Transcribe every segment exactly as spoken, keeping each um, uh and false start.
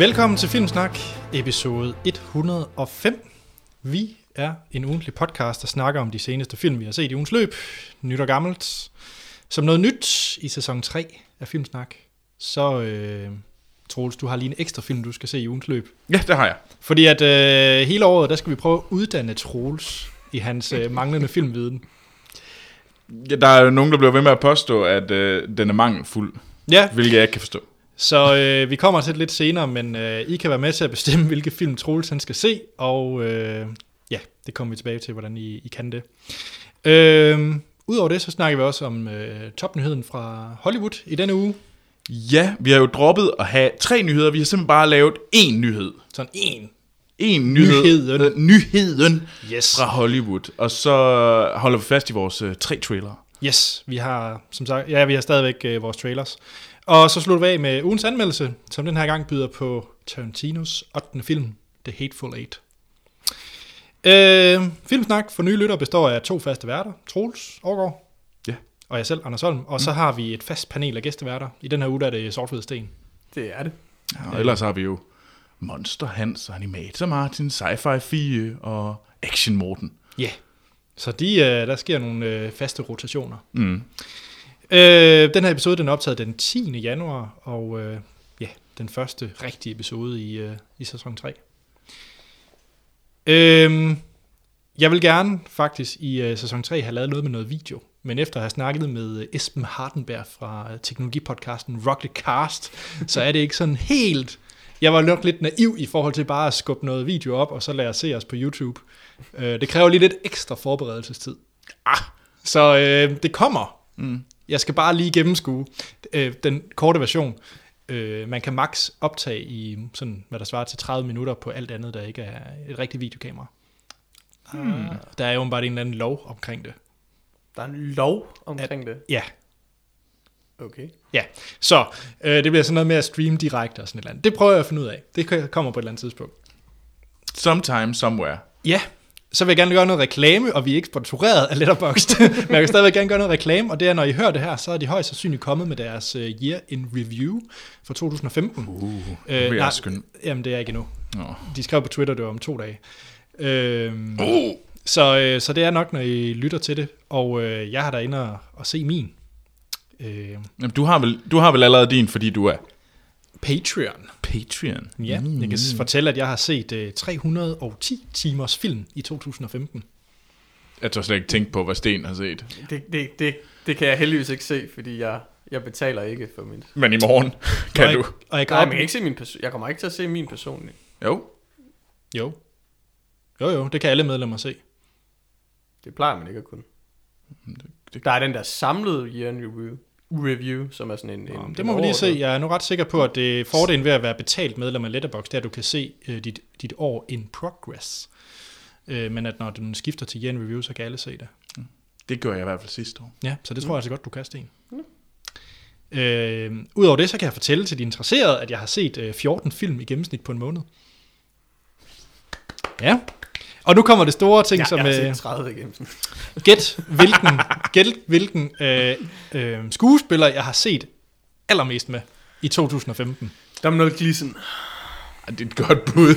Velkommen til Filmsnak, episode et hundrede og fem. Vi er en ugentlig podcast, der snakker om de seneste film, vi har set i ugens løb, nyt og gammelt. Som noget nyt i sæson tre af Filmsnak, så øh, Troels, du har lige en ekstra film, du skal se i ugens løb. Ja, det har jeg. Fordi at øh, hele året, der skal vi prøve at uddanne Troels i hans øh, manglende filmviden. Ja, der er jo nogen, der bliver ved med at påstå, at øh, den er mangelfuld, ja. Hvilket jeg ikke kan forstå. Så øh, vi kommer til det lidt senere, men øh, I kan være med til at bestemme, hvilke film Troels han skal se, og øh, ja, det kommer vi tilbage til, hvordan I, I kan det. Øh, Udover det, så snakker vi også om øh, topnyheden fra Hollywood i denne uge. Ja, vi har jo droppet at have tre nyheder, vi har simpelthen bare lavet én nyhed. Sådan én. En nyhed, nyheden, øh, nyheden yes. Fra Hollywood, og så holder vi fast i vores øh, tre trailere. Yes, vi har som sagt, ja, vi har stadigvæk øh, vores trailers. Og så slutter vi af med ugens anmeldelse, som den her gang byder på Tarantinos ottende film, The Hateful Eight. Øh, Filmsnak for nye lyttere består af to faste værter, Troels Aargaard, ja. Og jeg selv, Anders Holm. Og mm. så har vi et fast panel af gæsteværter. I den her uge der er det Sort-Hvid Sten. Det er det. Ja, og øh. ellers har vi jo Monster Hans, Animator Martin, Sci-Fi Fie og Action Morten. Ja, yeah. Så de, der sker nogle faste rotationer. Mm. Øh, den her episode den er optaget den tiende januar, og øh, ja, den første rigtige episode i, øh, i sæson tre. Øh, jeg vil gerne faktisk i øh, sæson tre have lavet noget med noget video, men efter at have snakket med Esben Hardenberg fra teknologipodcasten Rock the Cast, så er det ikke sådan helt... Jeg var nok lidt naiv i forhold til bare at skubbe noget video op, og så lade os se os på YouTube. Øh, det kræver lige lidt ekstra forberedelsestid. Ah, så øh, det kommer. Mm. Jeg skal bare lige gennemskue øh, den korte version. Øh, man kan max optage i, sådan, hvad der svarer til tredive minutter på alt andet, der ikke er et rigtigt videokamera. Hmm. Uh, der er jo bare en eller anden lov omkring det. Der er en lov omkring At, det? Ja. Okay. Ja, så øh, det bliver sådan noget med at streame direkte og sådan et eller andet. Det prøver jeg at finde ud af. Det kommer på et eller andet tidspunkt. Sometime, somewhere. Ja, så vil jeg gerne gøre noget reklame, og vi er ikke sponsoreret af Letterboxd. Men jeg vil stadigvæk gerne gøre noget reklame, og det er, når I hører det her, så er de højst sandsynligt kommet med deres uh, Year in Review for to tusind og femten. Uh, det bliver jeg skønt. Jamen, det er ikke endnu. Oh. De skrev på Twitter, det var om to dage. Øh, oh. så, øh, så det er nok, når I lytter til det, og øh, jeg har derinde og, og se min. Øh. Jamen, du har vel du har vel allerede din, fordi du er Patreon. Patreon. Ja, mm. Jeg kan fortælle, at jeg har set uh, tre hundrede og ti timers film i to tusind og femten. Jeg tror slet ikke tænke på, hvad Sten har set. Det, det, det, det kan jeg heldigvis ikke se, fordi jeg, jeg betaler ikke for min. Men i morgen kan og jeg, du. Og jeg, Nej, op... jeg, ikke se min perso- jeg kommer ikke til at se min personlige. Jo. Jo. Jo, jo, det kan alle medlemmer se. Det plejer man ikke at kunne. Det... Der er den der samlede year in review. Review, som er sådan en... en Nå, det må vi lige se. Jeg er nu ret sikker på, at det fordelen ved at være betalt medlem af Letterboxd, det er, at du kan se uh, dit, dit år in progress. Uh, men at når den skifter til year in review, så kan alle se det. Mm. Det gør jeg i hvert fald sidste år. Ja, så det tror mm. jeg altså godt, du kan, Sten. Mm. Uh, Udover det, så kan jeg fortælle til de interesserede, at jeg har set uh, fjorten film i gennemsnit på en måned. Ja. Og nu kommer det store ting, ja, som... Jeg har set tredive igennem. Gæt, hvilken, gæt, hvilken øh, øh, skuespiller, jeg har set allermest med i to tusind og femten. Domhnall Gleeson. Det er et godt bud.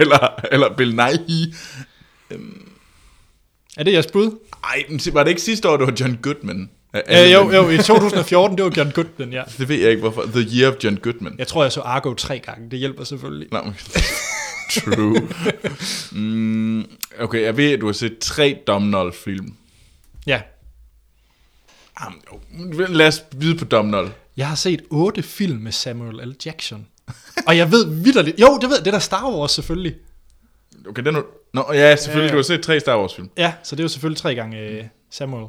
eller, eller Bill Nighy. Øhm. Er det jeres bud? Nej, var det ikke sidste år, det var John Goodman? Øh, jo, jo, i to tusind og fjorten, det var John Goodman, ja. Det ved jeg ikke, hvorfor. The Year of John Goodman. Jeg tror, jeg så Argo tre gange. Det hjælper selvfølgelig. Nej, no. True. Mm, okay, jeg ved, at du har set tre Domhnall-film. Ja. Lad os vide på Domhnall. Jeg har set otte film med Samuel L. Jackson. Og jeg ved vitterligt... Jo, det ved jeg. Det er Star Wars, selvfølgelig. Okay, den er... Nå, ja, selvfølgelig. Ja. Du har set tre Star Wars-film. Ja, så det er jo selvfølgelig tre gange uh, Samuel.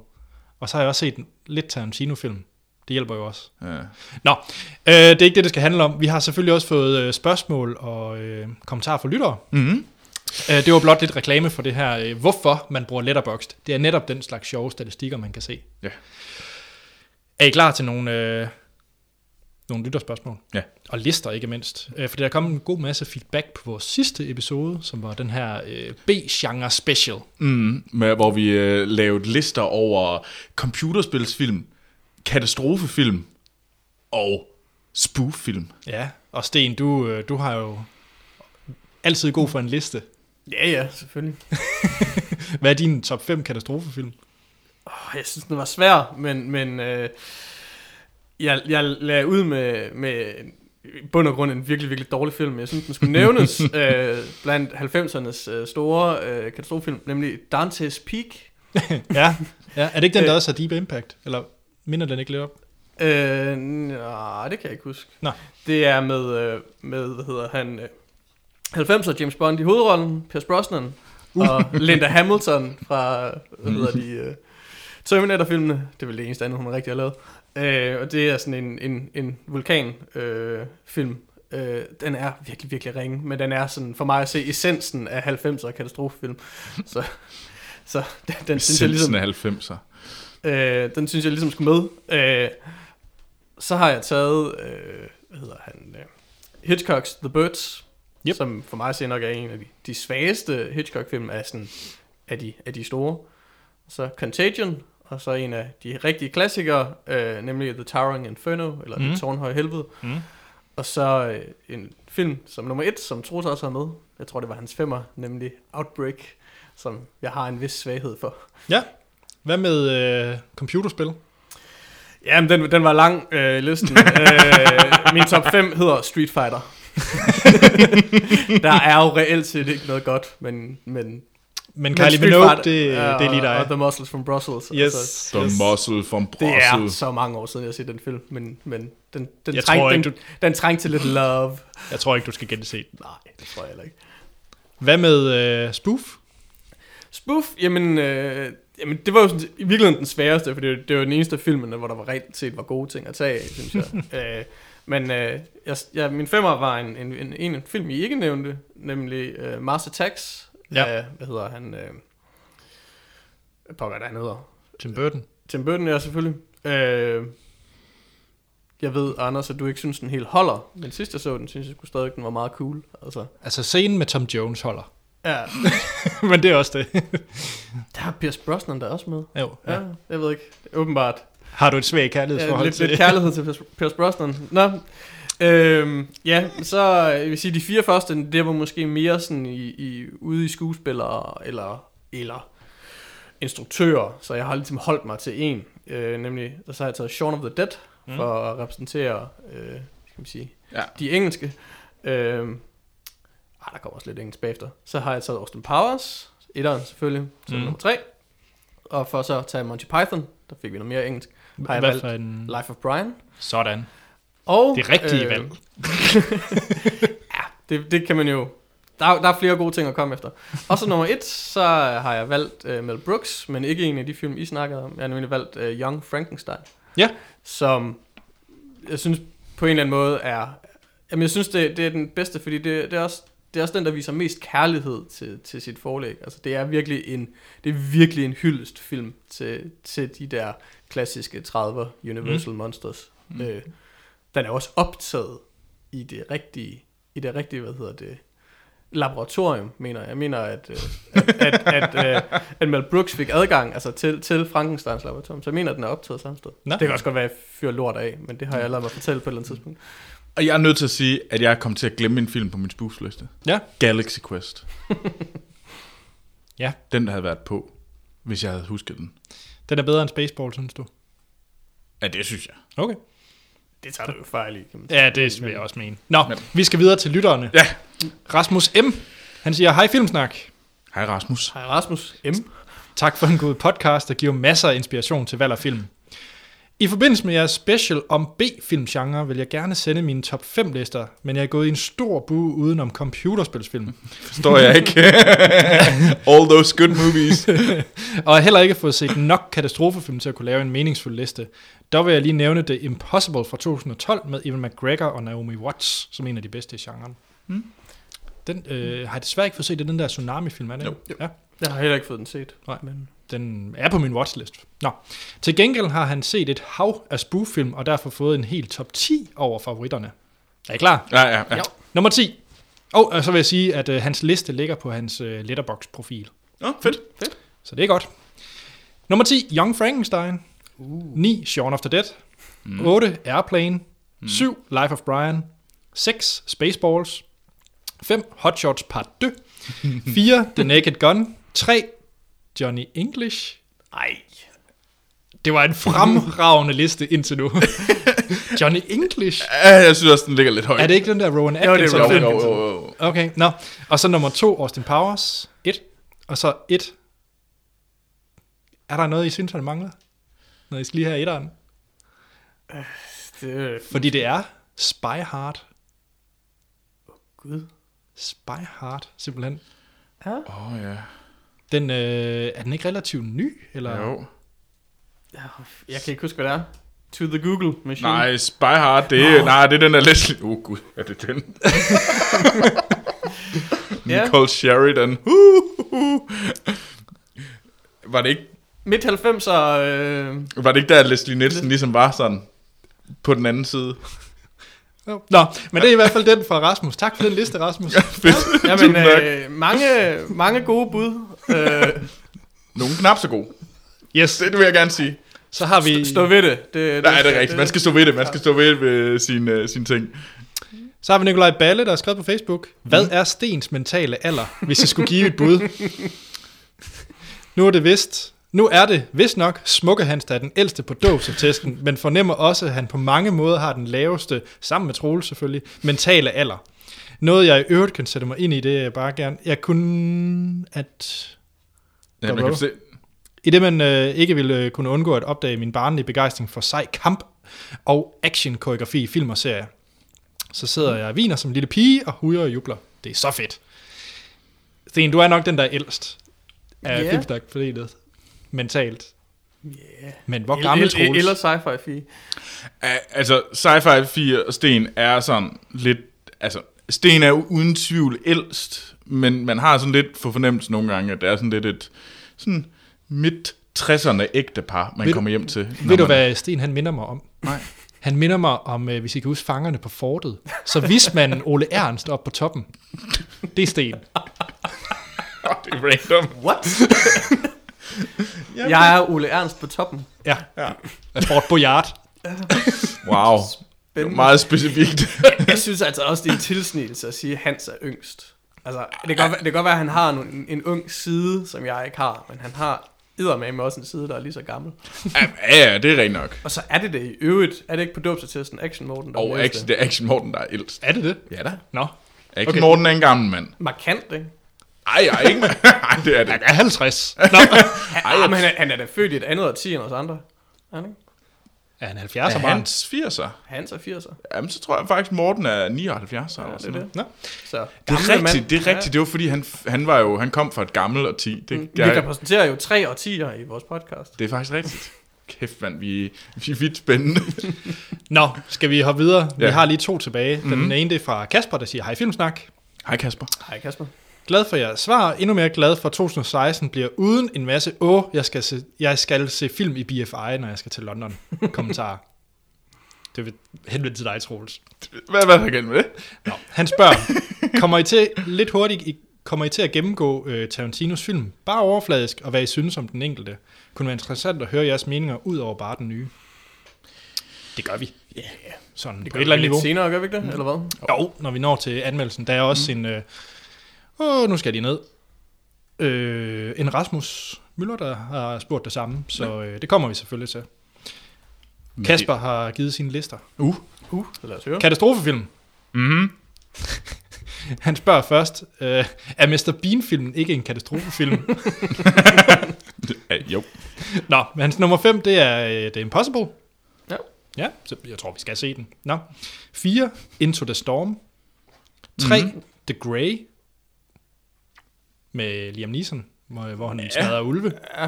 Og så har jeg også set lidt Tarantino-film. Det hjælper jo også. Ja. Nå, øh, det er ikke det, det skal handle om. Vi har selvfølgelig også fået øh, spørgsmål og øh, kommentarer fra lyttere. Mm-hmm. Øh, det var blot lidt reklame for det her, øh, hvorfor man bruger Letterboxd. Det er netop den slags sjove statistikker, man kan se. Ja. Er I klar til nogle, øh, nogle lytterspørgsmål? Ja. Og lister, ikke mindst. Øh, for der er kommet en god masse feedback på vores sidste episode, som var den her øh, B-genre special. Mm, med, hvor vi øh, lavede lister over computerspilsfilm, katastrofefilm og spoof-film. Ja, Og Sten, du, du har jo altid god for en liste. Ja, ja, selvfølgelig. Hvad er din top fem katastrofefilm? Oh, jeg synes, den var svær, men, men øh, jeg, jeg lagde ud med, med bund og grund en virkelig, virkelig dårlig film. Jeg synes, den skulle nævnes øh, blandt halvfemsernes øh, store øh, katastrofefilm, nemlig Dante's Peak. Ja. Ja, er det ikke den, der også har Deep Impact? Eller minder den ikke lidt op? Øh, nej, det kan jeg ikke huske. Nej. Det er med, med hvad hedder han, halvfemser James Bond i hovedrollen, Pierce Brosnan, og Linda Hamilton fra, hvad hedder de, uh, Terminator-filmene. Det er vel det eneste andet, hun rigtig har lavet. Øh, og det er sådan en, en, en vulkan-film. Øh, øh, den er virkelig, virkelig ringe, men den er sådan, for mig at se, essensen af halvfemser katastrofefilm. Så... Så den, den synes jeg ligesom halvfemser. Øh, den synes jeg ligesom skulle med. Øh, så har jeg taget øh, hvad hedder han øh, Hitchcocks The Birds, yep. som for mig ser nok er en af de, de svageste Hitchcock-film af sådan af de af de store. Så Contagion og så en af de rigtige klassikere, øh, nemlig The Towering Inferno eller mm. Det Tårnhøje Helvede. Mm. Og så øh, en film som nummer et, som Troels også har med. Jeg tror det var hans femmer, nemlig Outbreak, som jeg har en vis svaghed for. Ja. Hvad med øh, computerspil? Jamen, den, den var lang, øh, listen. øh, min top fem hedder Street Fighter. Der er jo reelt set ikke noget godt, men... Men, men Kylie Minogue, det, det er lige dig. Og The Muscle from Brussels. Yes. Altså, the yes. Muscle from Brussels. Det er så mange år siden, jeg har set den film, men, men den, den, træng, ikke, den, du... den trængte til lidt love. Jeg tror ikke, du skal gense den. Nej, det tror jeg heller ikke. Hvad med øh, spoof? Spoof, jamen, øh, jamen, det var jo sådan, i virkeligheden den sværeste, for det, det var den eneste af filmene, hvor der var rent set var gode ting at tage af, synes jeg. Æh, men øh, jeg, jeg, min femmer var en, en, en, en film, I ikke nævnte, nemlig øh, Mars Attacks. Ja. Af, hvad hedder han? Øh, på hvad der han hedder? Tim Burton. Tim Burton, ja, selvfølgelig. Æh, jeg ved, Anders, at du ikke synes, den helt holder, men sidst jeg så den, synes jeg stadig, den var meget cool. Altså, altså scenen med Tom Jones holder. Ja, men det er også det. Der er Pierce Brosnan der også med. Jo, ja. Ja, jeg ved ikke, åbenbart. Har du et svagt kærlighedsforhold ja, lidt, til? Lidt kærlighed til Pierce Brosnan. Nå, øhm, ja, så jeg vil sige de fire første, det var måske mere sådan i, i ude i skuespillere eller eller instruktører, så jeg har ligesom holdt mig til en, øh, nemlig der så har jeg taget Shaun of the Dead mm. for at repræsentere, øh, skal man sige, ja. de engelske. Øh, Ah, der kommer også lidt engelsk bagefter. Så har jeg taget Austin Powers, etteren selvfølgelig, til mm. nummer tre. Og for så at tage Monty Python, der fik vi noget mere engelsk, har jeg valgt en... Life of Brian. Sådan. Og, det rigtige øh... valg. Ja, det, det kan man jo... Der er, der er flere gode ting at komme efter. Og så nummer et, så har jeg valgt uh, Mel Brooks, men ikke en af de film, I snakkede om. Jeg har nemlig valgt uh, Young Frankenstein. Ja. Som jeg synes på en eller anden måde er... Jamen jeg synes, det, det er den bedste, fordi det, det er også... Det er også den, der viser mest kærlighed til, til sit forlæg. Altså, det er virkelig en, det er virkelig en hyldest film til, til de der klassiske tredivere Universal mm. Monsters. Mm. Øh, den er også optaget i det rigtige, i det rigtige, hvad hedder det, laboratorium, mener jeg. Jeg mener, at, øh, at, at, at, at, at Mel Brooks fik adgang altså, til, til Frankensteins laboratorium, så jeg mener, at den er optaget samme sted. Nå. Det kan også godt være, at jeg fyrer lort af, men det har jeg lavet mig fortælle på et eller andet tidspunkt. Og jeg er nødt til at sige, at jeg er kommet til at glemme en film på min spoofliste. Ja. Galaxy Quest. Ja. Den, der havde været på, hvis jeg havde husket den. Den er bedre end Spaceball, synes du? Ja, det synes jeg. Okay. Det tager du jo fejl i. Ja, det vil jeg også mene. Nå, ja. Vi skal videre til lytterne. Ja. Rasmus M. Han siger, hej Filmsnak. Hej Rasmus. Hej Rasmus M. Tak for en god podcast, der giver masser af inspiration til valg af film. I forbindelse med jeres special om B-filmgenre vil jeg gerne sende mine top fem lister, men jeg er gået i en stor bue udenom computerspilsfilm. Forstår jeg ikke. All those good movies. Og jeg har heller ikke fået set nok katastrofefilm til at kunne lave en meningsfuld liste. Der vil jeg lige nævne The Impossible fra to tusind og tolv med Ewan McGregor og Naomi Watts, som en af de bedste i genren. Hmm. Den øh, har jeg desværre ikke fået set, det den der tsunami-film, er det? Jo, jo. Ja. Jeg har heller ikke fået den set. Nej, men... Den er på min watchlist. Nå. Til gengæld har han set et hav af spoof-film, og derfor fået en helt top ti over favoritterne. Er I klar? Ja, ja, ja. Jo. Nummer ti. Og oh, så vil jeg sige, at uh, hans liste ligger på hans uh, Letterboxd-profil. Åh, oh, fedt. fedt. Så det er godt. Nummer ti, Young Frankenstein. Uh. ni, Shaun of the Dead. Mm. otte, Airplane. Mm. syv, Life of Brian. seks Spaceballs, fem Hot Shots Part to, fire The Naked Gun, tre Johnny English. Ej, det var en fremragende liste indtil nu. Johnny English? Ja, jeg synes også, den ligger lidt højt. Er det ikke den der Rowan Atkinson? Jo, det er Rowan. Okay, nå. No. Og så nummer to, Austin Powers. et. Og så et. Er der noget, I synes, han mangler? Når I skal lige have etteren? Det... Fordi det er Spy Hard. Åh, oh, Gud. Spy Hard, simpelthen. Åh, ja. Oh, ja. Den, øh, er den ikke relativt ny? Eller? Jo. Jeg kan ikke huske, hvad det er. To the Google Machine. Nej, Spy Hard, det, oh. nej, det er den der Leslie. Åh, oh, Gud, er det den? Nicole Sheridan. Var det ikke... Midt halvfemser... Øh... Var det ikke der, Leslie Nielsen ligesom var sådan på den anden side? Nå, men det er i hvert fald den fra Rasmus. Tak for den liste, Rasmus. Ja, men øh, mange, mange gode bud. Øh... Nogle knap så gode. Yes. Det, det vil jeg gerne sige. Så har vi... Stå ved det. det, det Nej, det er rigtigt. Man skal stå ved det. Man skal stå ved, ved sine, uh, sine ting. Så har vi Nikolaj Balle, der har skrevet på Facebook. Hvad er Stens mentale alder, hvis jeg skulle give et bud? Nu er det vist... Nu er det, vist nok, Smukke Hans, der er den ældste på dåbsattesten, men fornemmer også, at han på mange måder har den laveste, sammen med Troel selvfølgelig, mentale alder. Noget, jeg i øvrigt kan sætte mig ind i, det er bare gerne... Jeg kunne... At... Ja, man kan se... I det, man øh, ikke ville kunne undgå at opdage min barnlige begejstring for sej kamp og action-koreografi i film og serier. Så sidder jeg og viner som lille pige og hujer og jubler. Det er så fedt. Sten, du er nok den, der er ældst af yeah. filmsnak-forledet. Mentalt. Yeah. Men hvor gammel Troels? Eller, eller sci-fi-fi. Altså, sci-fi-fi og Sten er sådan lidt... Altså, Sten er uden tvivl ældst, men man har sådan lidt for fornemmelse nogle gange, at det er sådan lidt et... Sådan... midt tresserne ægte par, man ved, kommer hjem til. Ved man... du, hvad Sten han minder mig om? Nej. Han minder mig om, hvis I kan huske, Fangerne på Fortet. Så hvis man Ole Ernst op på toppen, det er Sten. Oh, det er random. What? Jeg er Ole Ernst på toppen. Ja. ja. Fort Boyard. Wow. Det er meget specifikt. Jeg synes altså også, det er en tilsnigelse at sige, Hans er yngst. Altså, det kan, godt, det kan godt være, at han har en, en ung side, som jeg ikke har, men han har eddermame også en side, der er lige så gammel. Ja, ja, det er rent nok. Og så er det det i øvrigt. Er det ikke på dåbsattesten Action Morten, der oh, er ældst? Action, det er Action Morten, der er ældst. Er det det? Ja da. Nå. Action okay. Morten er en gammel mand. Markant, ikke? Ej, ej, ikke mand. Ej, det er det. Han er halvtreds. Nå. Ej, men han er, han er da født i et andet årti end os andre. Er han ikke? Er han halvfjerds? Er hans firser? Hans er firser. Jamen, så tror jeg faktisk, Morten er nioghalvfjerds. Ja, det er det. Nå. Så, det er rigtigt, det er rigtigt. Ja. Det var fordi, han, han, var jo, han kom fra et gammelt årti. Det, mm. Vi repræsenterer jo tre årtier i vores podcast. Det er faktisk rigtigt. Kæft, mand, vi, vi er vildt spændende. Nå, skal vi hoppe videre? Ja. Vi har lige to tilbage. Den mm-hmm. ene, det er fra Kasper, der siger, hej Filmsnak. Hej Kasper. Hej Kasper. Glad for jeres svar. Endnu mere glad for to tusind og seksten bliver uden en masse åh, jeg skal se, jeg skal se film i B F I, når jeg skal til London. Kommentarer. Det vil henvende til dig, Troels. Hvad er der galt med det? Nå, han spørger, kommer I til lidt hurtigt I, kommer I til at gennemgå øh, Tarantinos film? Bare overfladisk, og hvad I synes om den enkelte. Kunne være interessant at høre jeres meninger ud over bare den nye. Det gør vi. Ja, yeah. Sådan det på et eller andet niveau. Det gør vi lidt senere, gør vi ikke det? Mm. Eller hvad? Jo, når vi når til anmeldelsen. Der er også mm. en... Øh, Og nu skal de ned. Øh, en Rasmus Møller, der har spurgt det samme, så øh, det kommer vi selvfølgelig til. Kasper har givet sine lister. Uh, uh. Katastrofefilm. Mm-hmm. Han spørger først, øh, er mister Bean-filmen ikke en katastrofefilm? Jo. Nå, men hans nummer fem, det er øh, The Impossible. Ja. Ja, så jeg tror, vi skal se den. Nå. fire, Into the Storm. tre, mm-hmm. The Grey. Med Liam Neeson, hvor han ja. smadrer ulve. Ja.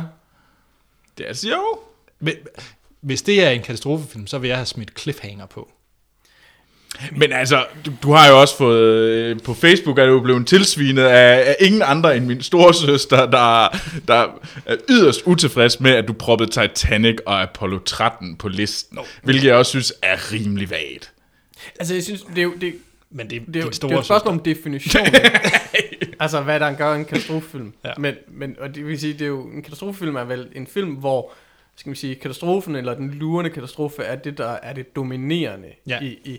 Det er sjovt. Men hvis det er en katastrofefilm, så vil jeg have smidt cliffhanger på. Men altså, du, du har jo også fået... På Facebook er du blevet tilsvinet af, af ingen andre end min storesøster, der, der er yderst utilfreds med, at du proppede Titanic og Apollo tretten på listen. No. Hvilket jeg også synes er rimelig vagt. Altså, jeg synes, det er jo... Det, men det, det, det, er, det er jo et spørgsmål om definition. Altså, hvad der gør en katastrofefilm. Ja. Men, men, og det vil sige, det er jo, en katastrofefilm er vel en film, hvor, skal man sige, katastrofen eller den lurende katastrofe er det, der er det dominerende ja. i, i,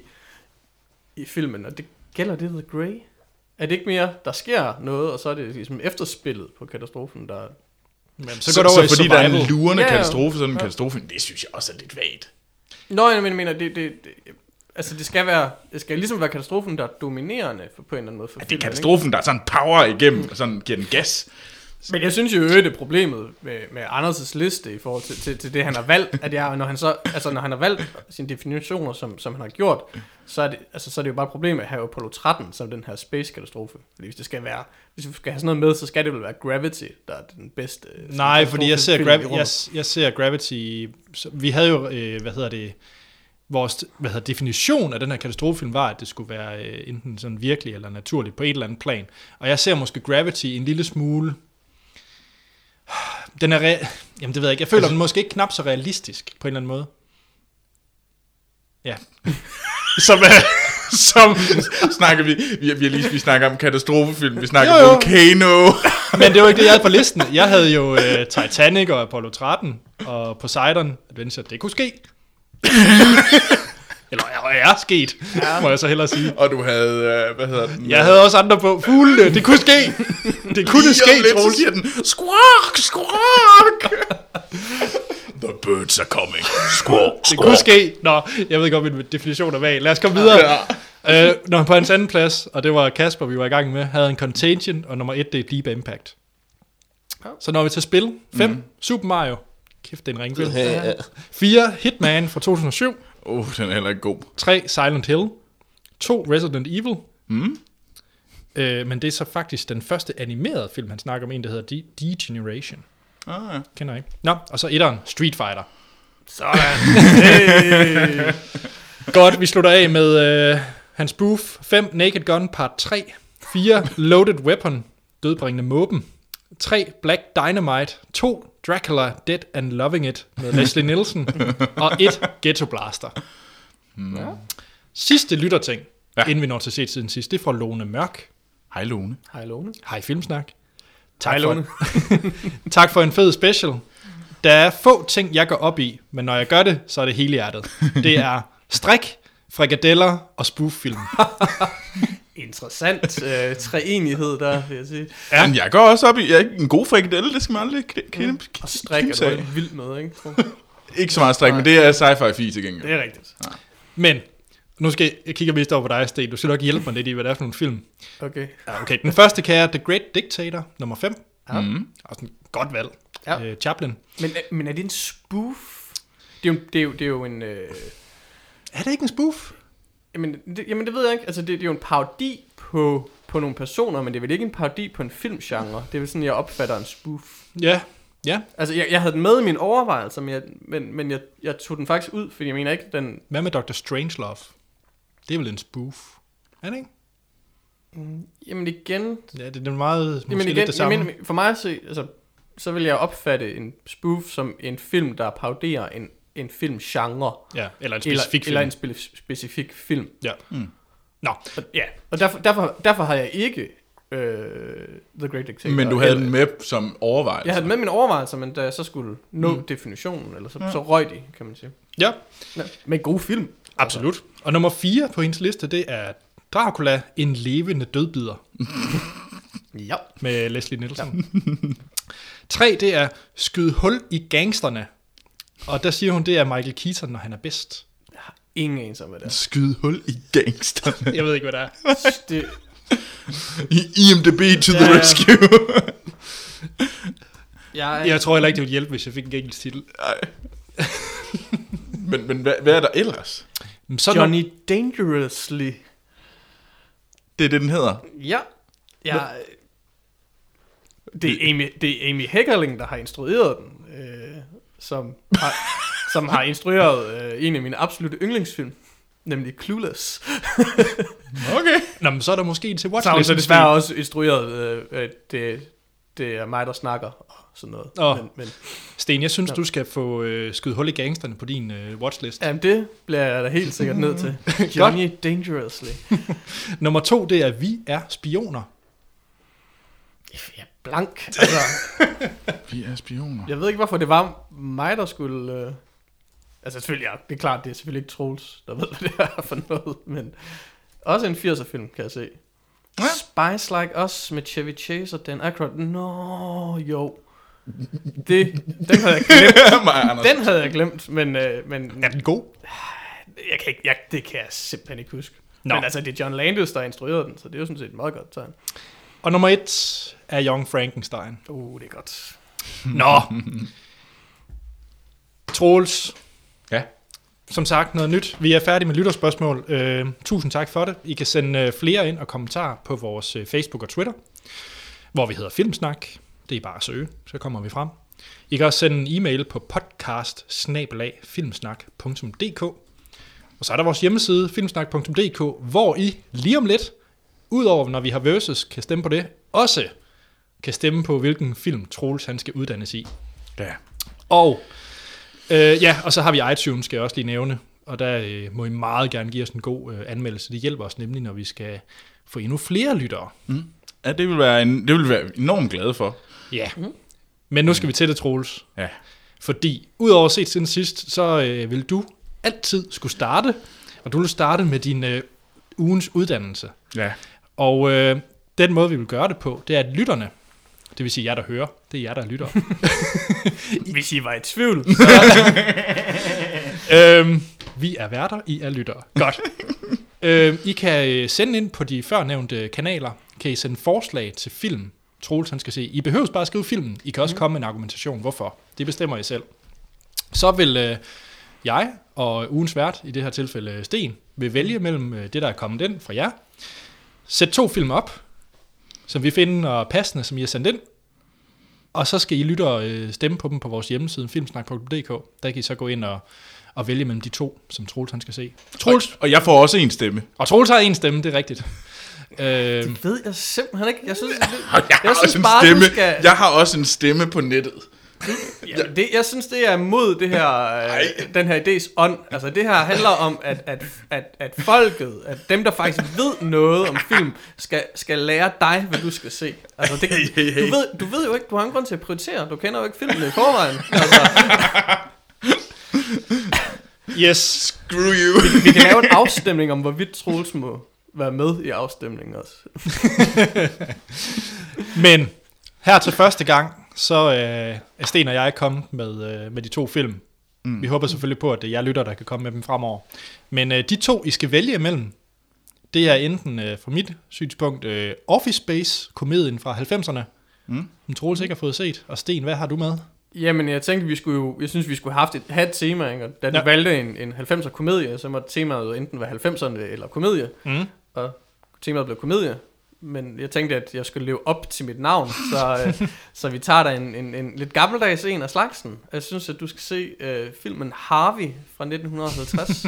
i filmen, og det gælder det The Grey. Er det ikke mere, der sker noget, og så er det ligesom efterspillet på katastrofen, der... Jamen, så, så går det over så, fordi der er en lurende ja, katastrofe, sådan en ja. katastrofe, det synes jeg også er lidt vagt. Nå, jeg mener, det... det, det altså, det skal, være, det skal ligesom være katastrofen, der er dominerende på en eller anden måde. For ja, det er katastrofen, ikke? Der er sådan power igennem, og sådan giver den gas. Men jeg synes jo øvrigt, det er problemet med, med Anders' liste i forhold til, til, til det, han har valgt, at jeg, når, han så, altså, når han har valgt sine definitioner, som, som han har gjort, så er, det, altså, så er det jo bare et problem at have Apollo tretten som den her space-katastrofe. Fordi hvis det skal være, hvis vi skal have sådan noget med, så skal det vel være Gravity, der er den bedste. Nej, fordi jeg ser, gravi- jeg, jeg ser Gravity... Vi havde jo, øh, hvad hedder det... Vores hvad hedder, definition af den her katastrofefilm var, at det skulle være øh, enten sådan virkelig eller naturligt på et eller andet plan. Og jeg ser måske Gravity en lille smule... Den er... Re... Jamen, det ved jeg ikke. Jeg føler altså... den måske ikke knap så realistisk på en eller anden måde. Ja. Som... Som snakker vi... Vi, vi, lige, vi snakker om katastrofefilm. Vi snakker jo, jo. Volcano. Men det var ikke det, jeg havde på listen. Jeg havde jo uh, Titanic og Apollo tretten og Poseidon Adventure. Det kunne ske. Eller jeg er sket, ja. Må jeg så hellere sige. Og du havde, hvad hedder den? Jeg havde også andre på. Fuglene, det kunne ske. Det kunne lige ske, Troels. Lige om lidt, så siger den, squawk, squawk. The birds are coming. Squawk, squawk. Det kunne ske. Nå, jeg ved ikke, om min definition er vag. Lad os komme videre. Ja. Øh, når på hans anden plads, og det var Kasper, vi var i gang med, havde en Contagion, og nummer et, det er Deep Impact. Så når vi til spil, fem, mm-hmm. Super Mario. Kæft, det er en ringbild. fire, Hitman fra to tusind og syv. Åh, oh, den er heller ikke god. tre, Silent Hill. to, Resident Evil. Mm. Øh, men det er så faktisk den første animerede film, han snakker om, en, der hedder Degeneration. Ah, ja. Kender jeg ikke. Nå, og så etteren, Street Fighter. Sådan. Hey. Godt, vi slutter af med øh, hans booth. fem, Naked Gun part tre. fire, Loaded Weapon, dødbringende måben. tre, Black Dynamite. to, Dracula, Dead and Loving It med Leslie Nielsen. Og et, Ghetto Blaster. Mm. Ja. Sidste lytterting, ja. Inden vi når til set siden sidst, det er fra Lone Mørk. Hej Lone. Hej Lone. Hej Filmsnak. Tak, hej Lone. For en, tak for en fed special. Der er få ting, jeg går op i, men når jeg gør det, så er det helhjertet. Det er strik, frikadeller og spoof-film. Interessant øh, treenighed der, vil jeg sige. Ja, men jeg går også op i, jeg er en god frikadelle, det skal man aldrig k- k- mm. k- Og strik er du vildt med, ikke? Ikke så meget strik, men det er sci-fi fi til gengæld. Det er rigtigt. Nej. Men, nu skal jeg, jeg kigger mest over på dig, Sten. Du skal nok hjælpe mig lidt i, hvad det er for nogle film. Okay. Ja, okay. Den første kan jeg The Great Dictator, nummer fem. Ja. Mm. Også en godt valg. Ja. Øh, Chaplin. Men, men er det en spoof? Det er jo, det er jo, det er jo en... Øh... Er det ikke en spoof? Jamen det, jamen, det ved jeg ikke. Altså, det, det er jo en parodi på, på nogle personer, men det er vel ikke en parodi på en filmgenre. Det er vel sådan, jeg opfatter en spoof. Ja, yeah. ja. Yeah. Altså, jeg, jeg havde den med i mine overvejelser, men, jeg, men, men jeg, jeg tog den faktisk ud, fordi jeg mener ikke, den... Hvad med doktor Strangelove? Det er vel en spoof, er det ikke? Mm, jamen igen... Ja, det er meget... Måske jamen, igen, lidt det samme. Mener, for mig, så, altså, så vil jeg opfatte en spoof som en film, der paroderer en... en filmgenre. Ja, eller en specifik eller, film. Eller en spe- specifik film. Ja. Mm. Nå. Og, ja. Og derfor, derfor, derfor har jeg ikke øh, The Great Dictator. Men du havde den med som overvejelse. Jeg havde den med min overvejelse, men da jeg så skulle nå mm. definitionen, eller så, ja. så røg de, kan man sige. Ja. ja. Men god film. Absolut. Og nummer fire på hendes liste, det er Dracula, en levende dødbider. ja. Med Leslie Nielsen. Ja. Tre, det er Skyd hul i gangsterne. Og der siger hun, det er Michael Keaton, når han er bedst. Jeg har ingen ensom, hvad det er. Skyd hul i gangsterne. Jeg ved ikke, hvad det er. Det... I IMDb to ja, the rescue. jeg... jeg tror heller ikke, det ville hjælpe, hvis jeg fik en engelsk titel. men men hvad, hvad er der ellers? Sådan... Johnny Dangerously. Det er det, den hedder? Ja. Jeg... Det, er Amy, det er Amy Heckerling, der har instrueret den. Øh... Som har, som har instrueret øh, en af mine absolutte yndlingsfilm, nemlig Clueless. okay. Nå, men så er der måske en til watchlisten. Så er desværre også instrueret, øh, det, det er mig, der snakker og sådan noget. Oh. Men, men, Sten, jeg synes, ja. du skal få øh, skyde hul i gangsterne på din øh, watchlist. Jamen, det bliver jeg da helt sikkert nødt til. Johnny Dangerously. Nummer to, det er, vi er spioner. Ja. Blank. Altså. Vi er spioner. Jeg ved ikke, hvorfor det var mig, der skulle... Øh... Altså selvfølgelig, ja, det er klart, det er selvfølgelig ikke Troels, der ved, hvad det er for noget, men... Også en firser film, kan jeg se. Ja. Spice Like Us med Chevy Chase og Dan Aykroyd. Nå, jo. Det, den havde jeg glemt. Den havde jeg glemt, men... Øh, men er den god? Jeg kan ikke, jeg, det kan jeg simpelthen ikke huske. No. Men altså, det er John Landis, der instruerede den, så det er jo sådan set et meget godt tegn. Og nummer et er Young Frankenstein. Uh, det er godt. Nå. Troels. Ja? Som sagt, noget nyt. Vi er færdige med lytterspørgsmål. Uh, tusind tak for det. I kan sende flere ind og kommentarer på vores Facebook og Twitter, hvor vi hedder Filmsnak. Det er bare at søge, så kommer vi frem. I kan også sende en e-mail på podcast snabel-a filmsnak punktum d k. Og så er der vores hjemmeside, filmsnak punktum d k, hvor I lige om lidt, udover når vi har versus, kan stemme på det, også kan stemme på, hvilken film Troels han skal uddannes i. Ja. Og, øh, ja, og så har vi iTunes, skal jeg også lige nævne, og der øh, må I meget gerne give os en god øh, anmeldelse. Det hjælper os nemlig, når vi skal få endnu flere lyttere. Mm. Ja, det vil være en, det vil være enormt glade for. Ja, mm. Men nu skal vi til det, Troels. Ja. Fordi, udover set siden sidst, så øh, vil du altid skulle starte, og du vil starte med din øh, ugens uddannelse. Ja. Og øh, den måde, vi vil gøre det på, det er, at lytterne, det vil sige jer, der hører, det er jer, der lytter. Hvis I var i tvivl. Så... øhm, vi er værter, I er lyttere. Godt. øhm, I kan sende ind på de førnævnte kanaler, kan I sende forslag til film, Troels han skal se. I behøves bare at skrive filmen. I kan også mm. komme med en argumentation, hvorfor. Det bestemmer I selv. Så vil øh, jeg og ugens vært, i det her tilfælde Sten, vil vælge mellem øh, det, der er kommet ind fra jer. Sæt to film op, som vi finder passende, som I har sendt ind. Og så skal I lytte og øh, stemme på dem på vores hjemmeside, filmsnak punktum d k. Der kan I så gå ind og, og vælge mellem de to, som Troels han skal se. Troels. Og jeg får også en stemme. Og Troels har en stemme, det er rigtigt. Øh, det ved jeg simpelthen ikke. Jeg synes, det, jeg, jeg har synes bare, stemme. Skal... Jeg har også en stemme på nettet. Jamen, det, jeg synes, det er mod det her, øh, den her idés ånd. Altså, det her handler om, at, at, at, at folket, at dem, der faktisk ved noget om film, skal, skal lære dig, hvad du skal se. Altså, det, du, ved, du ved jo ikke, du har en grund til at prioritere. Du kender jo ikke filmen i forvejen. Altså... Yes, screw you. Vi, vi kan lave en afstemning om, hvorvidt Troels må være med i afstemningen også. Men her til første gang, så øh, er Sten og jeg kommet med, øh, med de to film. Mm. Vi håber selvfølgelig på, at det er jeg lytter, der kan komme med dem fremover. Men øh, de to, I skal vælge imellem, det er enten øh, fra mit synspunkt øh, Office Space, komedien fra halvfemserne, mm. som Troels ikke har fået set. Og Sten, hvad har du med? Jamen, jeg tænkte, vi skulle jo, jeg synes, vi skulle have haft et, have et tema, ikke? Da du ja. valgte en, en halvfemser komedie, så måtte temaet enten være halvfemserne eller komedie. Mm. Og temaet blev komedie, men jeg tænkte, at jeg skulle leve op til mit navn, så, øh, så vi tager da en, en, en lidt gammeldags en af slagsen. Jeg synes, at du skal se øh, filmen Harvey fra nitten halvtreds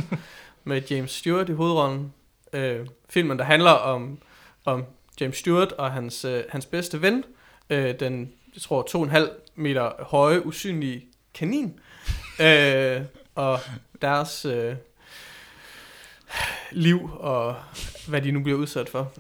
med James Stewart i hovedrollen. Øh, filmen, der handler om, om James Stewart og hans, øh, hans bedste ven, øh, den, jeg tror, to og en halv meter høje, usynlige kanin, øh, og deres... Øh, liv og hvad de nu bliver udsat for.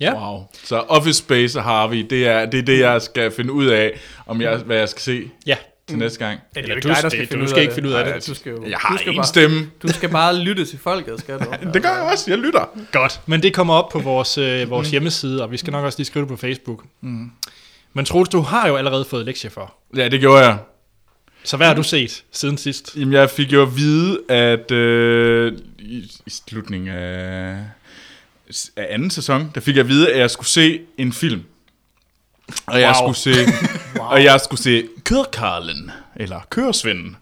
Ja. Wow. Så Office Space og Harvey, det er det, er det jeg skal finde ud af, om jeg, hvad jeg skal se ja. til næste gang. Ja, det er ikke dig, der skal finde du skal ikke finde ud af det. Nej, du skal jo, jeg har du skal en bare, stemme. Du skal bare lytte til folket, skal du? Det gør jeg også, jeg lytter. Godt, men det kommer op på vores, øh, vores hjemmeside, og vi skal nok også lige skrive det på Facebook. Mm. Men Troels, du har jo allerede fået lektier for. Ja, det gjorde jeg. Så hvad har du set siden sidst? Jamen, jeg fik jo at vide, at øh, i, i slutningen af, af anden sæson, der fik jeg at vide, at jeg skulle se en film. Og wow. jeg skulle se, wow. og jeg skulle se Körkarlen, eller Køresvenden,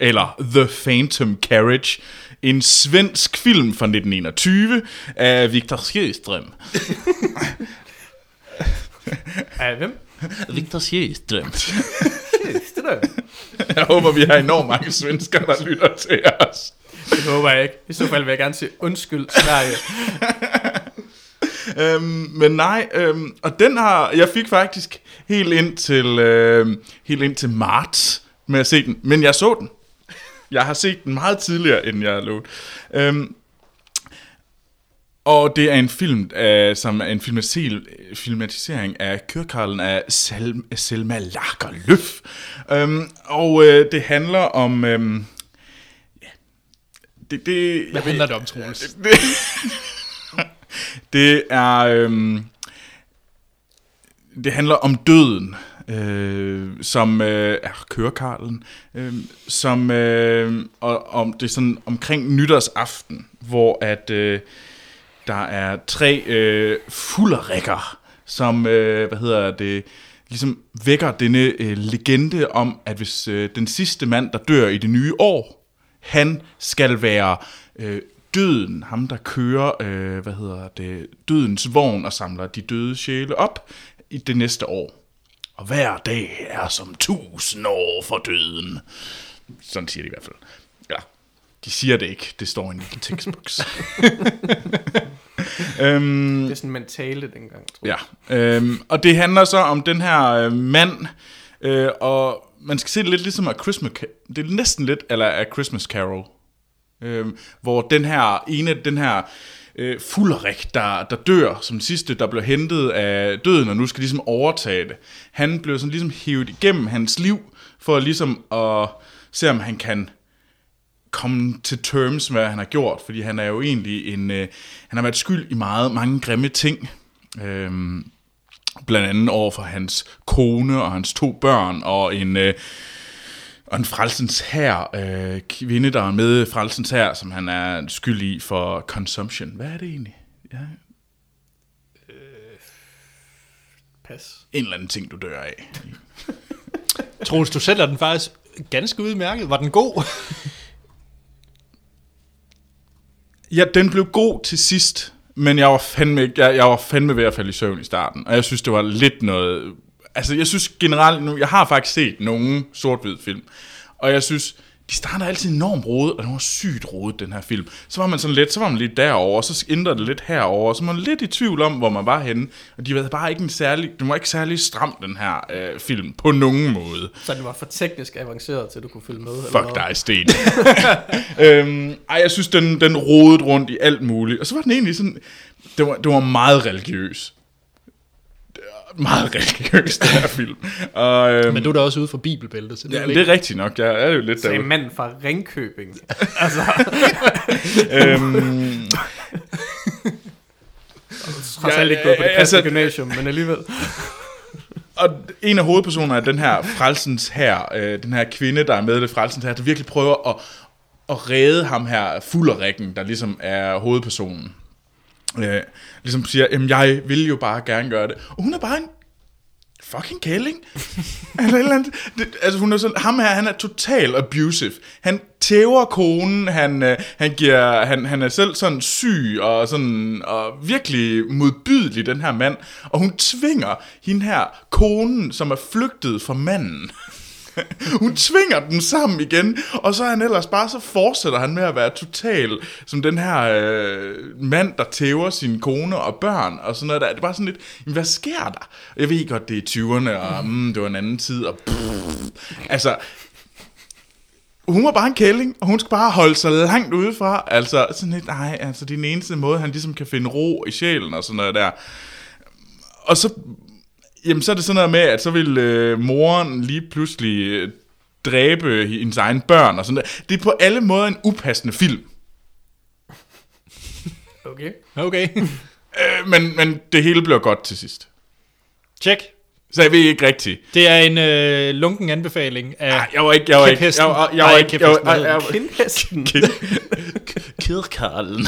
eller The Phantom Carriage, en svensk film fra nitten enogtyve af Victor Sjöström. Af hvem? Victor Sjöström. Jeg håber, vi har enormt mange svensker, der lytter til os. Det håber jeg ikke. I så fald vil jeg gerne sige undskyld, Sverige. øhm, men nej, øhm, og den har, jeg fik faktisk helt ind til, øhm, helt ind til marts med at se den. Men jeg så den. Jeg har set den meget tidligere, end jeg lovede. Øhm, og det er en film, øh, som er en filmatisering af Körkarlen af Sel- Selma Lagerlöf. Øhm, og øh, det handler om... Øhm, ja, det, det, Hvad handler det om, Troels? Det er øhm, det handler om døden, øh, som øh, er Körkarlen, øh, som øh, og om det er sådan omkring nytårsaften, hvor at øh, der er tre øh, fulderikker, som øh, hvad hedder det, ligesom vækker denne øh, legende om, at hvis øh, den sidste mand, der dør i det nye år, han skal være øh, døden, ham der kører, øh, hvad hedder det, dødens vogn og samler de døde sjæle op i det næste år. Og hver dag er som tusind år for døden. Sådan siger de i hvert fald. Ja, de siger det ikke, det står i en tekstboks. øhm, det er sådan, man talte dengang, tror jeg. Ja, øhm, og det handler så om den her øh, mand, øh, og man skal se det lidt ligesom af Christmas, det er næsten lidt, eller af Christmas Carol. Øhm, hvor den her ene, den her øh, fulderik, der, der dør som sidste, der blev hentet af døden, og nu skal ligesom overtage det. Han blev sådan ligesom hævet igennem hans liv, for ligesom at se, om han kan komme til terms med, hvad han har gjort, fordi han er jo egentlig en, øh, han har været skyld i meget, mange grimme ting, øhm, blandt andet over for hans kone og hans to børn, og en... Øh, Og en frelsens hær, øh, kvinde, der er med frelsens hær, som han er skyldig i for consumption. Hvad er det egentlig? Ja. Øh, pas. En eller anden ting, du dør af. Troels, du sælger den faktisk ganske udmærket. Var den god? Ja, den blev god til sidst, men jeg var fandme, jeg, jeg var fandme ved at falde i søvn i starten. Og jeg synes, det var lidt noget... Altså, jeg synes generelt nu, jeg har faktisk set nogle sort-hvid film, og jeg synes, de starter altid enormt rodet, og den var sygt rodet, den her film. Så var man sådan lidt, så var man lidt derovre, så ændrede det lidt herovre, så var man lidt i tvivl om, hvor man var henne, og de var bare ikke en særlig, den var ikke særlig stram, den her øh, film, på nogen måde. Så den var for teknisk avanceret, til du kunne følge med? Fuck eller dig, Sten. øhm, ej, jeg synes, den, den rodede rundt i alt muligt, og så var den egentlig sådan, det var, det var meget religiøs. Meget religiøs, den her film. Og, øhm, men du er da også ude for bibelbæltet. Så det, ja, er det er rigtigt nok. Jeg er jo lidt så en mand fra Ringkøbing. Altså. øhm, jeg har ikke gået på det kristne gymnasium, men alligevel. Og en af hovedpersonerne er den her frelsens hær, øh, den her kvinde, der er med i det frelsens hær, der virkelig prøver at, at redde ham her fulderikken, der ligesom er hovedpersonen. Øh, ligesom siger, jamen jeg vil jo bare gerne gøre det, og hun er bare en fucking kælling. eller eller andet. Det, altså hun er sådan, ham her, han er total abusive, han tæver konen, han, øh, han, giver, han, han er selv sådan syg og sådan og virkelig modbydelig, den her mand, og hun tvinger hende her konen, som er flygtet fra manden. Hun tvinger dem sammen igen, og så er han ellers bare, så fortsætter han med at være total som den her øh, mand, der tæver sine kone og børn og sådan noget der. Det er bare sådan lidt, hvad sker der? Jeg ved godt, det er tyverne, og mm, det var en anden tid, og pff. Altså, hun var bare en kælling, og hun skal bare holde sig langt udefra. Altså, sådan lidt, nej, altså det er den eneste måde, han ligesom kan finde ro i sjælen og sådan noget der. Og så... Jamen, så er det sådan noget med, at så vil øh, moren lige pludselig øh, dræbe hendes egne børn og sådan noget. Det er på alle måder en upassende film. Okay. Okay. øh, men, men det hele bliver godt til sidst. Check. Så jeg ved ikke rigtigt. Det er en øh, lunken anbefaling af... Nej, jeg var ikke... Jeg var ikke... Jeg var, jeg var ikke... Kindhesten. Körkarlen.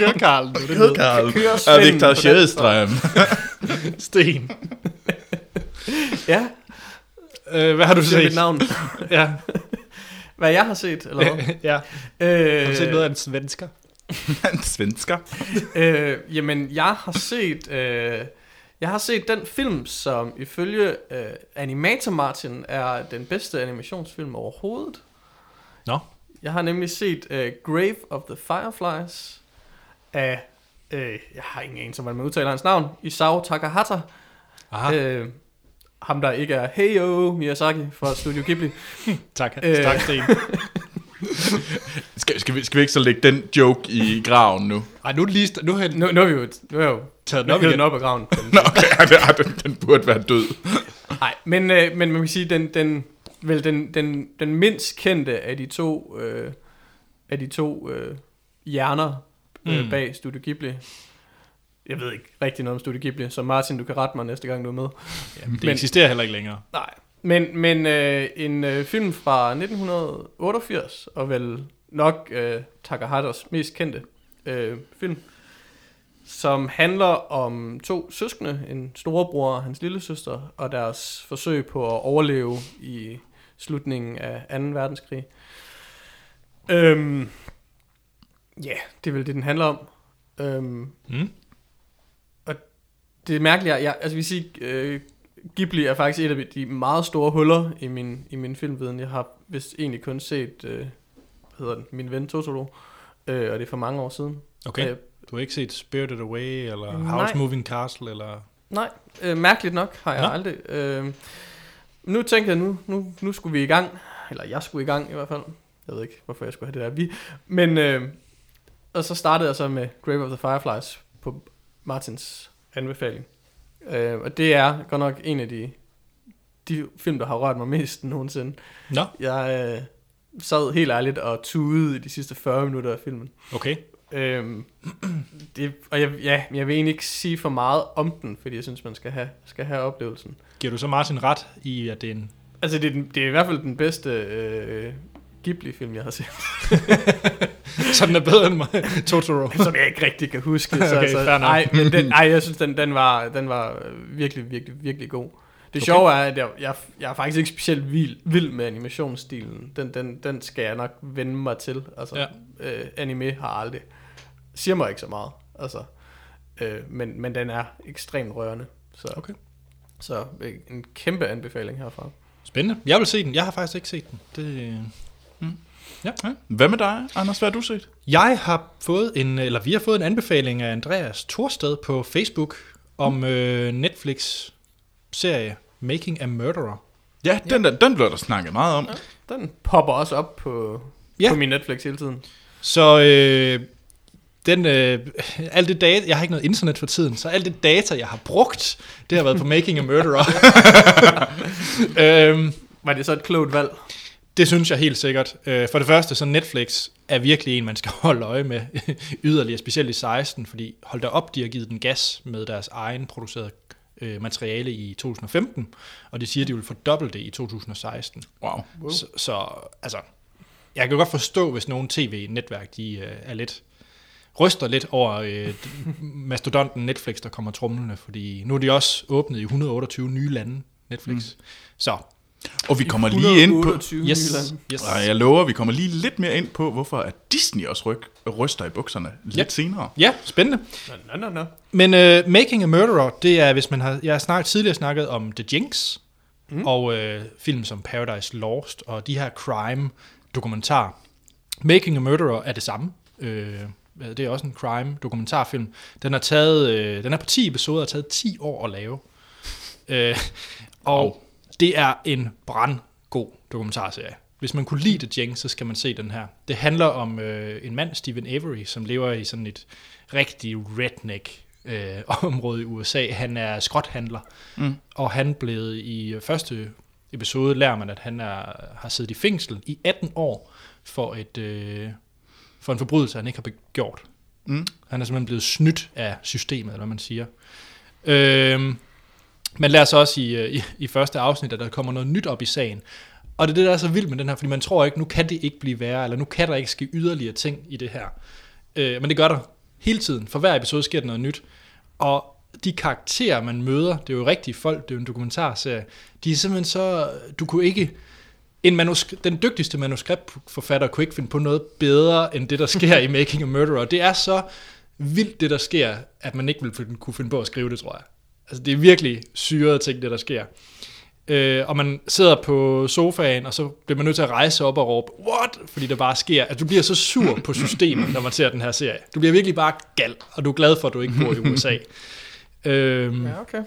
Körkarlen. Körkarlen. Og Victor Sjöström. Sten. Ja. Øh, hvad har du set? Det er mit navn. Ja. Hvad jeg har set, eller hvad? Ja. Øh, har du set noget af en svensker? En svensker? øh, jamen, jeg har set... Øh, Jeg har set den film, som ifølge øh, Animator Martin er den bedste animationsfilm overhovedet. Nå. No. Jeg har nemlig set øh, Grave of the Fireflies af, øh, jeg har ingen anelse, hvordan man udtaler hans navn, Isao Takahata. Aha. Øh, ham, der ikke er Hayao Miyazaki fra Studio Ghibli. Tak, øh, tak, Sten. skal, skal, vi, skal vi ikke så lægge den joke i graven nu? Ej, nu er det lige... St- nu, nu, nu er vi jo... Nu er jo taget den op, den op af graven. Nå, okay, ja, den, den burde være død. Nej, men, øh, men man kan sige, den, den, vel, den, den, den mindst kendte af de to, øh, af de to øh, hjerner øh, mm. bag Studio Ghibli, Jeg ved ikke rigtig noget om Studio Ghibli, så Martin, du kan rette mig næste gang, du er med. Jamen, det men, eksisterer heller ikke længere. Nej, men, men øh, en øh, film fra nitten otteogfirs, og vel nok øh, Takahatas mest kendte øh, film, som handler om to søskende, en storebror og hans lillesøster, og deres forsøg på at overleve i slutningen af anden verdenskrig. Øhm, ja, det er vel det, den handler om. Øhm, mm. Og det er mærkeligt, jeg, altså vi siger, øh, Ghibli er faktisk et af de meget store huller i min, i min filmviden. Jeg har vist egentlig kun set, øh, hvad hedder den, Min Ven Totoro, øh, og det er for mange år siden. Okay. Øh, Du har ikke set Spirited Away, eller House Moving Castle, eller... Nej, øh, mærkeligt nok har jeg Nå. aldrig. Øh, nu tænkte jeg, nu, nu, nu skulle vi i gang. Eller jeg skulle i gang i hvert fald. Jeg ved ikke, hvorfor jeg skulle have det der vi. Men, øh, og så startede jeg så med Grave of the Fireflies på Martins anbefaling. Øh, og det er godt nok en af de, de film, der har rørt mig mest nogensinde. Nå. Jeg øh, sad helt ærligt og tudede i de sidste fyrre minutter af filmen. Okay. Øhm, det, og jeg, ja, jeg vil egentlig ikke sige for meget om den, fordi jeg synes, man skal have, skal have oplevelsen. Giver du så Martin ret i, at det er en... Altså, det er, den, det er i hvert fald den bedste øh, Ghibli-film, jeg har set. Så den er bedre end mig, Totoro? Som jeg ikke rigtig kan huske. Så, okay, altså, fair ej, men den, ej, jeg synes, den, den, var, den var virkelig, virkelig, virkelig god. Det okay. sjove er, at jeg, jeg, jeg er faktisk ikke specielt vild, vild med animationsstilen. Den, den, den skal jeg nok vende mig til. Altså, ja. øh, anime har aldrig... siger mig ikke så meget, altså, øh, men, men den er ekstremt rørende, så, okay. så en kæmpe anbefaling herfra. Spændende. Jeg vil se den. Jeg har faktisk ikke set den. Det... Mm. Ja. Ja. Hvad med dig, Anders? Hvad har du set? Jeg har fået en, eller vi har fået en anbefaling af Andreas Thorsted på Facebook om mm. øh, Netflix-serie Making a Murderer. Ja, den, ja. Der, den blev der snakket meget om. Ja, den popper også op på, ja. på min Netflix hele tiden. Så... Øh, Den, øh, alt det data, jeg har ikke noget internet for tiden, så alt det data, jeg har brugt, det har været på Making a Murderer. øhm, Var det så et klogt valg? Det synes jeg helt sikkert. Øh, for det første, så Netflix er virkelig en, man skal holde øje med yderligere, specielt i seksten, fordi hold da op, de har givet den gas med deres egen producerede øh, materiale i to tusind og femten, og de siger, de vil fordoble det i to tusind og seksten. Wow. wow. Så, så altså, jeg kan godt forstå, hvis nogle tv-netværk, de øh, er lidt... ryster lidt over øh, mastodonten Netflix, der kommer tromlende, fordi nu er de også åbnet i et hundrede og otteogtyve nye lande, Netflix. Mm. Så. Og vi kommer lige ind på... Yes, yes. Og jeg lover, vi kommer lige lidt mere ind på, hvorfor at Disney også ryk, ryster i bukserne lidt ja. senere. Ja, spændende. No, no, no, no. Men øh, Making a Murderer, det er, hvis man har... Jeg har snart, tidligere snakket om The Jinx, mm. og øh, film som Paradise Lost, og de her crime-dokumentarer. Making a Murderer er det samme. Øh, Det er også en crime-dokumentarfilm. Den har taget, øh, den er på ti episoder, og har taget ti år at lave. Øh, og oh. det er en brandgod dokumentarserie. Hvis man kunne lide The Jinx, så skal man se den her. Det handler om øh, en mand, Steven Avery, som lever i sådan et rigtig redneck-område øh, i U S A. Han er skrothandler, mm. og han blev i første episode, lærer man, at han er, har siddet i fængsel i atten år for et... Øh, for en forbrydelse, han ikke har gjort. Mm. Han er simpelthen blevet snydt af systemet, eller hvad man siger. Øhm, man lærer så også i, i, i første afsnit, at der kommer noget nyt op i sagen. Og det er det, der er så vildt med den her, fordi man tror ikke, nu kan det ikke blive værre, eller nu kan der ikke ske yderligere ting i det her. Øh, men det gør der hele tiden. For hver episode sker der noget nyt. Og de karakterer, man møder, det er jo rigtige folk, det er jo en dokumentarserie, de er simpelthen så... Du kunne ikke... En manuskri- den dygtigste manuskriptforfatter kunne ikke finde på noget bedre, end det, der sker i Making a Murderer. Det er så vildt, det der sker, at man ikke ville kunne finde på at skrive det, tror jeg. Altså, det er virkelig syrede ting, det der sker. Øh, og man sidder på sofaen, og så bliver man nødt til at rejse op og råbe, what? Fordi der bare sker, at du bliver så sur på systemet, når man ser den her serie. Du bliver virkelig bare gal, og du er glad for, at du ikke bor i U S A. øh, ja, okay.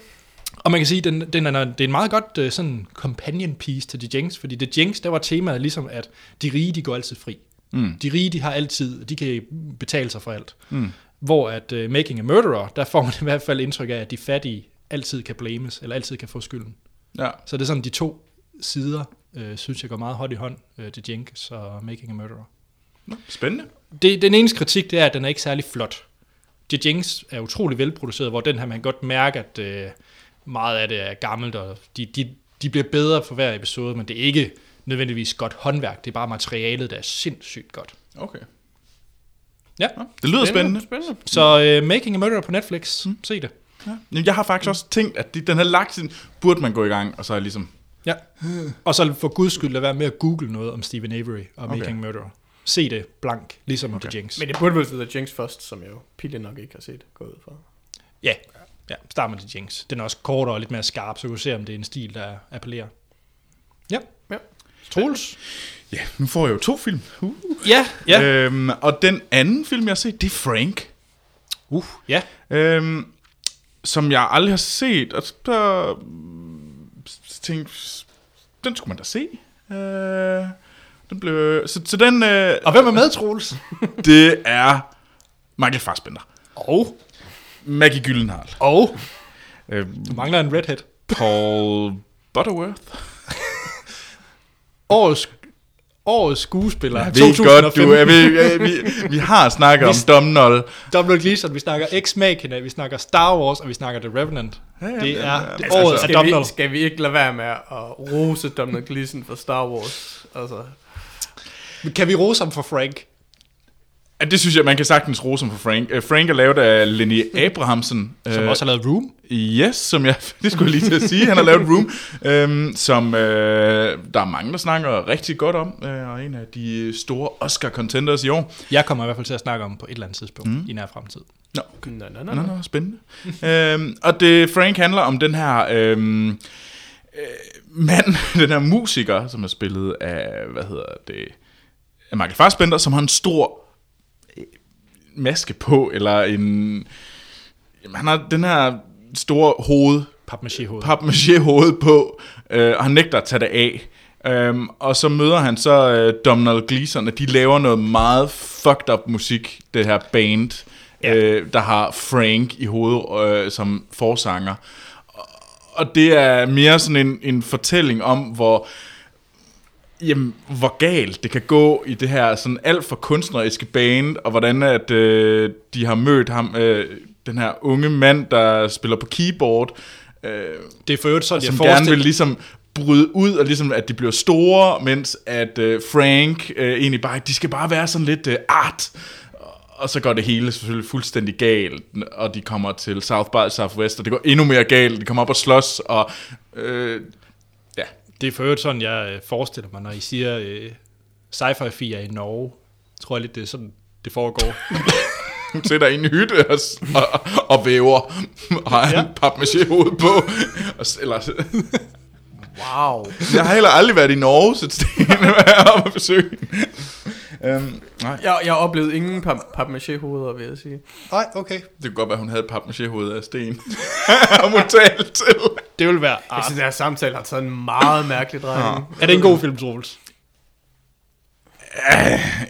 Og man kan sige, at den, den er, det er en meget godt uh, sådan companion piece til The Jinx, fordi The Jinx, der var temaet ligesom, at de rige, de går altid fri. Mm. De rige, de har altid, de kan betale sig for alt. Mm. Hvor at uh, Making a Murderer, der får man i hvert fald indtryk af, at de fattige altid kan blames, eller altid kan få skylden. Ja. Så det er sådan, de to sider, uh, synes jeg går meget hånd i hånd, uh, The Jinx og Making a Murderer. Spændende. Det, den eneste kritik, det er, at den er ikke særlig flot. The Jinx er utrolig velproduceret, hvor den her man godt mærker, at øh, meget af det er gammelt, og de, de, de bliver bedre for hver episode, men det er ikke nødvendigvis godt håndværk, det er bare materialet, der er sindssygt godt. Okay. Ja. ja det lyder spændende. spændende. Så uh, Making a Murderer på Netflix, mm. se det. Ja. Jamen, jeg har faktisk mm. også tænkt, at de, den her lagtiden burde man gå i gang, og så ligesom... Ja, og så for guds skyld at være med at google noget om Steven Avery og okay. Making a Murderer. Se det blank, ligesom okay. The Jinx. Men det burde vel være The Jinx først, som jeg jo pillet nok ikke har set gå ud fra. Ja, ja. Start med The Jinx. Den er også kortere og lidt mere skarp, så du kan se, om det er en stil, der appellerer. Ja, ja. Troels? Ja, nu får jeg jo to film. Uh. Ja, ja. Øhm, og den anden film, jeg har set, det er Frank. Uh, ja. Øhm, som jeg aldrig har set, og så tænkte den skulle man da se. Øh, den blev... Så, så den... Øh, og hvem er med, Troels? Det er Michael Fassbender. Og? Maggie Gyllenhaal. Og? Øhm, du mangler en redhead. Paul Butterworth. Årets, årets skuespiller jeg to tusind og femten. Godt, du, jeg ved, jeg, vi, vi har snakket om Domhnall. Domhnall Gleeson, vi snakker Ex-Machina, vi snakker Star Wars, og vi snakker The Revenant. Ja, ja, det er ja, ja. Året af Domhnall. Skal vi ikke lade være med at rose Domhnall Gleeson for Star Wars? Altså. Kan vi rose ham for Frank? Ja, det synes jeg, man kan sagtens rose ham for Frank. Uh, Frank er lavet af Lenny Abrahamsen. Som uh, også har lavet Room. Yes, som jeg, det skulle jeg lige til at sige. Han har lavet Room, uh, som uh, der er mange, der snakker rigtig godt om. Uh, og en af de store Oscar-contenders i år. Jeg kommer i hvert fald til at snakke om på et eller andet tidspunkt mm. i nær fremtid. Nå, okay. Nå, nå, nå, nå. Nå, nå spændende. uh, og det Frank handler om den her... Uh, uh, mand, den her musiker, som er spillet af, hvad hedder det... Michael Fassbender, som har en stor... maske på, eller en... Han har den her store hoved... Papmaché-hoved. Papmaché-hoved på, øh, og han nægter at tage det af. Øhm, og så møder han så øh, Domhnall Gleeson, og de laver noget meget fucked up musik, det her band, ja. øh, der har Frank i hovedet øh, som forsanger. Og, og det er mere sådan en, en fortælling om, hvor... Jamen, hvor galt det kan gå i det her sådan alt for kunstneriske band, og hvordan at øh, de har mødt ham, øh, den her unge mand, der spiller på keyboard, øh, det er for øvrigt sådan, som jeg gerne vil ligesom bryde ud, og ligesom at de bliver store, mens at øh, Frank øh, egentlig bare, de skal bare være sådan lidt øh, art, og så går det hele selvfølgelig fuldstændig galt, og de kommer til South by Southwest, og det går endnu mere galt, de kommer op og slås, og... Øh, det er for øvrigt sådan, jeg forestiller mig, når I siger øh, sci-fi-fier i Norge. Tror jeg lidt, det er sådan, det foregår. Hun sætter ind i hytte og, og, og væver, og har ja. en papmaché-hoved på. Og, eller, wow. Jeg har heller aldrig været i Norge, så det er op at besøge. Um, nej. Jeg, jeg oplevede ingen papmaché-hoveder, vil jeg sige. Nej, okay. Det kunne godt være, hun havde papmaché-hoveder af sten. Og hun talte til. Det ville være art. Jeg synes, at deres samtale har taget en meget mærkelig drejning. Ja. Er det en god film, Troels?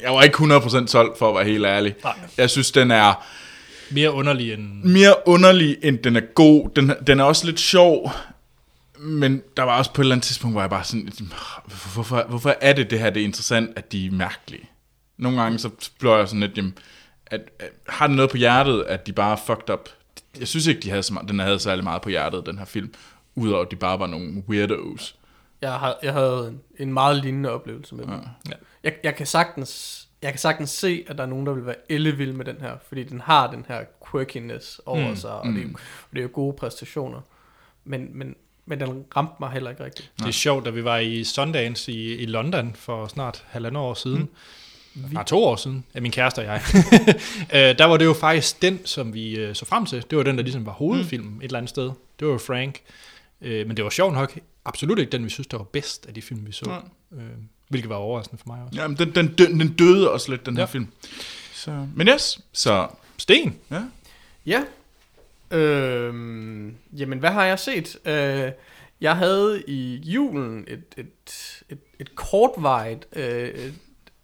Jeg var ikke hundrede procent solgt, for at være helt ærlig. Nej. Jeg synes, den er... Mere underlig end... Mere underlig, end den er god. Den, den er også lidt sjov... Men der var også på et eller andet tidspunkt, hvor jeg bare sådan, hvorfor, hvorfor er det det her, det er interessant, at de er mærkelige? Nogle gange så bliver jeg sådan lidt, jamen, at, at, har det noget på hjertet, at de bare fucked up? Jeg synes ikke, de havde, den havde særlig meget på hjertet, den her film, udover at de bare var nogle weirdos. Jeg, har, jeg havde en, en meget lignende oplevelse med ja. dem. Ja. Jeg, jeg, kan sagtens, jeg kan sagtens se, at der er nogen, der vil være ellevild med den her, fordi den har den her quirkiness over mm. sig, og, mm. det er jo, og det er jo gode præstationer. Men... men Men den ramte mig heller ikke rigtigt. Det er sjovt, da vi var i Sundance i, i London for snart halvandet år siden. Mm. Nej, to år siden. Ja, min kæreste og jeg. Der var det jo faktisk den, som vi så frem til. Det var den, der ligesom var hovedfilmen mm. et eller andet sted. Det var jo Frank. Men det var sjovt nok absolut ikke den, vi synes, der var bedst af de film, vi så. Mm. Hvilket var overraskende for mig også. Jamen, den, den, dø, den døde også lidt, den ja. her film. Så. Men yes, så Sten. Ja. Ja. Øhm, jamen hvad har jeg set? Øh, jeg havde i julen et, et, et, et kortvarigt øh,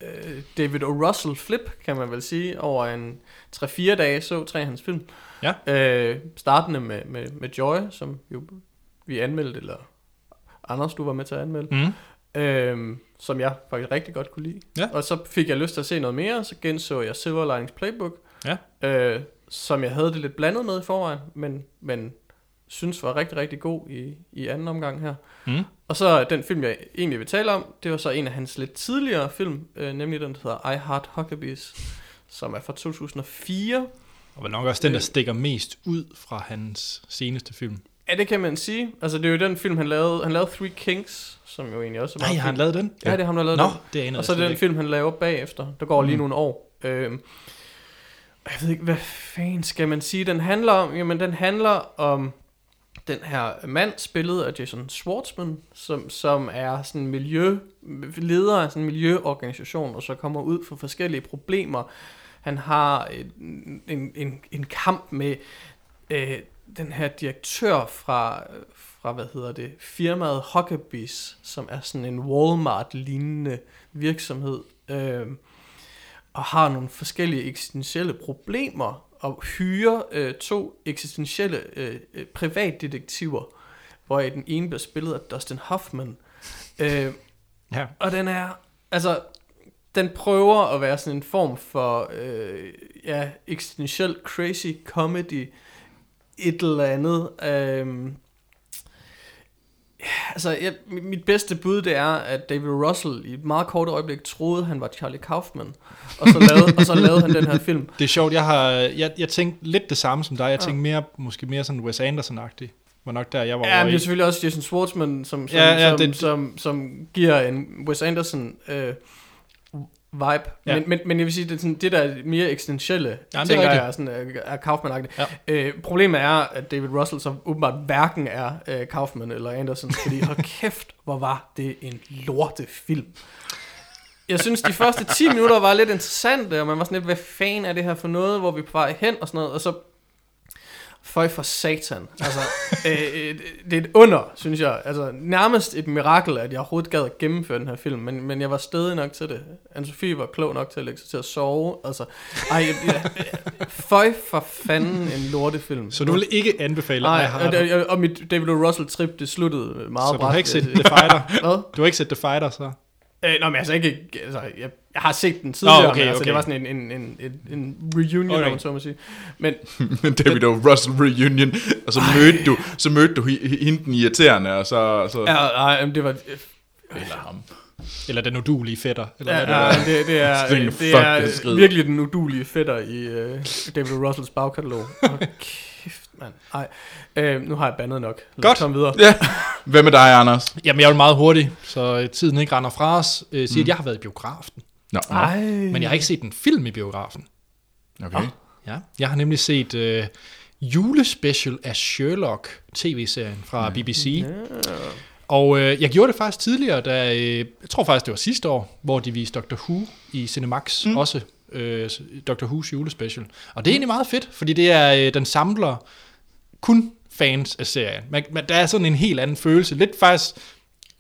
øh, David O. Russell flip, kan man vel sige, over en tre-fire dage så tre af hans film. Ja. Øh, startende med, med, med Joy, som jo vi anmeldte, eller Anders, du var med til at anmelde. Mm. Øhm, som jeg faktisk rigtig godt kunne lide. Ja. Og så fik jeg lyst til at se noget mere, så genså jeg Silver Linings Playbook. Ja. Øh, som jeg havde det lidt blandet med i forvejen, men, men synes var rigtig, rigtig god i, i anden omgang her. Mm. Og så den film, jeg egentlig vil tale om, det var så en af hans lidt tidligere film, øh, nemlig den, der hedder I Heart Huckabees, som er fra to tusind og fire. Og var nok også den, der stikker mest ud fra hans seneste film. Ja, det kan man sige. Altså, det er jo den film, han lavede. Han lavede Three Kings, som jo egentlig også... Nej, har han lavet den? Ja, det er ham, der lavede no, den. Det er og så er det den ikke. Film, han laver bagefter. Der går mm. lige nogle år. Øhm, jeg ved ikke, hvad fanden skal man sige? Den handler om... Jamen, den handler om den her mand, spillet af Jason Schwartzman, som, som er sådan en miljø... leder af sådan en miljøorganisation, og så kommer ud for forskellige problemer. Han har en, en, en, en kamp med... Øh, den her direktør fra, fra, hvad hedder det, firmaet Huckabees, som er sådan en Walmart-lignende virksomhed, øh, og har nogle forskellige eksistentielle problemer, og hyrer øh, to eksistentielle øh, privatdetektiver, hvor den ene bliver spillet af Dustin Hoffman. Øh, ja. Og den er, altså, den prøver at være sådan en form for, øh, ja, eksistentiel crazy comedy, et eller andet. Øhm, altså, jeg, mit bedste bud, det er, at David Russell i et meget kort øjeblik troede, han var Charlie Kaufman, og så lavede, og så lavede han den her film. Det er sjovt, jeg har, jeg, jeg tænkte lidt det samme som dig, jeg tænkte mere, måske mere sådan Wes Anderson-agtig, var nok der, jeg var ja, over i. Ja, men selvfølgelig også Jason Schwartzman, som, som, ja, ja, som, det, som, som giver en Wes Anderson øh, vibe, ja. men, men, men jeg vil sige, det, sådan, det der er mere eksistentielle, ja, tænker jeg, er, sådan, er Kaufman-agtigt. Ja. Øh, problemet er, at David Russell så åbenbart hverken er øh, Kaufman eller Anderson, fordi hold kæft, hvor var det en lortefilm. Jeg synes, de første ti minutter var lidt interessante, og man var sådan lidt, hvad fanden er det her for noget, hvor vi på vej hen og sådan noget, og så føj for satan. Altså, øh, det er et under, synes jeg. Altså, nærmest et mirakel, at jeg overhovedet gad at gennemføre den her film, men, men jeg var stædig nok til det. Anne-Sophie var klog nok til at lægge sig til at sove. Altså, ej, jeg, jeg, føj for fanden en lortefilm. Så du vil ikke anbefale ej, jeg og, og mit David O. Russell-trip, det sluttede meget bræt. Så du har ikke set The Fighter? Du har ikke set The Fighter, så? Øh, nå, men altså ikke... Altså, jeg, jeg har set den tidligere, oh, okay, men altså, okay. Det var sådan en, en, en, en, en reunion, okay. Om, så må sige. Men David O. Russell reunion, og så mødte du, så mødte du hende den irriterende, og så... så... Ja, nej, det var... Øh, eller ham. Eller den udulige fætter. Eller ja, nej, det, det, det er, det det er virkelig den udulige fætter i uh, David O. Russells bagkatalog. Okay. Man. Ej. Øh, nu har jeg bandet nok. Lad os komme videre. Yeah. Hvad med dig, Anders? Jamen, jeg er jo meget hurtig, så tiden ikke render fra os. Øh, siger, mm. at jeg har været i biografen. No. Men jeg har ikke set en film i biografen. Okay. Oh. Ja. Jeg har nemlig set øh, julespecial af Sherlock, tv-serien fra mm. B B C. Yeah. Og øh, jeg gjorde det faktisk tidligere, da, øh, jeg tror faktisk, det var sidste år, hvor de viste Doctor Who i Cinemax mm. også. Øh, Doctor Who's julespecial. Og det er egentlig meget fedt, fordi det er, øh, den samler kun fans af serien. Man, man, der er sådan en helt anden følelse. Lidt faktisk, jeg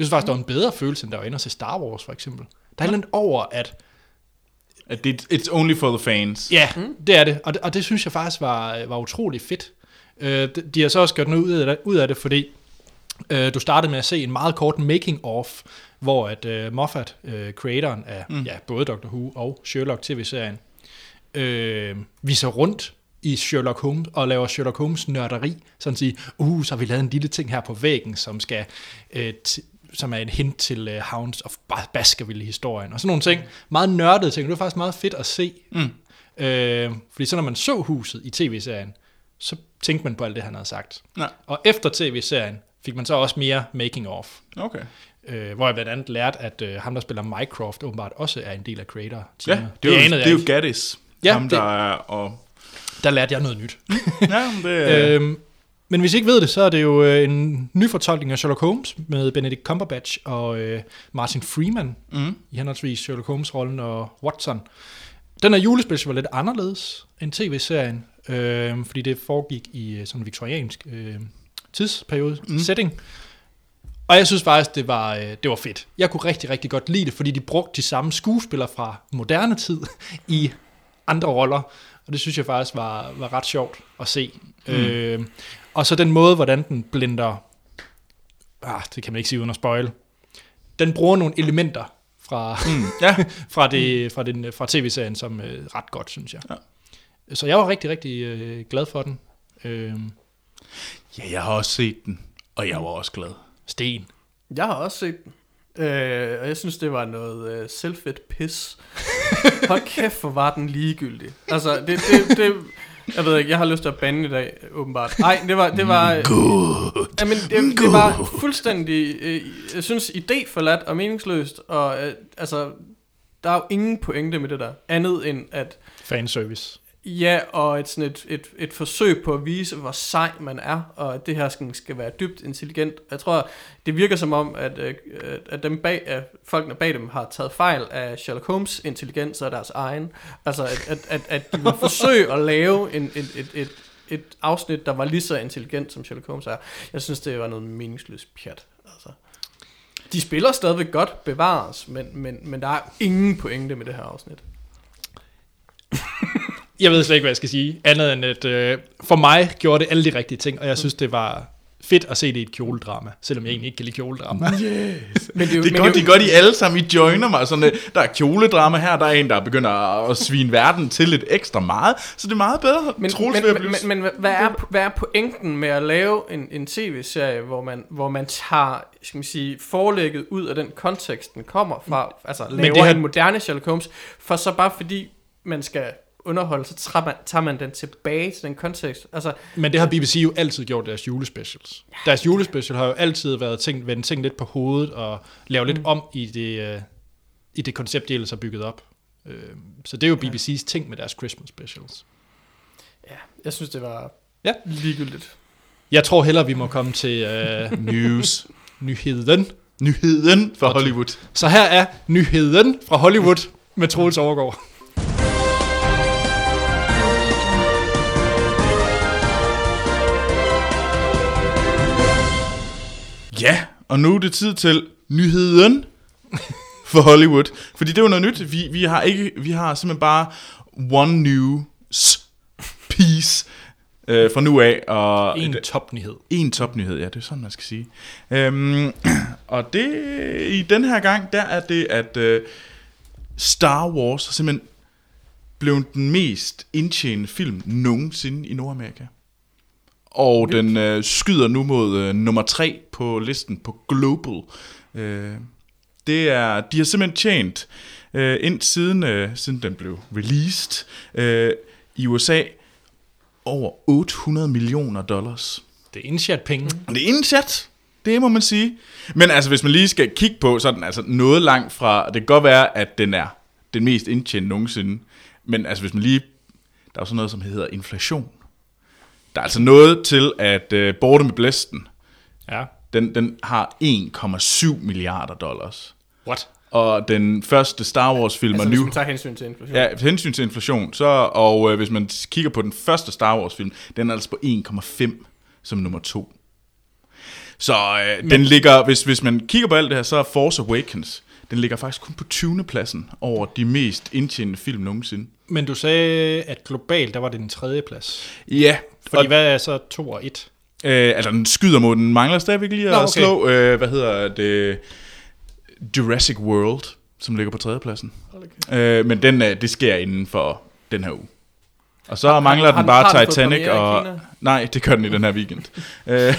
synes faktisk, der var en bedre følelse, end der var inde og se Star Wars, for eksempel. Der er lidt over, at... at det, it's only for the fans. Ja, mm. det er det. Og, det. og det synes jeg faktisk var, var utrolig fedt. Øh, de har så også gjort noget ud af det, ud af det fordi øh, du startede med at se en meget kort making-of, hvor at øh, Moffat, øh, creatoren af mm. ja, både Doctor Who og Sherlock T V-serien, øh, viser rundt i Sherlock Holmes og laver Sherlock Holmes nørderi, sådan at sige, uh, så har vi lavet en lille ting her på væggen, som skal øh, t- som er en hint til øh, Hounds of Baskerville-historien, og sådan nogle ting. Meget nørdede ting, det var faktisk meget fedt at se. Mm. Øh, fordi så når man så huset i T V-serien, så tænkte man på alt det, han havde sagt. Nej. Og efter T V-serien fik man så også mere making-of. Okay. Øh, hvor jeg blandt andet lærte, at øh, ham, der spiller Mycroft, åbenbart også er en del af creator. Ja, det, det, jo, det er jo Gaddis. Ja, ham, det, der er, og... der lærte jeg noget nyt. Ja, det... øhm, men hvis I ikke ved det, så er det jo øh, en ny fortolkning af Sherlock Holmes med Benedict Cumberbatch og øh, Martin Freeman mm. i henholdsvis Sherlock Holmes-rollen og Watson. Den her julespecial var lidt anderledes end tv-serien, øh, fordi det foregik i sådan en viktoriansk øh, tidsperiode, mm. setting. Og jeg synes faktisk, det var, det var fedt. Jeg kunne rigtig, rigtig godt lide det, fordi de brugte de samme skuespillere fra moderne tid i andre roller. Og det synes jeg faktisk var, var ret sjovt at se. Mm. Øh, og så den måde, hvordan den blender... Ah, det kan man ikke sige uden at spoil. Den bruger nogle elementer fra, mm. fra, det, fra, den, fra tv-serien, som øh, ret godt, synes jeg. Ja. Så jeg var rigtig, rigtig øh, glad for den. Øh. Ja, jeg har også set den, og jeg var også glad. Sten. Jeg har også set den. Øh, og jeg synes, det var noget øh, selvfedt pis. Hold kæft, hvor var den ligegyldig. Altså, det, det, det, jeg ved ikke, jeg har lyst til at bande i dag, åbenbart. Nej, det var... det var, God. Jamen, det, det var fuldstændig, øh, jeg synes, idéforladt og meningsløst, og øh, altså, der er jo ingen pointe med det der, andet end at... Fanservice. Ja, og et, sådan et, et, et forsøg på at vise, hvor sej man er, og at det her skal, skal være dybt intelligent. Jeg tror, det virker som om, at, at dem bag, at folkene bag dem har taget fejl af Sherlock Holmes' intelligens og deres egen. Altså, at, at, at, at de vil forsøge at lave en, et, et, et, et afsnit, der var lige så intelligent, som Sherlock Holmes er. Jeg synes, det var noget meningsløst pjat. Altså. De spiller stadigvæk godt, bevares, men, men, men der er ingen pointe med det her afsnit. Jeg ved slet ikke, hvad jeg skal sige, andet end at øh, for mig gjorde det alle de rigtige ting, og jeg synes, det var fedt at se det i et kjoledrama, selvom jeg egentlig ikke kan lide kjoledrama. Yes. Men det, jo, det, men godt, det, jo, det godt, I alle sammen, I joiner mig. Sådan, der er kjoledrama her, der er en, der begynder at svine verden til lidt ekstra meget, så det er meget bedre. Men, Troels, men, men, men, men hvad, er, hvad er pointen med at lave en, en tv-serie, hvor man, hvor man tager... skal man sige, forlægget ud af den kontekst, den kommer fra, altså laver det her... en moderne Sherlock Holmes, for så bare fordi man skal underholde, så tager man, tager man den tilbage til den kontekst. Altså, men det har B B C jo altid gjort, deres julespecials. Ja, deres julespecial har jo altid været tænkt, vendt ting lidt på hovedet, og lavet mm. lidt om i det, i det koncept, de ellers har bygget op. Så det er jo B B C's ja. ting med deres Christmas specials. Ja, jeg synes, det var ja. ligegyldigt. Jeg tror hellere, vi må komme til uh, news. Nyheden. Nyheden fra Hollywood. Så her er nyheden fra Hollywood med Troels Overgaard. Ja, og nu er det tid til nyheden for Hollywood. Fordi det er jo noget nyt. Vi, vi, har, ikke, vi har simpelthen bare one news piece øh, fra nu af. Og en topnyhed. En topnyhed, ja, det er sådan, man skal sige. Øhm, og det i den her gang, der er det, at øh, Star Wars simpelthen blev den mest indtjenende film nogensinde i Nordamerika. Og den øh, skyder nu mod øh, nummer tre på listen på Global. Øh, det er, de har simpelthen tjent, øh, ind siden, øh, siden den blev released øh, i U S A, over otte hundrede millioner dollars. Det er indsat penge. Det er indsat, det må man sige. Men altså, hvis man lige skal kigge på, så er den altså noget langt fra, det kan godt være, at den er den mest indtjent nogensinde. Men altså, hvis man lige, der er jo sådan noget, som hedder inflation. Der er altså noget til, at uh, Borte med Blæsten, ja. den, den har en komma syv milliarder dollars. What? Og den første Star Wars-film... Altså, er nu, hvis man tager hensyn til inflation. Ja, hensyn til inflation. Så, og uh, hvis man kigger på den første Star Wars-film, den er altså på en komma fem som nummer to. Så uh, Men... den ligger... Hvis, hvis man kigger på alt det her, så er Force Awakens... Den ligger faktisk kun på tyvende pladsen over de mest indtjenende film nogensinde. Men du sagde, at globalt, der var det den tredje plads. Ja. Fordi og, hvad er så to og et? Øh, altså, den skyder mod den. Mangler stadigvæk lige at Nå, okay. slå, øh, hvad hedder det, Jurassic World, som ligger på tredje pladsen. Okay. Øh, men den, det sker inden for den her uge. Og så har, mangler har, den bare har Titanic. Og nej, det gør den i den her weekend. øh,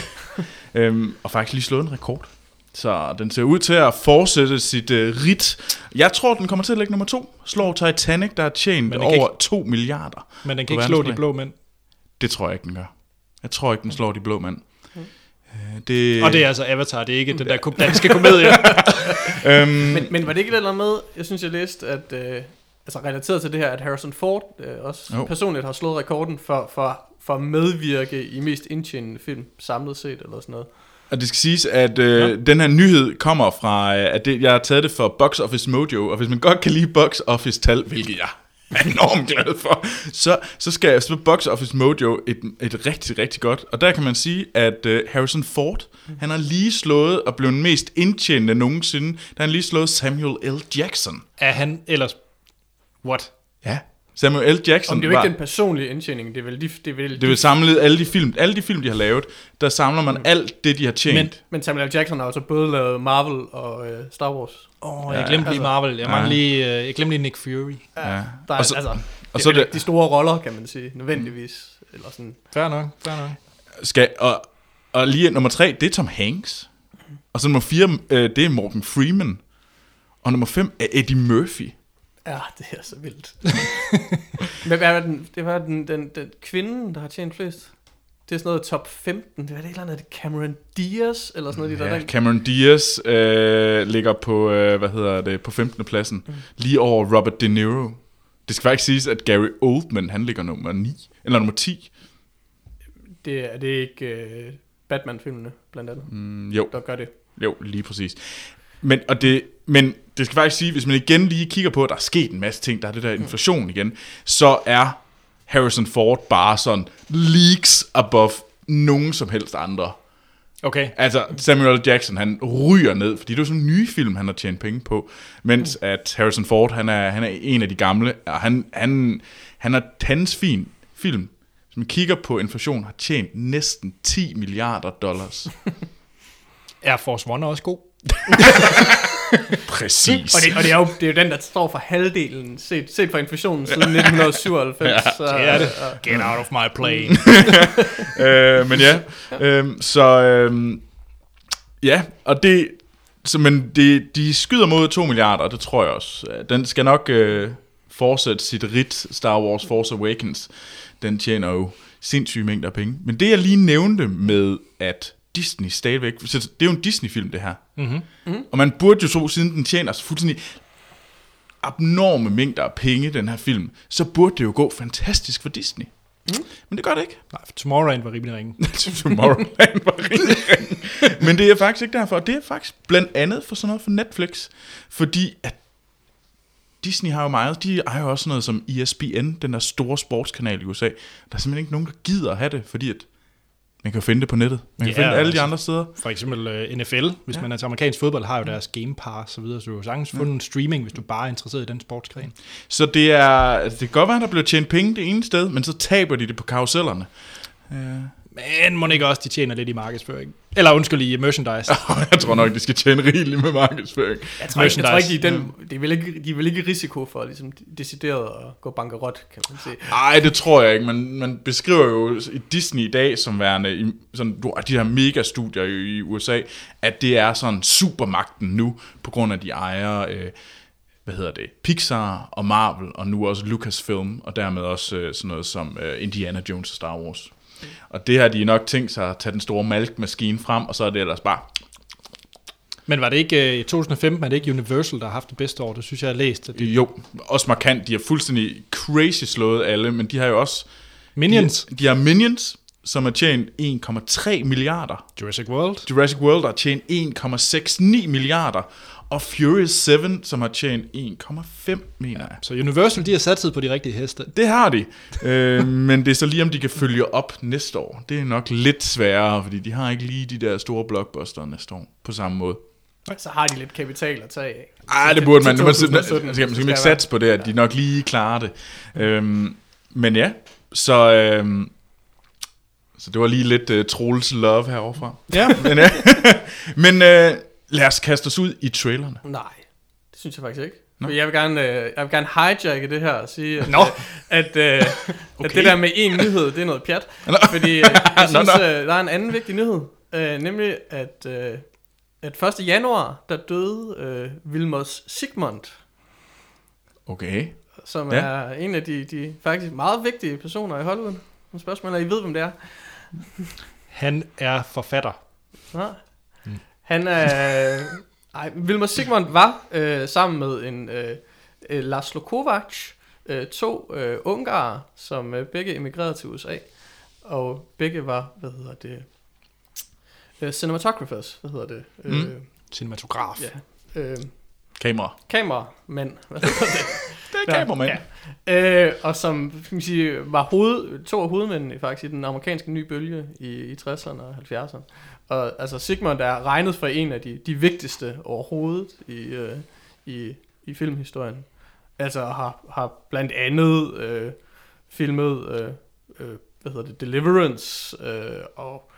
øh, og faktisk lige slået en rekord. Så den ser ud til at fortsætte sit uh, rit. Jeg tror, den kommer til at ligge nummer to. Slår Titanic, der har tjent over ikke... to milliarder. Men den kan ikke slå de blå mænd? Det tror jeg ikke, den gør. Jeg tror ikke, den slår de blå mænd. Mm. Uh, det... Og det er altså Avatar, det er ikke den der danske komedie. um... men, men var det ikke det eller med, jeg synes, jeg læste, at uh, altså relateret til det her, at Harrison Ford uh, også oh. personligt har slået rekorden for, for, for at medvirke i mest indtjenende film, samlet set eller sådan noget. Og det skal siges, at øh, ja. den her nyhed kommer fra, øh, at det, jeg har taget det for Box Office Mojo, og hvis man godt kan lide Box Office-tal, hvilket jeg er enormt glad for, så, så skal jeg så Box Office Mojo et, et rigtig, rigtig godt. Og der kan man sige, at øh, Harrison Ford, mm. han har lige slået og blevet den mest indtjenende nogensinde, da han lige slået Samuel L. Jackson. Er han ellers... What? Ja. Samuel L. Jackson. Om det er jo ikke var, den personlige indtjening, det er vel de, det er vel, det er vel samlet alle de film, alle de film de har lavet, der samler man alt det de har tjent. Men, men Samuel L. Jackson har også både lavet Marvel og øh, Star Wars. Åh, oh, jeg ja, glemte lige altså. Marvel. Jeg ja. lige, øh, jeg glemte lige Nick Fury. Ja. Ja. Der er, og så, altså. og så det, de store roller, kan man sige, nødvendigvis. Mm. Eller sådan. Fair nok, fair nok. Skal, og, og lige nummer tre, det er Tom Hanks. Og så nummer fire, øh, det er Morgan Freeman. Og nummer fem er Eddie Murphy. Ja, det er så vildt. Men hvad var den, det var den, den, den kvinde, der har tjent flest? Det er sådan noget top femten. Det var det eller andet, Cameron Diaz, eller sådan noget. Ja, de der, der... Cameron Diaz øh, ligger på, øh, hvad hedder det, på femtende pladsen. Mm. Lige over Robert De Niro. Det skal faktisk siges, at Gary Oldman, han ligger nummer ni, eller nummer ti. Det er det ikke øh, Batman-filmene, blandt andet, mm, jo. Der gør det. Jo, lige præcis. Men, og det, men det skal faktisk sige, hvis man igen lige kigger på, at der er sket en masse ting, der er det der inflation mm. igen, så er Harrison Ford bare sådan leagues above nogen som helst andre. Okay. Altså Samuel L. Jackson, han ryger ned, fordi det er jo sådan en ny film, han har tjent penge på, mens mm. at Harrison Ford, han er, han er en af de gamle, og han, han, han har hans fin film, som kigger på inflation, har tjent næsten ti milliarder dollars. Air Force One er også god. Præcis. Og, det, og det, er jo, det er jo den, der står for halvdelen set, set for inflationen siden nitten syvoghalvfems. Ja, så, det er det. Og, get out of my plane. øh, Men ja, øh, så øh, ja, og det så, men det, de skyder mod to milliarder. Det tror jeg også. Den skal nok øh, fortsætte sit rit. Star Wars Force Awakens, den tjener jo sindssyge mængder penge. Men det jeg lige nævnte med at Disney stadigvæk, så det er jo en Disney-film det her, mm-hmm. Mm-hmm. Og man burde jo så, siden den tjener så fuldstændig abnorme mængder af penge, den her film, så burde det jo gå fantastisk for Disney, mm. Men det gør det ikke. Nej, for Tomorrowland var rimelig ringe. Tomorrowland var rimelig ringe. Men det er faktisk ikke derfor, og det er faktisk blandt andet for sådan noget for Netflix, fordi at Disney har jo meget, de ejer jo også noget som E S P N, den der store sportskanal i U S A. Der er simpelthen ikke nogen, der gider at have det, fordi at man kan finde det på nettet. Man kan ja, finde alle de andre steder. For eksempel uh, N F L, hvis ja. man er til amerikansk fodbold, har jo deres Game Pass og så videre, så du har sagtens fundet en streaming, hvis du bare er interesseret i den sportsgren. Så det er, altså, det kan godt være, at der bliver tjent penge det ene sted, men så taber de det på karusellerne. Uh. Men må ikke også, de tjener lidt i markedsføring? Eller undskyld, i merchandise. Jeg tror nok, de skal tjene rigeligt med markedsføring. Jeg tror, jeg tror ikke, de er, den, de er vel ikke, de er vel ikke risiko for ligesom, decideret at gå bankerot, kan man sige. Nej, det tror jeg ikke. Man, man beskriver jo Disney i dag som værende i sådan, de her megastudier i U S A, at det er sådan supermagten nu, på grund af de ejer, øh, hvad hedder det, Pixar og Marvel, og nu også Lucasfilm, og dermed også øh, sådan noget som øh, Indiana Jones og Star Wars. Og det har de nok tænkt sig at tage den store malkmaskine frem, og så er det ellers bare... Men var det ikke i to tusind og femten, var det ikke Universal, der har haft det bedste år? Det synes jeg, jeg har læst. At de... Jo, også markant. De har fuldstændig crazy slået alle, men de har jo også... Minions. De, de har Minions, som har tjent en komma tre milliarder. Jurassic World. Jurassic World har tjent en komma seksti milliarder. Og Furious syv, som har tjent en komma fem, mener jeg. Så Universal, de har satset på de rigtige heste. Det har de. øh, men det er så lige, om de kan følge op næste år. Det er nok lidt sværere, fordi de har ikke lige de der store blockbuster næste år på samme måde. Så har de lidt kapital at tage af. Ej, det burde man. Man skal ikke satse på det, at de nok lige klarer det. Øhm, men ja, så... Øhm, så det var lige lidt uh, Troels love heroverfra. Ja. Men... Ja. men øh, lad os kaste os ud i trailerne. Nej, det synes jeg faktisk ikke. No. Jeg vil gerne, øh, jeg vil gerne hijacke det her og sige, at, no. at, øh, okay. at det der med én nyhed, det er noget pjat. No. Fordi øh, jeg synes, no, no. Øh, der er en anden vigtig nyhed. Øh, nemlig, at, øh, at første januar, der døde øh, Vilmos Zsigmond. Okay. Som ja. er en af de, de faktisk meget vigtige personer i Hollywood. Nogle spørgsmål, I ved, hvem det er. Han er forfatter. Nej. Han er... Ej, Vilmos Zsigmond var øh, sammen med en øh, László Kovács, øh, to øh, ungarer, som øh, begge emigrerede til U S A, og begge var, hvad hedder det, øh, cinematographers, hvad hedder det? Øh, mm. Cinematograf. Ja. Øh, kamera. Kameramænd. Hvad hedder det? Det er kameramænd. Ja. Øh, og som, kan man sige, var hoved, to af hovedmændene faktisk i den amerikanske nye bølge i, i tresserne og halvfjerdserne. Og altså Zsigmond er regnet for en af de, de vigtigste overhovedet i, øh, i, i filmhistorien. Altså har, har blandt andet øh, filmet øh, øh, hvad hedder det, Deliverance øh, og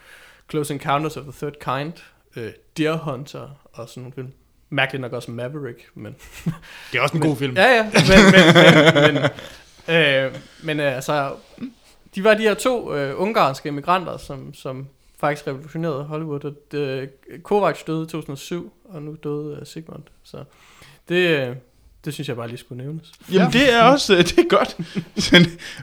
Close Encounters of the Third Kind, øh, Deer Hunter og sådan nogle film. Mærkeligt nok også Maverick, men... Det er også en men, god film. Ja, ja, men... men, men, men øh, men øh, altså, de var de her to øh, ungarske emigranter, som, som faktisk revolutionerede Hollywood. Og, øh, Kovács døde i to tusind og syv, og nu døde øh, Zsigmond. Så det... Øh, Det synes jeg bare lige skulle nævnes. Jamen ja. Det er også, det er godt.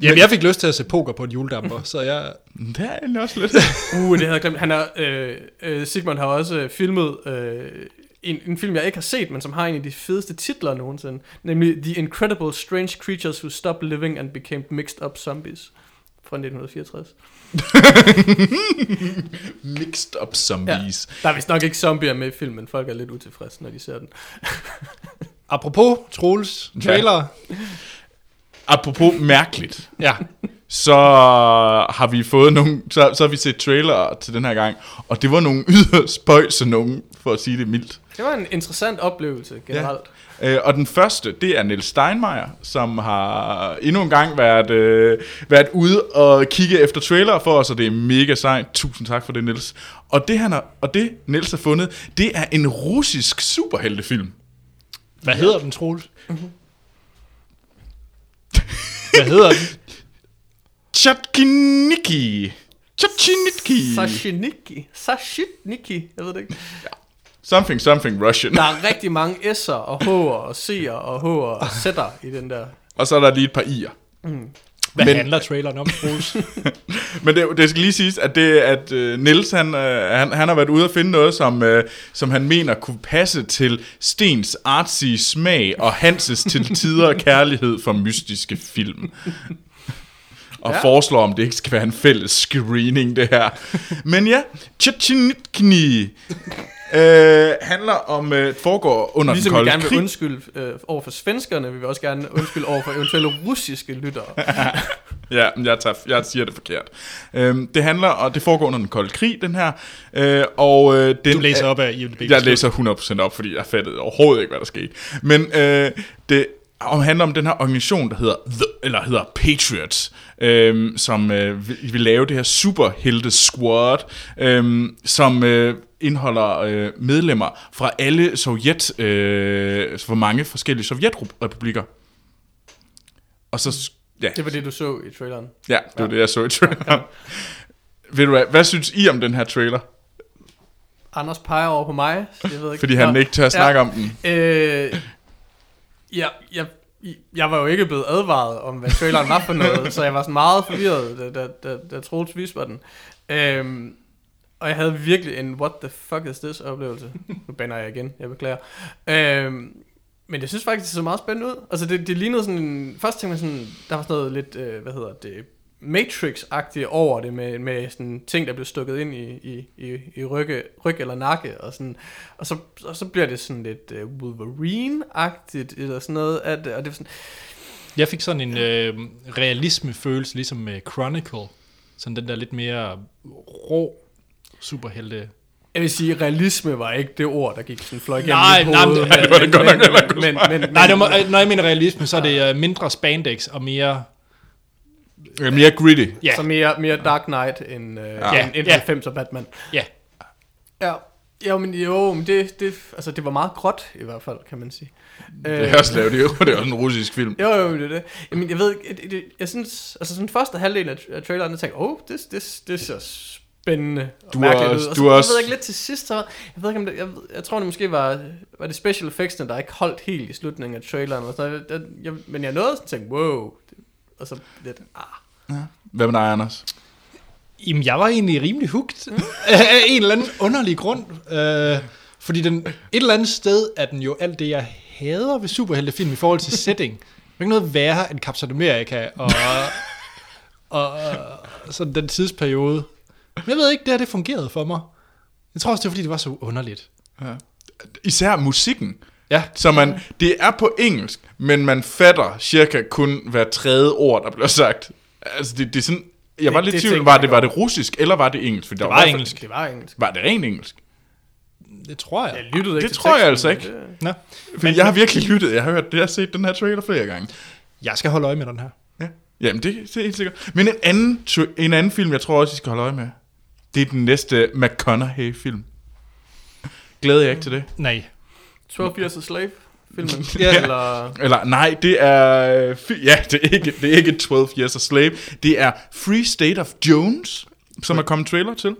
Jamen jeg fik lyst til at se poker på en juledamper, så jeg... Det er egentlig også lidt. uh, det havde jeg glemt. Han er, øh, øh, Zsigmond har også filmet øh, en, en film, jeg ikke har set, men som har en af de fedeste titler nogensinde. Nemlig The Incredible Strange Creatures Who Stopped Living and Became Mixed Up Zombies. Fra nitten fireogtres. Mixed Up Zombies. Ja, der er vist nok ikke zombier med i filmen. Folk er lidt utilfredse, når de ser den. Apropos Troels trailer. Ja. Apropos mærkeligt. Ja. Så har vi fået nogle, så, så har vi set trailer til den her gang, og det var nogle yderst spøjse nogen, for at sige det mildt. Det var en interessant oplevelse generelt. Ja. Øh, og den første, det er Niels Steinmeier, som har endnu en gang været, øh, været ude og kigge efter trailer for os, og det er mega sejt. Tusind tak for det, Niels. Og det, han har, og det Niels har fundet, det er en russisk superheltefilm. Hvad hedder den, Troels? Mm-hmm. Hvad hedder den? Tjatkiniki. Tjatkiniki. Sashiniki. Sashiniki. Jeg ved det ikke. Ja. Something, something Russian. Der er rigtig mange S'er og H'er og C'er og H'er og Z'er i den der. Og så er der lige et par I'er. Mm. Hvad men, handler traileren om, Troels? Men det, det skal lige siges, at, det, at uh, Niels han, uh, han, han har været ude at finde noget, som, uh, som han mener kunne passe til Stens artsige smag og Hanses til tider kærlighed for mystiske film. Og ja. Foreslår, om det ikke skal være en fælles screening, det her. Men ja, Tjatjinikni øh, handler om, øh, foregår under ligesom den kolde krig. Ligesom vi gerne vil undskylde øh, over for svenskerne, vil vi også gerne undskylde over for eventuelle russiske lyttere. Ja, jeg, tager, jeg siger det forkert. Øh, det handler, og det foregår under den kolde krig, den her. Øh, og, øh, den, du læser op af I M D B? Jeg læser hundrede procent op, fordi jeg fattede overhovedet ikke, hvad der skete. Men øh, det... og handler om den her organisation, der hedder The, eller hedder Patriots, øhm, som øh, vil, vil lave det her superhelte squad, øhm, som øh, indeholder øh, medlemmer fra alle sovjet, øh, fra mange forskellige sovjetrepublikker. Og så ja. Det var det du så i traileren. Ja, det var ja. det jeg så i traileren. Ja. Ved du hvad, hvad synes I om den her trailer? Anders peger over på mig, jeg ved ikke. Fordi han ikke tør at snakke ja. om den. Øh... Jeg, jeg, jeg var jo ikke blevet advaret om, hvad traileren var for noget, så jeg var sådan meget forvirret, da, da, da Troels viste mig den. Øhm, og jeg havde virkelig en what the fuck is this oplevelse. Nu banner jeg igen, jeg beklager. Øhm, men jeg synes faktisk, det så meget spændende ud. Altså det, det lignede sådan en... Først tænkte jeg sådan, der var sådan noget lidt, øh, hvad hedder det, Matrix-agtigt over det, med, med sådan ting, der blev stukket ind i, i, i, i rygge, ryg eller nakke, og, sådan, og, så, og så bliver det sådan lidt uh, Wolverine-agtigt, eller sådan noget af det, og det var sådan... Jeg fik sådan en øh, realisme-følelse, ligesom med Chronicle, sådan den der lidt mere rå superhelte... Jeg vil sige, realisme var ikke det ord, der gik sådan fløj gennem nej, mit hoved. Nej, det var det godt nok, men, men, men, nej, det var, når jeg mener realisme, så er det mindre spandex og mere... mere gritty. Ja. Så mere, mere Dark Knight end, øh, ja. end, end ja. halvfemser Batman. Ja. Ja. Jo, men jo, men det, det, altså, det var meget gråt i hvert fald, kan man sige. Det er også lavet, det er jo det er også en russisk film. Jo, jo, det er det. Jamen, jeg ved ikke, jeg synes, altså den første halvdel af traileren, jeg tænkte, åh, oh, det, det, det ser spændende og mærkeligt ud. Og så, jeg ved ikke, lidt til sidst, så, jeg ved ikke, om det, jeg, jeg tror, det måske var, var det special effects, der ikke holdt helt i slutningen af traileren. Og så, jeg, jeg, jeg, men jeg nåede sådan tænkte, wow, det, og så lidt, ah. Ja. Hvad med dig, Anders? Jamen, jeg var egentlig rimelig hugt af en eller anden underlig grund. Øh, fordi den, et eller andet sted er den jo alt det, jeg hader ved superheltefilm i forhold til setting. Det er ikke noget værre end Captain America og, og, og sådan den tidsperiode. Men jeg ved ikke, det her det fungerede for mig. Jeg tror også, det var, fordi det var så underligt. Ja. Især musikken. Ja. Så man, det er på engelsk, men man fatter cirka kun hver tredje ord, der bliver sagt. Altså det, det er sådan, jeg det, var lidt i tvivl, var det, var det russisk, eller var det engelsk? For det, det var, var engelsk. Det var engelsk. Var det rent engelsk? Det tror jeg. Jeg lyttede ikke det til tror teksten, jeg altså ikke. Det... Nå. Fordi men, jeg har virkelig lyttet, jeg har hørt, jeg har set den her trailer flere gange. Jeg skal holde øje med den her. Ja. Jamen det, det er helt sikkert. Men en anden, en anden film, jeg tror også, I skal holde øje med, det er den næste McConaughey-film. Glæder jeg ikke til det? Nej. Twelve Years a Slave. filmen? Ja. Eller? Eller nej, det er ja, det er ikke det er ikke Twelve Years a Slave. Det er Free State of Jones, som er kommet trailer til.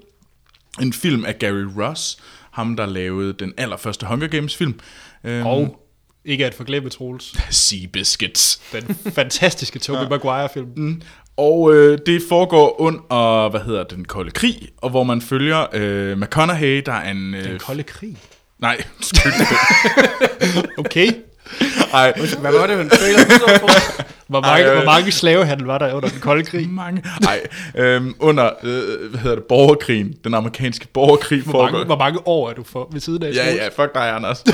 En film af Gary Ross, ham der lavede den allerførste Hunger Games film. Og ikke at forglemme, Troels. Seabiscuits. Den fantastiske Tobey Maguire-film. Mm. Og øh, det foregår under, hvad hedder den, kolde krig, og hvor man følger øh, McConaughey, der er en... Øh, den kolde krig? Nej, skyld. Okay. Ej. Hvad var det, han følger? Hvor mange, øh, mange slavehandel var der under den kolde krig? Mange. Nej, øh, under, øh, hvad hedder det, borgerkrigen, den amerikanske borgerkrig hvor foregår. Mange, hvor mange år er du for ved siden af? Ja, slut? Ja, fuck dig, Anders.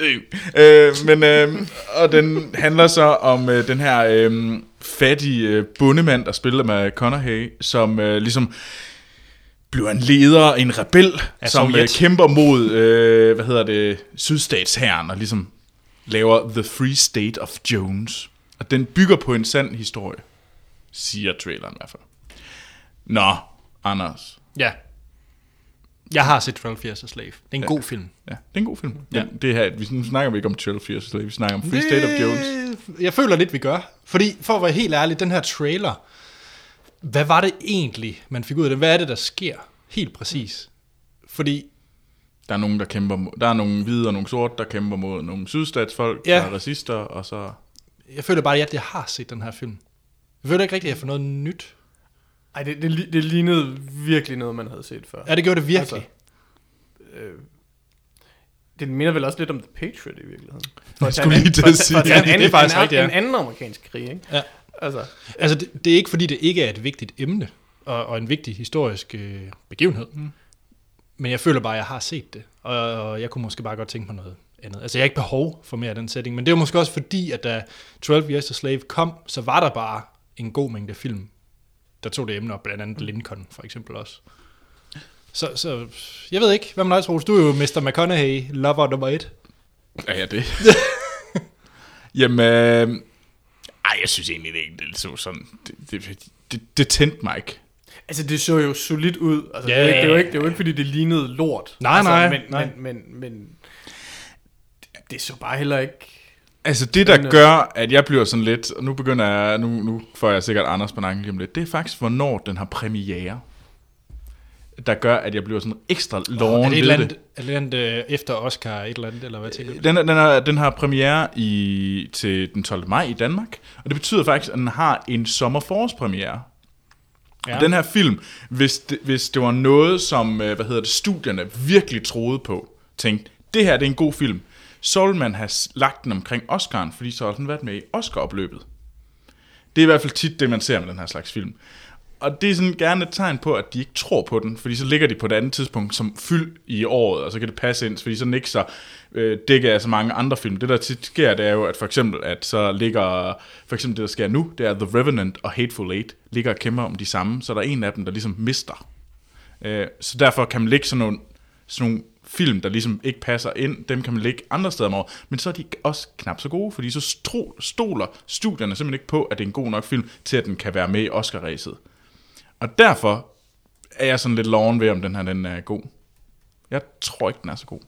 Øh. Øh, men øh, og den handler så om øh, den her øh, fattige øh, bondemand, der spiller med Connerhay, som øh, ligesom bliver en leder, en rebel, altså, som øh, kæmper mod øh, hvad hedder det, sydstatshæren, og ligesom laver The Free State of Jones. Og den bygger på en sand historie, siger traileren i hvert fald. Nå, Anders. Ja. Jeg har set Twelve Years a Slave. Det er en ja. god film. Ja, det er en god film. Ja. Det her, vi snakker vi ikke om Twelve Years a Slave, vi snakker om Free State det, of Jones. Jeg føler lidt, vi gør. Fordi, for at være helt ærlig, den her trailer, hvad var det egentlig, man fik ud af det? Hvad er det, der sker? Helt præcis. Fordi... Der er nogen, der kæmper mod... Der er nogle hvide og nogle sorte, der kæmper mod nogle sydstatsfolk, ja. Der er racister, og så... Jeg føler bare, at jeg har set den her film. Jeg føler ikke rigtigt, at jeg får noget nyt. Ej, det, det, det lignede virkelig noget, man havde set før. Ja, det gjorde det virkelig. Altså, øh, det minder vel også lidt om The Patriot i virkeligheden. For jeg skulle lige til at sige. For, for, for, for, for, for, for, for, for, for, for, for, for, det er faktisk rigtigt, ja. En anden amerikansk krig, ikke? Ja. Altså, altså det, det er ikke, fordi det ikke er et vigtigt emne, og, og en vigtig historisk øh, begivenhed. Mm. Men jeg føler bare, at jeg har set det, og, og jeg kunne måske bare godt tænke på noget andet. Altså, jeg har ikke behov for mere af den setting, men det er måske også fordi, at da Twelve Years a Slave kom, så var der bare en god mængde film, der tog det emne op, blandt andet Lincoln for eksempel også. Så, så jeg ved ikke, hvad man også tror. Du er jo mister McConaughey, lover nummer et. Ja, ja, det. Jamen, øh, ej, jeg synes egentlig ikke, det så sådan, det, det, det, det tændte mig ikke. Altså, det så jo solidt ud. Altså, yeah. det, er jo ikke, det, er jo ikke, det er jo ikke, fordi det lignede lort. Nej, altså, nej, men, nej. Men, men, men det så bare heller ikke... Altså det, der gør, at jeg bliver sådan lidt, og nu begynder jeg, nu, nu får jeg sikkert Anders på nakken lige om lidt, det er faktisk, hvornår den har premiere, der gør, at jeg bliver sådan ekstra loven ved det. Er det et eller andet efter Oscar, et eller andet, eller hvad tænker du? Den, den, er, den har premiere i, til den tolvte maj i Danmark, og det betyder faktisk, at den har en sommerforårspremiere. Ja. Og den her film, hvis det, hvis det var noget, som hvad hedder det, studierne virkelig troede på, tænkte, det her det er en god film, så vil man have lagt den omkring Oscaren, fordi så har den været med i Oscar-opløbet. Det er i hvert fald tit det, man ser med den her slags film. Og det er sådan gerne et tegn på, at de ikke tror på den, fordi så ligger de på et andet tidspunkt som fyld i året, og så kan det passe ind, fordi så ikke så øh, dækker af så mange andre film. Det, der tit sker, det er jo, at for eksempel, at så ligger, for eksempel det, der sker nu, det er The Revenant og Hateful Eight, ligger og kæmper om de samme, så der er en af dem, der ligesom mister. Øh, så derfor kan man lægge sådan nogle, sådan nogle film, der ligesom ikke passer ind, dem kan man lægge andre steder om over, men så er de også knap så gode, fordi så stro, stoler studierne simpelthen ikke på, at det er en god nok film, til at den kan være med i Oscar-ræset. Og derfor er jeg sådan lidt loven ved, om den her den er god. Jeg tror ikke, den er så god.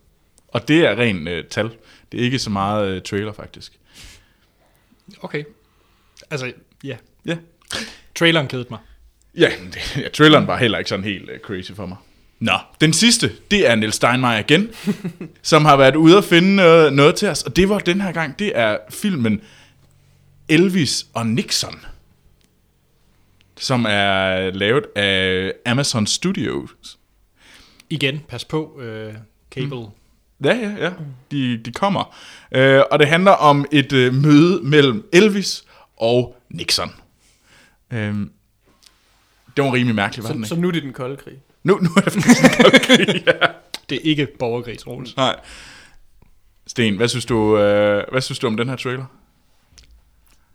Og det er ren øh, tal. Det er ikke så meget øh, trailer, faktisk. Okay. Altså, ja. Yeah. Yeah. Traileren kedede mig. Ja, det, ja, traileren var heller ikke sådan helt øh, crazy for mig. Nå, den sidste, det er Niels Steinmeier igen, som har været ude at finde noget, noget til os. Og det var den her gang, det er filmen Elvis og Nixon, som er lavet af Amazon Studios. Igen, pas på, øh, cable. Mm. Ja, ja, ja, de, de kommer. Øh, og det handler om et øh, møde mellem Elvis og Nixon. Øh, det var rimelig mærkeligt, var så, den ikke? Så nu er det den kolde krig. Nu, nu er det den kolde krig, ja. Det er ikke borgerkrig, Troels. Nej. Sten, hvad synes du, øh, hvad synes du om den her trailer?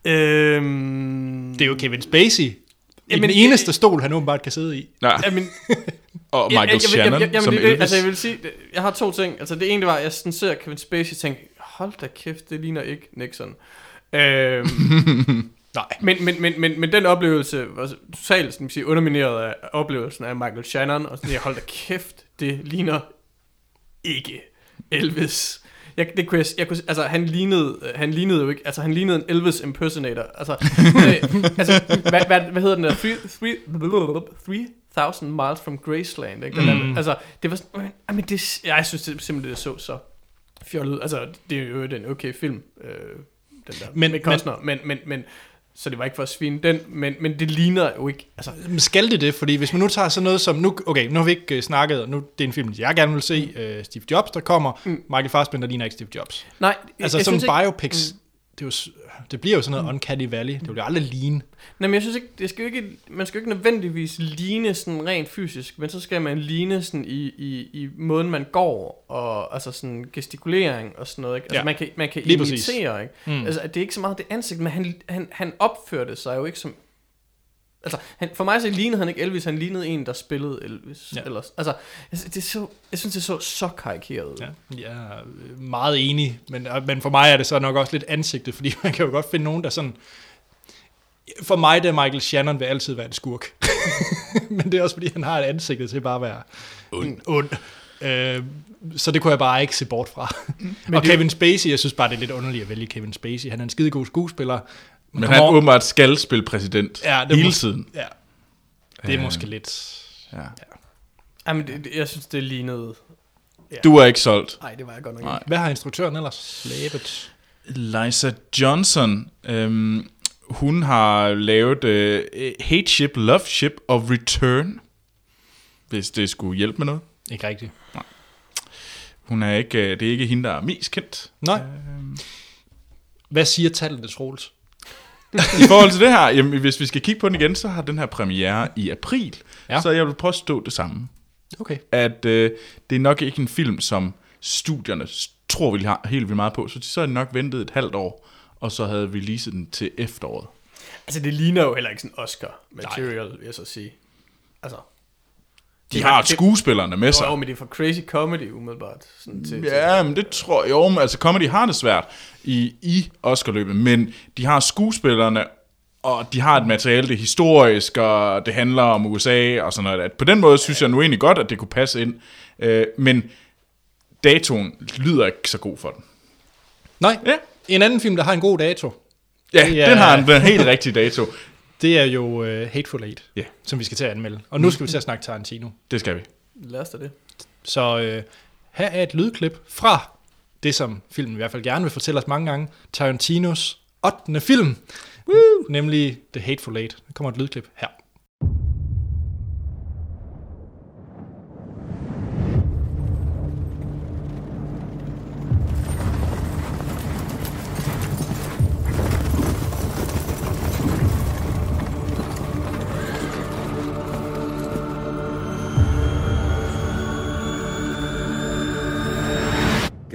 Øhm... Det er jo Kevin Spacey. I jamen, den eneste jeg, stol, han åbenbart kan sidde i. Nej. Jamen, og Michael jeg, jeg, Shannon jeg, jeg, jeg, som det, Elvis. Altså, jeg vil sige, det, jeg har to ting. Altså, det ene var, at jeg sådan ser Kevin Spacey og tænker, hold da kæft, det ligner ikke Nixon. Øhm, nej. Men, men, men, men, men den oplevelse var totalt sådan, sige, undermineret af oplevelsen af Michael Shannon, og sådan, jeg, hold da kæft, det ligner ikke Elvis. Jeg, det kunne jeg, jeg kunne, altså han lignede, han lignede jo ikke, altså han lignede en Elvis impersonator. Altså, øh, altså hvad, hvad, hvad hedder den der? three thousand Miles from Graceland. Ikke? Mm. Altså det var, sådan, øh, men det, jeg synes det, simpelthen det så så fjollet. Altså det er jo den okay film, øh, den der. Men Costner, men men men så det var ikke for at svine den, men, men det ligner jo ikke. Altså. Skal det det? Fordi hvis man nu tager sådan noget som, nu, okay, nu har vi ikke uh, snakket, og nu det er en film, jeg gerne vil se, uh, Steve Jobs, der kommer, mm. Michael Fassbender ligner ikke Steve Jobs. Nej. Altså jeg, sådan jeg biopics, ikke, mm. det, jo, det bliver jo sådan noget mm. uncanny valley, det bliver aldrig ligne. Nej, men jeg synes ikke, det skal jo ikke, man skal jo ikke nødvendigvis ligne sådan rent fysisk, men så skal man ligne sådan i, i, i måden, man går, og altså sådan gestikulering og sådan noget. Ikke? Altså ja. man kan, man kan imitere, ikke? Mm. Altså det er ikke så meget det ansigt, men han, han, han opførte sig jo ikke som, altså han, for mig så lignede han ikke Elvis, han lignede en, der spillede Elvis. Ja. Ellers. Altså det så, jeg synes det så så karikeret. Ja. Jeg er meget enig, men, men for mig er det så nok også lidt ansigtet, fordi man kan jo godt finde nogen, der sådan. For mig, der Michael Shannon vil altid være en skurk. Men det er også, fordi han har et ansigt til bare at være ond. ond. Øh, så det kunne jeg bare ikke se bort fra. Men og det, Kevin Spacey, jeg synes bare, det er lidt underligt at vælge Kevin Spacey. Han er en skidegod skuespiller. Men han over, åbenbart skal spille præsident ja, det hele må, tiden. Ja, det er øh, måske lidt. Ja. Ja. Jamen, det, jeg synes, det lignede. Ja. Du er ikke solgt. Nej, det var jeg godt nok ikke. Hvad har instruktøren ellers lavet? Liza Johnson. Øhm, Hun har lavet øh, Hate Ship, Love Ship og Return. Hvis det skulle hjælpe med noget. Ikke rigtigt. Nej. Hun er ikke, øh, det er ikke hende, der er mest kendt. Nej. Øh. Hvad siger tallet, Troels? I forhold til det her, jamen, hvis vi skal kigge på den igen, så har den her premiere i april. Ja. Så jeg vil påstå det samme. Okay. At øh, det er nok ikke en film, som studierne tror, vi har helt vildt meget på. Så de så er nok ventet et halvt år. Og så havde vi leaset den til efteråret. Altså, det ligner jo heller ikke sådan Oscar-material, vil jeg så sige. Altså, de, de har, har skuespillerne med sig. Jo, men det er for crazy comedy, umiddelbart. Sådan til, ja, til, men det tror jeg jo. Men, altså, comedy har det svært i, i Oscar-løbet, men de har skuespillerne, og de har et materiale, det er historisk, og det handler om U S A og sådan noget. At på den måde synes jeg nu egentlig godt, at det kunne passe ind. Øh, men datoen lyder ikke så god for den. Nej, ja. En anden film, der har en god dato. Ja, er, den har en, den helt rigtig dato. Det er jo uh, Hateful Eight, yeah. som vi skal til at anmelde. Og nu skal vi til at snakke Tarantino. Det skal vi. Lad os da det. Så uh, her er et lydklip fra det, som filmen i hvert fald gerne vil fortælle os mange gange. Tarantinos ottende film. Woo! Nemlig The Hateful Eight. Der kommer et lydklip her.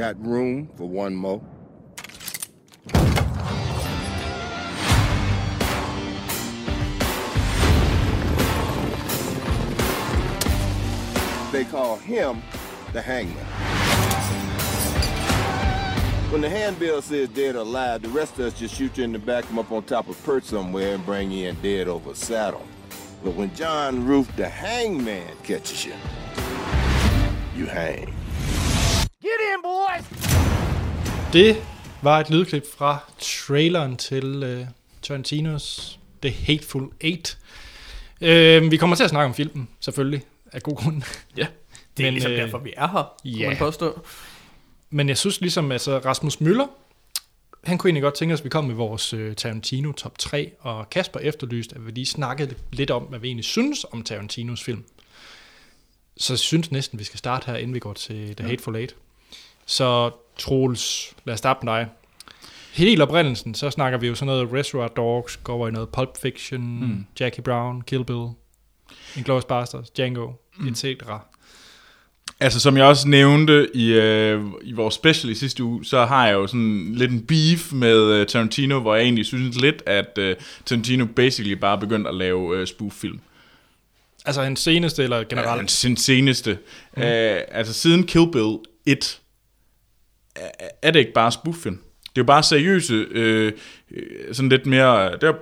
Got room for one more. They call him the hangman. When the handbill says dead or alive, the rest of us just shoot you in the back, come up on top of perch somewhere and bring you in dead over saddle. But when John Roof the hangman catches you, you hang. Det var et lydklip fra traileren til uh, Tarantinos The Hateful Eight. Uh, vi kommer til at snakke om filmen, selvfølgelig, af god grund. Ja, det er Men, ligesom uh, derfor, vi er her, yeah. kunne man påstå. Men jeg synes ligesom, altså Rasmus Møller, han kunne egentlig godt tænke os, at vi kom med vores uh, Tarantino top tre, og Kasper efterlyste, at vi lige snakkede lidt om, hvad vi egentlig synes om Tarantinos film. Så jeg synes næsten, vi skal starte her, inden vi går til The Hateful Eight. Så Troels, lad os starte med dig. Helt oprindelsen, så snakker vi jo sådan noget Reservoir Dogs, går over i noget Pulp Fiction, mm. Jackie Brown, Kill Bill, Inglourious Basterds, Django, mm. et cetera. Altså som jeg også nævnte i, øh, i vores special i sidste uge, så har jeg jo sådan lidt en beef med øh, Tarantino, hvor jeg egentlig synes lidt, at øh, Tarantino basically bare begyndte at lave øh, spoof-film. Altså hans seneste, eller generelt? Hans ja, seneste. Mm. Øh, altså siden Kill Bill et, er det ikke bare spoof-film? Det er jo bare seriøse, øh, sådan lidt mere, det er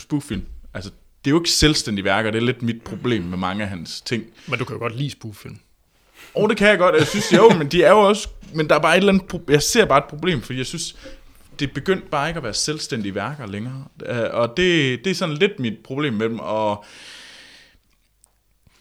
spoof-film. Altså, det er jo ikke selvstændige værker, det er lidt mit problem med mange af hans ting. Men du kan jo godt lide spoof-film. Åh, oh, det kan jeg godt. Jeg synes jo, men de er jo også, men der er bare et eller andet pro- jeg ser bare et problem, fordi jeg synes det begyndte bare ikke at være selvstændige værker længere. Og det det er sådan lidt mit problem med dem, og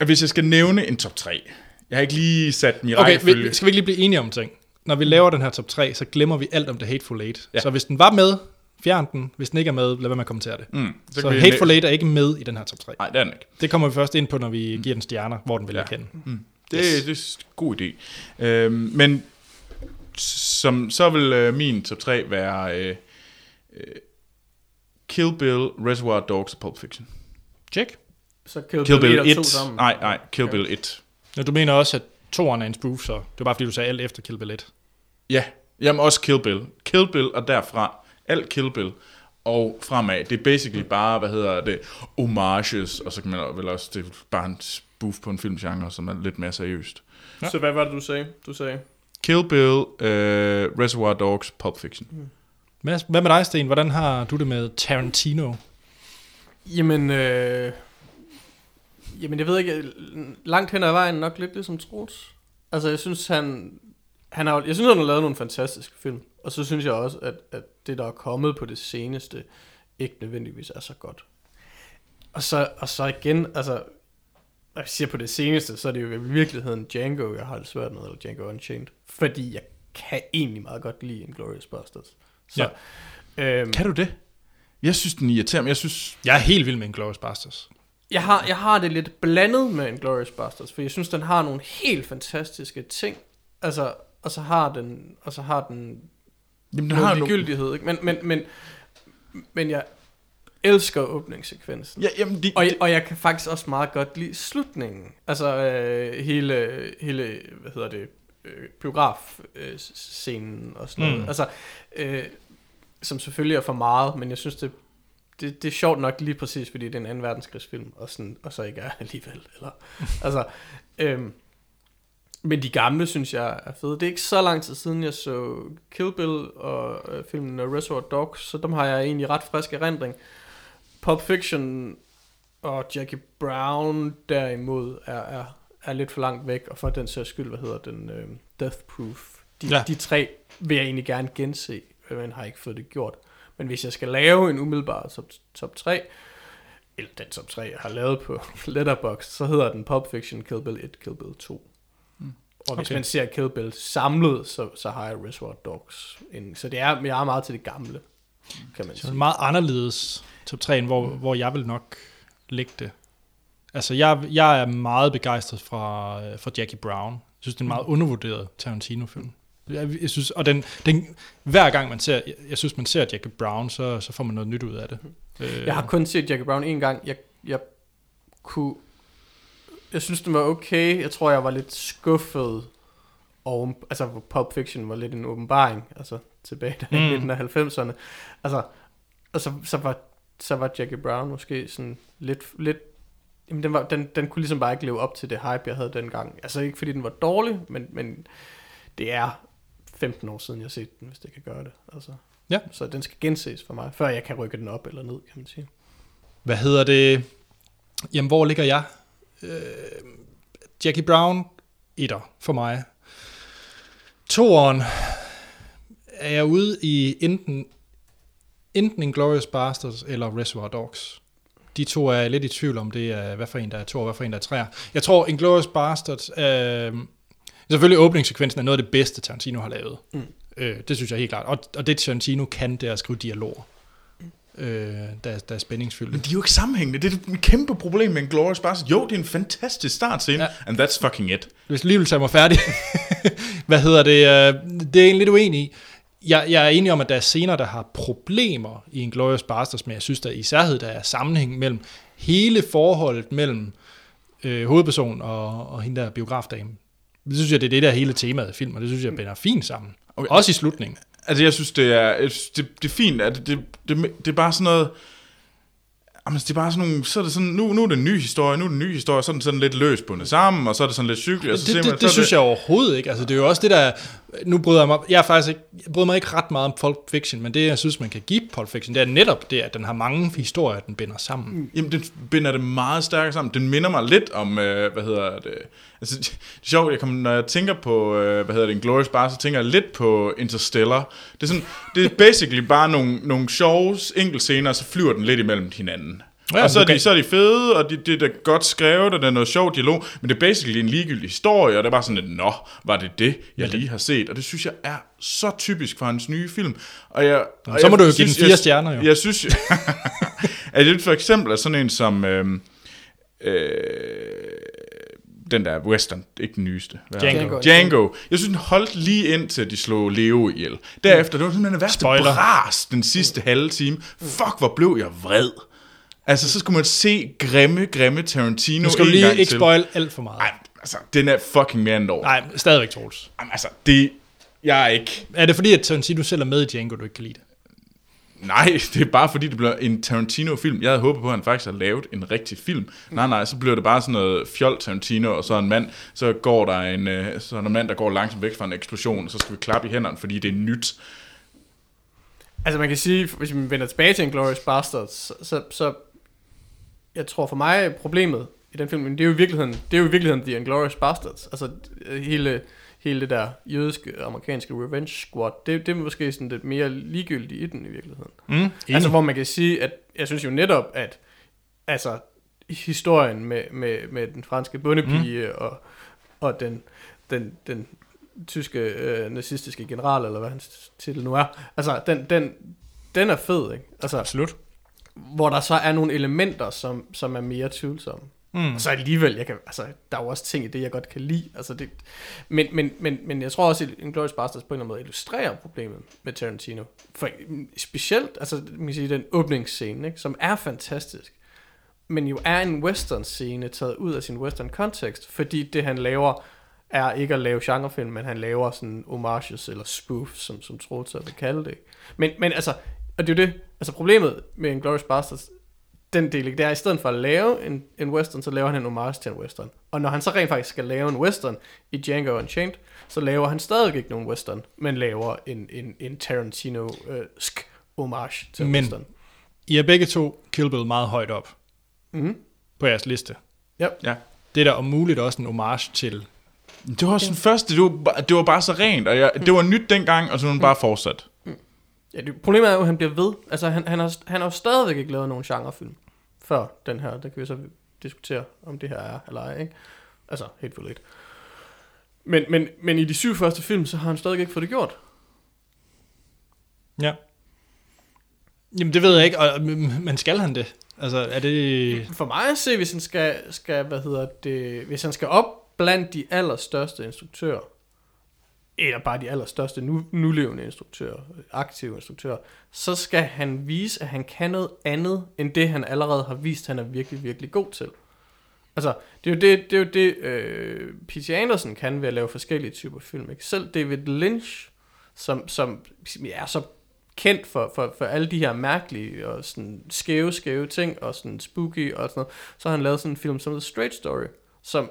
hvis jeg skal nævne en top tre. Jeg har ikke lige sat min rækkefølge. Okay, vi, skal vi ikke lige blive enige om ting? Når vi laver den her top tre, så glemmer vi alt om The Hateful Eight. Ja. Så hvis den var med, fjern den. Hvis den ikke er med, lad være med at kommentere det. Mm, så så Hateful næ- Eight er ikke med i den her top tre. Nej, det er den ikke. Det kommer vi først ind på, når vi mm. giver den stjerner, hvor den vil ja. erkende. Mm. Det, yes. det er en god idé. Øhm, men som, så vil øh, min top tre være øh, øh, Kill Bill, Reservoir Dogs og Pulp Fiction. Check. Så Kill, Kill Bill et. Nej, nej, Kill okay. Bill et. Ja, du mener også, at toeren er en spoof, så det var bare fordi, du sagde alt efter Kill Bill et. Ja, jamen også Kill Bill. Kill Bill og derfra. Alt Kill Bill og fremad. Det er basically bare, hvad hedder det, homages, og så kan man vel også, det er bare en spoof på en filmgenre, som er lidt mere seriøst. Ja. Så hvad var det, du sagde? Du sagde? Kill Bill, uh, Reservoir Dogs, Pulp Fiction. Mm. Hvad med dig, Sten? Hvordan har du det med Tarantino? Jamen... Øh Jamen, jeg ved ikke, langt hen ad vejen nok lidt ligesom Trots. Altså, jeg synes, han, han har, jeg synes, han har lavet nogle fantastiske film. Og så synes jeg også, at, at det, der er kommet på det seneste, ikke nødvendigvis er så godt. Og så, og så igen, altså, når jeg siger på det seneste, så er det jo i virkeligheden Django, jeg har det svært med, eller Django Unchained. Fordi jeg kan egentlig meget godt lide Inglourious Basterds. Så, ja. øhm, Kan du det? Jeg synes, den irriterer mig. Jeg synes... Jeg er helt vild med Inglourious Basterds. Jeg har, jeg har det lidt blandet med Inglourious Basterds, for jeg synes, den har nogle helt fantastiske ting. Altså, og så har den, og så har den, Jamen, den har ligegyldighed, ikke? Men, men, men, men jeg elsker åbningssekvensen. Ja, jamen, de, og, jeg, og jeg kan faktisk også meget godt lide slutningen. Altså, øh, hele, hele, hvad hedder det, øh, biograf-scenen øh, og sådan noget. Mm. Altså, øh, som selvfølgelig er for meget, men jeg synes, det Det, det er sjovt nok lige præcis, fordi det er en anden verdenskrigsfilm, og, sådan, og så ikke er alligevel. Eller, altså, øhm, men de gamle, synes jeg, er fede. Det er ikke så lang tid siden, jeg så Kill Bill og øh, filmen Reservoir Dogs, så dem har jeg egentlig ret frisk erindring. Pulp Fiction og Jackie Brown derimod er, er, er lidt for langt væk, og for den sags skyld, hvad hedder den, øh, Death Proof. De, ja. de tre vil jeg egentlig gerne gense, men har ikke fået det gjort. Men hvis jeg skal lave en umiddelbar top, top tre, eller den top tre, jeg har lavet på Letterboxd, så hedder den Pulp Fiction, Kill Bill et, Kill Bill to. Mm. Og hvis okay. man ser Kill Bill samlet, så, så har jeg Reservoir Dogs. Så det er, jeg er meget til det gamle, kan man så sige. Så er det meget anderledes top tre'en, hvor, mm. hvor jeg vil nok lægge det. Altså, jeg, jeg er meget begejstret fra, fra Jackie Brown. Jeg synes, det er en meget undervurderet Tarantino-film. Jeg synes, og den, den, hver gang man ser, jeg, jeg synes man ser Jackie Brown, så, så får man noget nyt ud af det. Jeg har kun set Jackie Brown en gang. Jeg, jeg kunne, jeg synes den var okay. Jeg tror jeg var lidt skuffet over, altså Pulp Fiction var lidt en åbenbaring, altså tilbage i nitten halvfemserne. Altså, altså så var så var Jackie Brown måske sådan lidt lidt. Jamen, den var den den kunne ligesom bare ikke leve op til det hype jeg havde dengang. Altså ikke fordi den var dårlig, men men det er femten år siden, jeg har set den, hvis det kan gøre det. Altså, ja. Så den skal genses for mig, før jeg kan rykke den op eller ned, kan man sige. Hvad hedder det? Jamen, hvor ligger jeg? Øh, Jackie Brown, etter for mig. Toeren er jeg ude i enten, enten Inglourious Basterds eller Reservoir Dogs. De to er lidt i tvivl om, det er, hvad for en der er to og hvad for en der er træer. Jeg tror, Inglourious Basterds... Øh, Selvfølgelig åbningssekvensen er noget af det bedste, Tarantino har lavet. Mm. Øh, det synes jeg helt klart. Og, og det Tarantino kan, det er at skrive dialoger, mm. øh, der, der er spændingsfyldte. Men de er jo ikke sammenhængende. Det er et kæmpe problem med Inglourious Basterds. Jo, det er en fantastisk startscene, ja. And that's fucking it. Hvis lige vil tage mig færdig. Hvad hedder det? Det er jeg lidt uenig i. Jeg, jeg er enig om, at der er scener, der har problemer i Inglourious Basterds, men jeg synes, der i særhed, der er sammenhæng mellem hele forholdet mellem øh, hovedpersonen og, og hende der biografdame. Det synes jeg, det er det der hele temaet i filmen, og det synes jeg binder fint sammen. Okay. Også i slutningen. Altså, jeg synes, det er, synes, det, det er fint, at det, det, det, det er bare sådan noget... Jamen, det er bare sådan nogle... Så er det sådan, nu, nu er det en ny historie, nu er det en ny historie, så er det sådan lidt løsbundet sammen, og så er det sådan lidt cyklisk. Det, det, det, det synes jeg overhovedet ikke. Altså, det er jo også det, der Nu bryder jeg mig, jeg er faktisk ikke, jeg bryder mig ikke ret meget om Pulp Fiction, men det, jeg synes, man kan give Pulp Fiction, det er netop det, at den har mange historier, den binder sammen. Jamen, den binder det meget stærkt sammen. Den minder mig lidt om, øh, hvad hedder det, altså, det er sjovt, jeg kom, når jeg tænker på, øh, hvad hedder det, Inglourious Basterds, så tænker jeg lidt på Interstellar. Det er sådan, det er basically bare nogle, nogle sjove enkeltscener, og så flyver den lidt imellem hinanden. Ja, og så er, okay. de, så er de fede, og det de, de er godt skrevet, og der er noget sjovt dialog, men det er basically en ligegyldig historie, og det er bare sådan, at nå, var det det, jeg lige har set? Og det synes jeg er så typisk for hans nye film. Og jeg, og så må jeg, du jo synes, give den fire jeg, stjerner, jo. Jeg synes, at det for eksempel er sådan en som, øh, øh, den der western, ikke den nyeste. Django. Django. Jeg synes, den holdt lige ind til, de slog Leo ihjel. Derefter, det var simpelthen værste bras den sidste halve time. Fuck, hvor blev jeg vred. Altså, så skulle man se grimme, grimme Tarantino. Nu skal du lige ikke spoil alt for meget. Nej, altså, den er fucking mere end et år. Nej, stadigvæk, Troels. Jamen, altså, det... Jeg er ikke... Er det fordi, at Tarantino selv er med i Django, du ikke kan lide det? Nej, det er bare fordi, det bliver en Tarantino-film. Jeg havde håbet på, at han faktisk har lavet en rigtig film. Mm. Nej, nej, så bliver det bare sådan noget fjol Tarantino, og så en mand, så går der en... Så er der en mand, der går langsomt væk fra en eksplosion, og så skal vi klappe i hænderne, fordi det er nyt. Altså, man kan sige, hvis man vender tilbage til Inglourious Basterds, så... så, så jeg tror for mig, problemet i den film, det er jo i virkeligheden, det er jo i virkeligheden The Inglourious Basterds. Altså hele, hele det der jødiske, amerikanske revenge squad, det, det er måske sådan lidt mere ligegyldigt i den i virkeligheden. Mm, altså hvor man kan sige, at jeg synes jo netop, at altså historien med, med, med den franske bondepige mm. og, og den, den, den tyske øh, nazistiske general, eller hvad hans titel nu er, altså den, den, den er fed, ikke? Altså, absolut. Hvor der så er nogle elementer, som, som er mere tvivlsomme. Mm. Og så alligevel, jeg kan, altså, der er jo også ting i det, jeg godt kan lide. Altså det, men, men, men, men jeg tror også, at Inglourious Basterds på en eller anden måde illustrerer problemet med Tarantino. For specielt, altså man siger, den åbningsscene, ikke, som er fantastisk, men jo er en western-scene taget ud af sin western-kontekst, fordi det, han laver, er ikke at lave genrefilm, men han laver sådan homages eller spoof, som, som Troels vil kalde det. Men, men altså... Og det er jo det, altså problemet med Inglourious Basterds, den del, det er, at i stedet for at lave en, en western, så laver han en homage til en western. Og når han så rent faktisk skal lave en western i Django Unchained, så laver han stadig ikke nogen western, men laver en, en, en Tarantino-sk homage til men, western. I er begge to Kill Bill meget højt op mm-hmm. på jeres liste. Yep. Ja. Det er da om muligt også en homage til... Det var også den første, det var, det var bare så rent, og jeg, mm. det var nyt dengang, og så var den bare fortsat. Ja, det, problemet er jo, at han bliver ved. Altså, han, han, har, han har jo stadigvæk ikke lavet nogen genrefilm før den her. Der kan vi så diskutere, om det her er eller ej, ikke? Altså, helt for lidt. Men, men, men i de syv første film, så har han stadig ikke fået det gjort. Ja. Jamen, det ved jeg ikke. Og, men skal han det? Altså, er det... For mig at se, hvis han skal, skal, hvad hedder det, hvis han skal op blandt de allerstørste instruktører, eller bare de allerstørste nu, nulevende instruktører, aktive instruktører, så skal han vise, at han kan noget andet, end det, han allerede har vist, han er virkelig, virkelig god til. Altså, det er jo det, det, er jo det øh, P T Anderson kan ved at lave forskellige typer film, ikke? Selv David Lynch, som, som er så kendt for, for, for alle de her mærkelige og sådan skæve, skæve ting, og sådan spooky og sådan noget, så har han lavet sådan en film som The Straight Story, som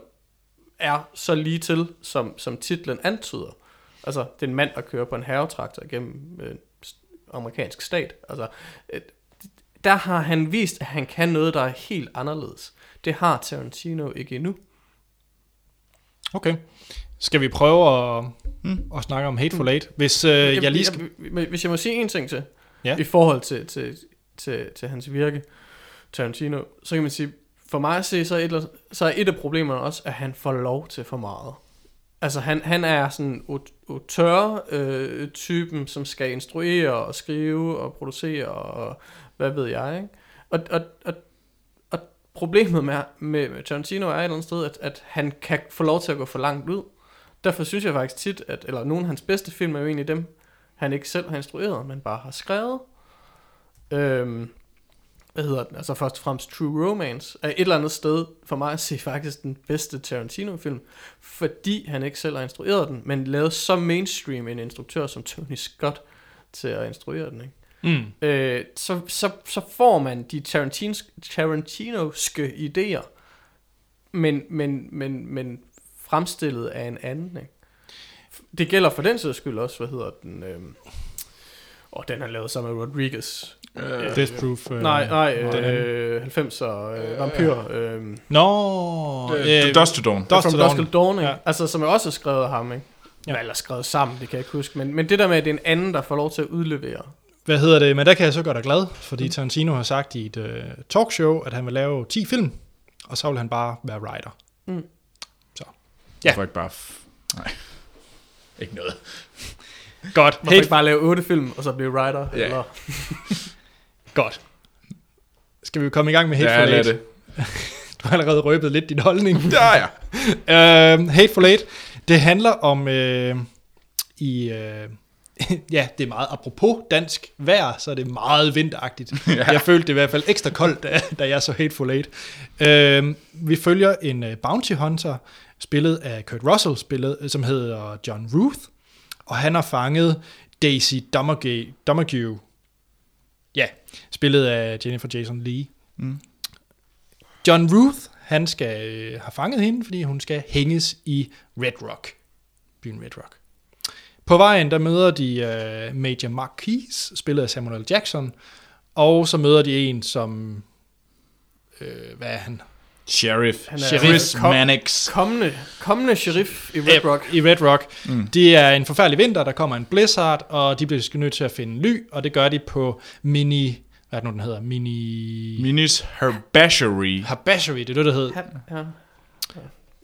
er så lige til, som, som titlen antyder. Altså, det er en mand, der kører på en hærgetraktor gennem øh, amerikansk stat. Altså, øh, der har han vist, at han kan noget, der er helt anderledes. Det har Tarantino ikke endnu. Okay. Skal vi prøve at, hmm. at snakke om Hateful Eight? Hvis, øh, jeg, jeg lige skal... jeg, hvis jeg må sige en ting til, ja. I forhold til, til, til, til hans virke, Tarantino, så kan man sige, for mig at se, så er et, så er et af problemerne også, at han får lov til for meget. Altså, han, han er sådan auteur-typen, øh, som skal instruere og skrive og producere og hvad ved jeg, ikke? Og, og, og, og problemet med, med Tarantino er et eller andet sted, at, at han kan få lov til at gå for langt ud. Derfor synes jeg faktisk tit, at eller nogle af hans bedste film er jo egentlig dem, han ikke selv har instrueret, men bare har skrevet. Øhm, hvad hedder den? Altså først og fremmest True Romance er et eller andet sted for mig at se faktisk den bedste Tarantino-film, fordi han ikke selv har instrueret den, men lavede så mainstream en instruktør som Tony Scott til at instruere den, ikke? Mm. Øh, så, så, så får man de tarantinoske idéer, men, men, men, men fremstillet af en anden, ikke? Det gælder for den sags skyld også, hvad hedder den? Øh... Og den er lavet sammen med Rodriguez. Uh, uh, Death Proof. Uh, nej, nej, uh, halvfemser uh, vampyr. Uh, uh, Nå, no, uh, Dusk to Dawn. Dusk to Dawn. Dusk to Dawn, ikke? Ja. Altså, som jeg også har skrevet af ham, ikke? Ja. Eller skrevet sammen, det kan jeg ikke huske. Men, men det der med, at det er en anden, der får lov til at udlevere. Hvad hedder det? Men der kan jeg så gøre dig glad, fordi mm. Tarantino har sagt i et uh, talkshow, at han vil lave ti film, og så vil han bare være writer. Mm. Så. Ja. Hvorfor ikke bare... F- nej. Ikke noget. Godt. Hvorfor ikke bare lave otte film, og så blive writer? Ja. Eller... Godt. Skal vi komme i gang med Hateful Eight? Ja, lad det. Du har allerede røbet lidt din holdning. Ja, ja. uh, Hateful Eight, det handler om, uh, i, uh, ja, det er meget apropos dansk vejr, så er det meget vinteragtigt. Ja. Jeg følte det i hvert fald ekstra koldt, da, da jeg så Hateful Eight. Uh, vi følger en uh, bounty hunter, spillet af Kurt Russell, spillet, som hedder John Ruth, og han har fanget Daisy Domergue, ja, spillet af Jennifer Jason Leigh. Mm. John Ruth, han skal øh, have fanget hende, fordi hun skal hænges i Red Rock, byen Red Rock. På vejen, der møder de øh, Major Marquis, spillet af Samuel L. Jackson, og så møder de en, som, øh, hvad er han? Sheriff. Han er sheriff kom, Mannix. Kommende, kommende sheriff i Red Rock. I Red Rock. Mm. Det er en forfærdelig vinter, der kommer en blizzard, og de bliver nødt til at finde ly, og det gør de på Mini... Hvad er det nu, den hedder? Mini... Minnie's Haberdashery. Haberdashery, det er det, der hedder. Hab... Ja. Ja.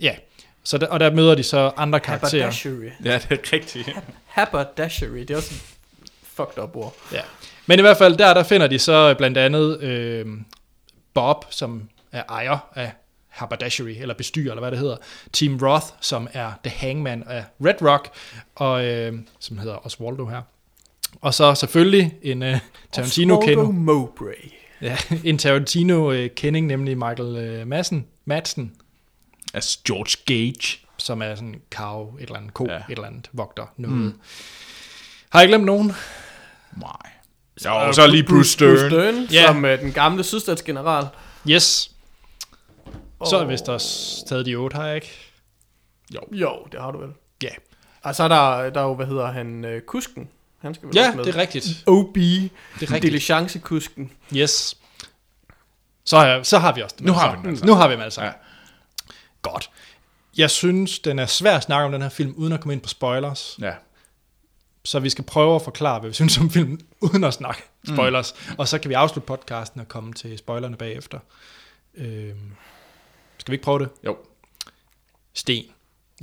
Ja. Så der, og der møder de så andre karakterer. Haberdashery. Ja, det er rigtigt. Haberdashery, det er også et fucked up ord. Ja. Men i hvert fald, der, der finder de så blandt andet øh, Bob, som... er ejer af Haberdashery, eller bestyrer, eller hvad det hedder, Tim Roth, som er The Hangman af Red Rock, og øh, som hedder Oswaldo her. Og så selvfølgelig en øh, Tarantino-kending. Oswaldo Mowbray. Ja, en Tarantino-kending, nemlig Michael øh, Madsen, Madsen. Altså George Gage. Som er sådan en cow, et eller andet ko, ja. Et eller andet vogter, noget. Mm. Har jeg glemt nogen? Nej. Så, og så lige Bruce Stern. Bruce Stern, yeah. Som øh, den gamle sydstatsgeneral. Yes. Så er jeg vist også taget de otte, har jeg ikke? Jo, jo, det har du vel. Ja. Yeah. Og så er der, der er jo, hvad hedder han, kusken. Han skal vel ja, med. Det er rigtigt. O B, det er rigtigt. Diligence-kusken. Yes. Så har, jeg, så har vi også det. Nu har vi det. Nu har vi dem altså. Ja. Godt. Jeg synes, den er svær at snakke om den her film, uden at komme ind på spoilers. Ja. Så vi skal prøve at forklare, hvad vi synes om filmen, uden at snakke spoilers. Mm. Og så kan vi afslutte podcasten og komme til spoilerne bagefter. Øhm. Skal vi ikke prøve det? Jo. Sten.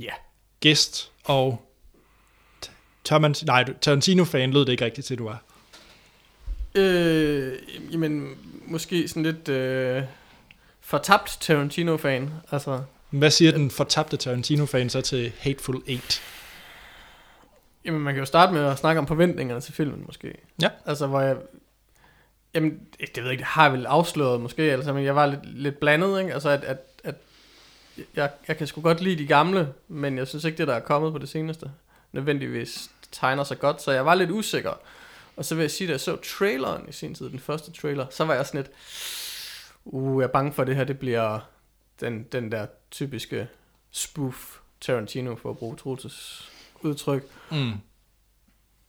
Ja. Yeah. Gæst og Tarantino, nej, Tarantino-fan lød det ikke rigtigt til, du er. Øh, jamen, måske sådan lidt øh, fortabt Tarantino-fan. Altså, hvad siger øh, den fortabte Tarantino-fan så til Hateful Eight? Jamen, man kan jo starte med at snakke om forventningerne til filmen, måske. Ja. Altså, hvor jeg... Jamen, det ved jeg ikke, det har jeg vel afsløret måske, altså, men jeg var lidt, lidt blandet, ikke? Altså, at, at, at jeg, jeg kan sgu godt lide de gamle, men jeg synes ikke, det der er kommet på det seneste, nødvendigvis tegner sig godt, så jeg var lidt usikker. Og så vil jeg sige, da jeg så traileren i sin tid, den første trailer, så var jeg sådan lidt, uh, jeg er bange for, at det her, det bliver den, den der typiske spoof Tarantino, for at bruge Troels udtryk. Mm.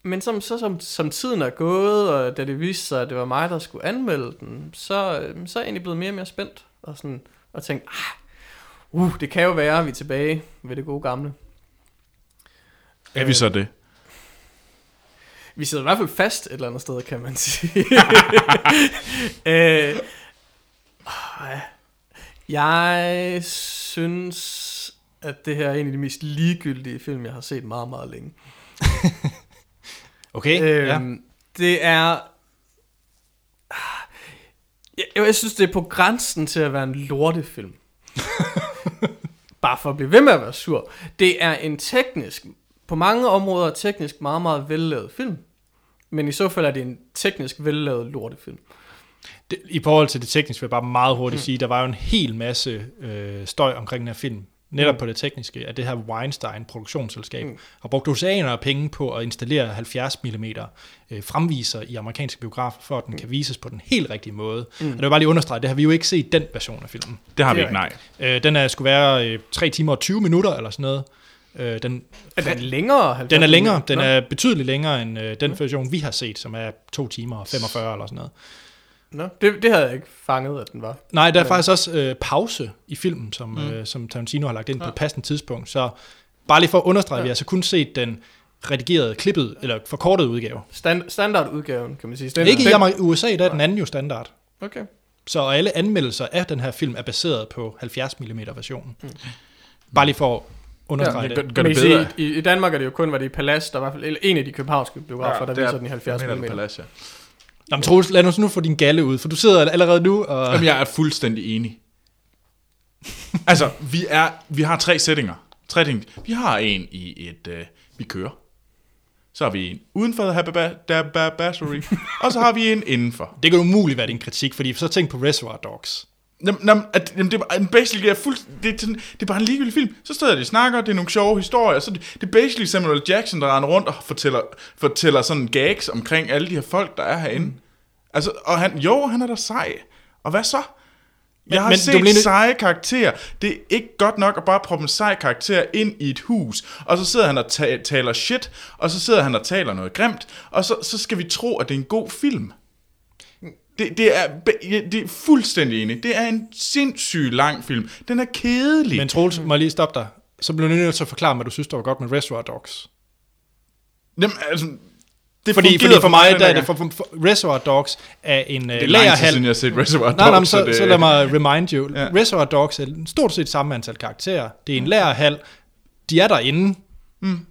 Men som, så som, som tiden er gået, og da det viste sig, at det var mig, der skulle anmelde den, så, så er jeg egentlig blevet mere og mere spændt, og, sådan, og tænkte, ah, uh, det kan jo være, at vi er tilbage ved det gode gamle. Er vi så det? Vi sidder i hvert fald fast et eller andet sted, kan man sige. øh, jeg synes, at det her er en af de mest ligegyldige film, jeg har set meget, meget længe. Okay, øhm, ja. Det er... Jeg, jeg synes, det er på grænsen til at være en lortefilm. Bare for at blive ved med at være sur. Det er en teknisk, på mange områder teknisk meget, meget vellavet film. Men i så fald er det en teknisk vellavet lortefilm. Det, i forhold til det tekniske vil jeg bare meget hurtigt mm. sige, der var jo en hel masse øh, støj omkring den her film. Netop mm. på det tekniske, at det her Weinstein-produktionsselskab mm. har brugt oceaner og penge på at installere halvfjerds millimeter øh, fremviser i amerikanske biografer, for at den mm. kan vises på den helt rigtige måde. Mm. Og det vil bare lige understrege, det har vi jo ikke set den version af filmen. Det har vi det ikke, nej. Øh, den er, skulle være øh, tre timer og tyve minutter eller sådan noget. Øh, den, er den længere? Den er længere. Den er betydeligt længere end øh, den version, vi har set, som er to timer og femogfyrre eller sådan noget. Nå, det, det havde jeg ikke fanget, at den var. Nej, der er Men. faktisk også øh, pause i filmen, som, mm. øh, som Tarantino har lagt ind ja. på et passende tidspunkt. Så bare lige for at understrege, ja. vi har altså kun set den redigerede, klippet eller forkortede udgave. Stand, standardudgaven, kan man sige. Standard. Ikke i Amerika, U S A, der er den anden jo standard. Okay. Så alle anmeldelser af den her film er baseret på halvfjerds millimeter versionen. Mm. Bare lige for at understrege ja, det. Gør, gør det bedre. I, I Danmark er det jo kun, var det i Palace, der var en af de københavnske biografer, ja, der viser den i halvfjerds millimeter. Palace, ja. Nå, men Troels, lad os nu få din galle ud, for du sidder allerede nu og... Jamen, jeg er fuldstændig enig. altså, vi, er, vi har tre sætninger. Tre ting. Vi har en i et... Øh, vi kører. Så har vi en uden for Haberdashery, og så har vi en indenfor. Det kan umuligt være din kritik, fordi så tænk på Reservoir Dogs. Jamen, jamen, at, jamen det er basically, jeg fuld, det, det er bare en ligegyldig film. Så står jeg, de snakker, det er nogle sjove historier. Så det, det er basically Samuel L. Jackson, der render rundt og fortæller, fortæller sådan gags omkring alle de her folk, der er herinde. Mm. Altså, og han, jo, han er da sej. Og hvad så? Men, jeg har men, set du bliver... seje karakterer. Det er ikke godt nok at bare proppe en sej karakter ind i et hus, og så sidder han og ta- taler shit, og så sidder han og taler noget grimt, og så, så skal vi tro, at det er en god film. Det, det, er, det er fuldstændig enig. Det er en sindssygt lang film. Den er kedelig. Men Troels, må jeg lige stoppe dig? Så bliver du nødt til at forklare mig, at du synes, det var godt med Reservoir Dogs. Jamen, altså... Det fordi, fordi for mig, der er det for, for, for Reservoir Dogs er en uh, lagerhal... Det er jeg har set Reservoir Dogs. Nej, nej, så, så, det... så lad mig remind you. Ja. Reservoir Dogs er stort set samme antal karakterer. Det er en mm. lagerhal. De er derinde. Mm.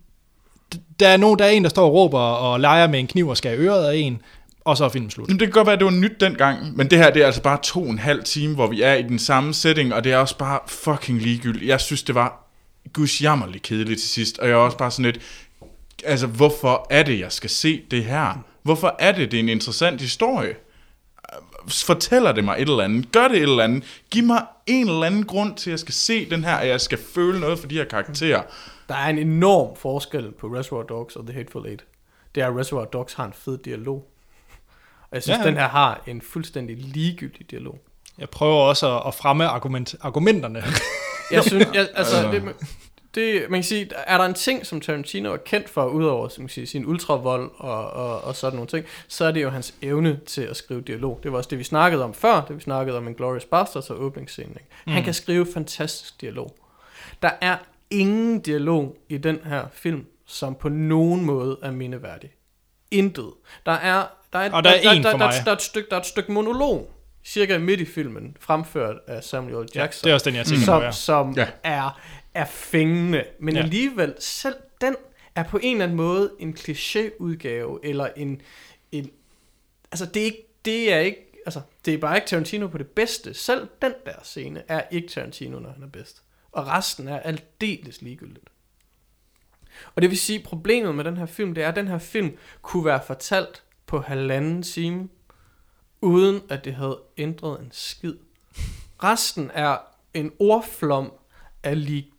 Der, er nogen, der er en, der står og råber og leger med en kniv og skærer øret af en. Og så er filmen slut. Jamen, det kan godt være, at det var nyt dengang. Men det her, det er altså bare to og en halv time, hvor vi er i den samme setting. Og det er også bare fucking ligegyldigt. Jeg synes, det var gudsjammerligt kedeligt til sidst. Og jeg er også bare sådan lidt... Altså, hvorfor er det, jeg skal se det her? Hvorfor er det, det er en interessant historie? Fortæller det mig et eller andet? Gør det et eller andet? Giv mig en eller anden grund til, at jeg skal se den her, og jeg skal føle noget for de her karakterer. Der er en enorm forskel på Reservoir Dogs og The Hateful Eight. Det er, at Reservoir Dogs har en fed dialog. Og jeg synes, ja. den her har en fuldstændig ligegyldig dialog. Jeg prøver også at fremme argument- argumenterne. jeg synes, jeg, altså... Det, Det, man kan sige, er der en ting, som Tarantino er kendt for, udover som man kan sige, sin ultravold og, og, og sådan nogle ting, så er det jo hans evne til at skrive dialog. Det var også det, vi snakkede om før, det vi snakkede om Inglourious Basterds og åbningsscenen. Mm. Han kan skrive fantastisk dialog. Der er ingen dialog i den her film, som på nogen måde er mindeværdig. Intet. Der er, der er, og der, der er en der, for mig. Der, der, der, er et stykke, der er et stykke monolog, cirka midt i filmen, fremført af Samuel Jackson. Ja, det er også den, jeg tænker som, på, ja. Som ja. er... er fængende, men ja. alligevel selv den er på en eller anden måde en klichéudgave eller en en altså det er ikke det er ikke altså det er bare ikke Tarantino på det bedste. Selv den der scene er ikke Tarantino, når han er bedst. Og resten er aldeles ligegyldigt. Og det vil sige, problemet med den her film, det er, at den her film kunne være fortalt på halvanden time, uden at det havde ændret en skid. Resten er en ordflom af ligegyldighed.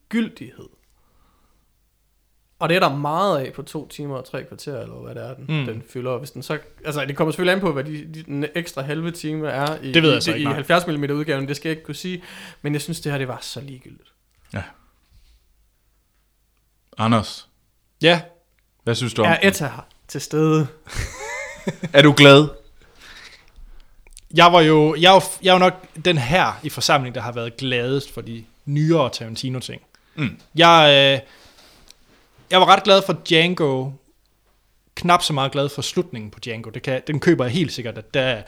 Og det er der meget af på to timer og tre kvarter, eller hvad det er, den, mm. den fylder. Hvis den så, altså, det kommer selvfølgelig an på, hvad de, de, den ekstra halve time er i, det i, i halvfjerds millimeter udgaven, det skal jeg ikke kunne sige. Men jeg synes, det her, det var så ligegyldigt. Ja. Anders. Ja? Hvad synes du om? Er Etta her til stede? Er du glad? Jeg var jo, jeg var, jeg var nok den her i forsamlingen, der har været gladest for de nyere Tarantino-ting. Mm. Jeg, øh, jeg var ret glad for Django, knap så meget glad for slutningen på Django. Det kan, den køber jeg helt sikkert, at der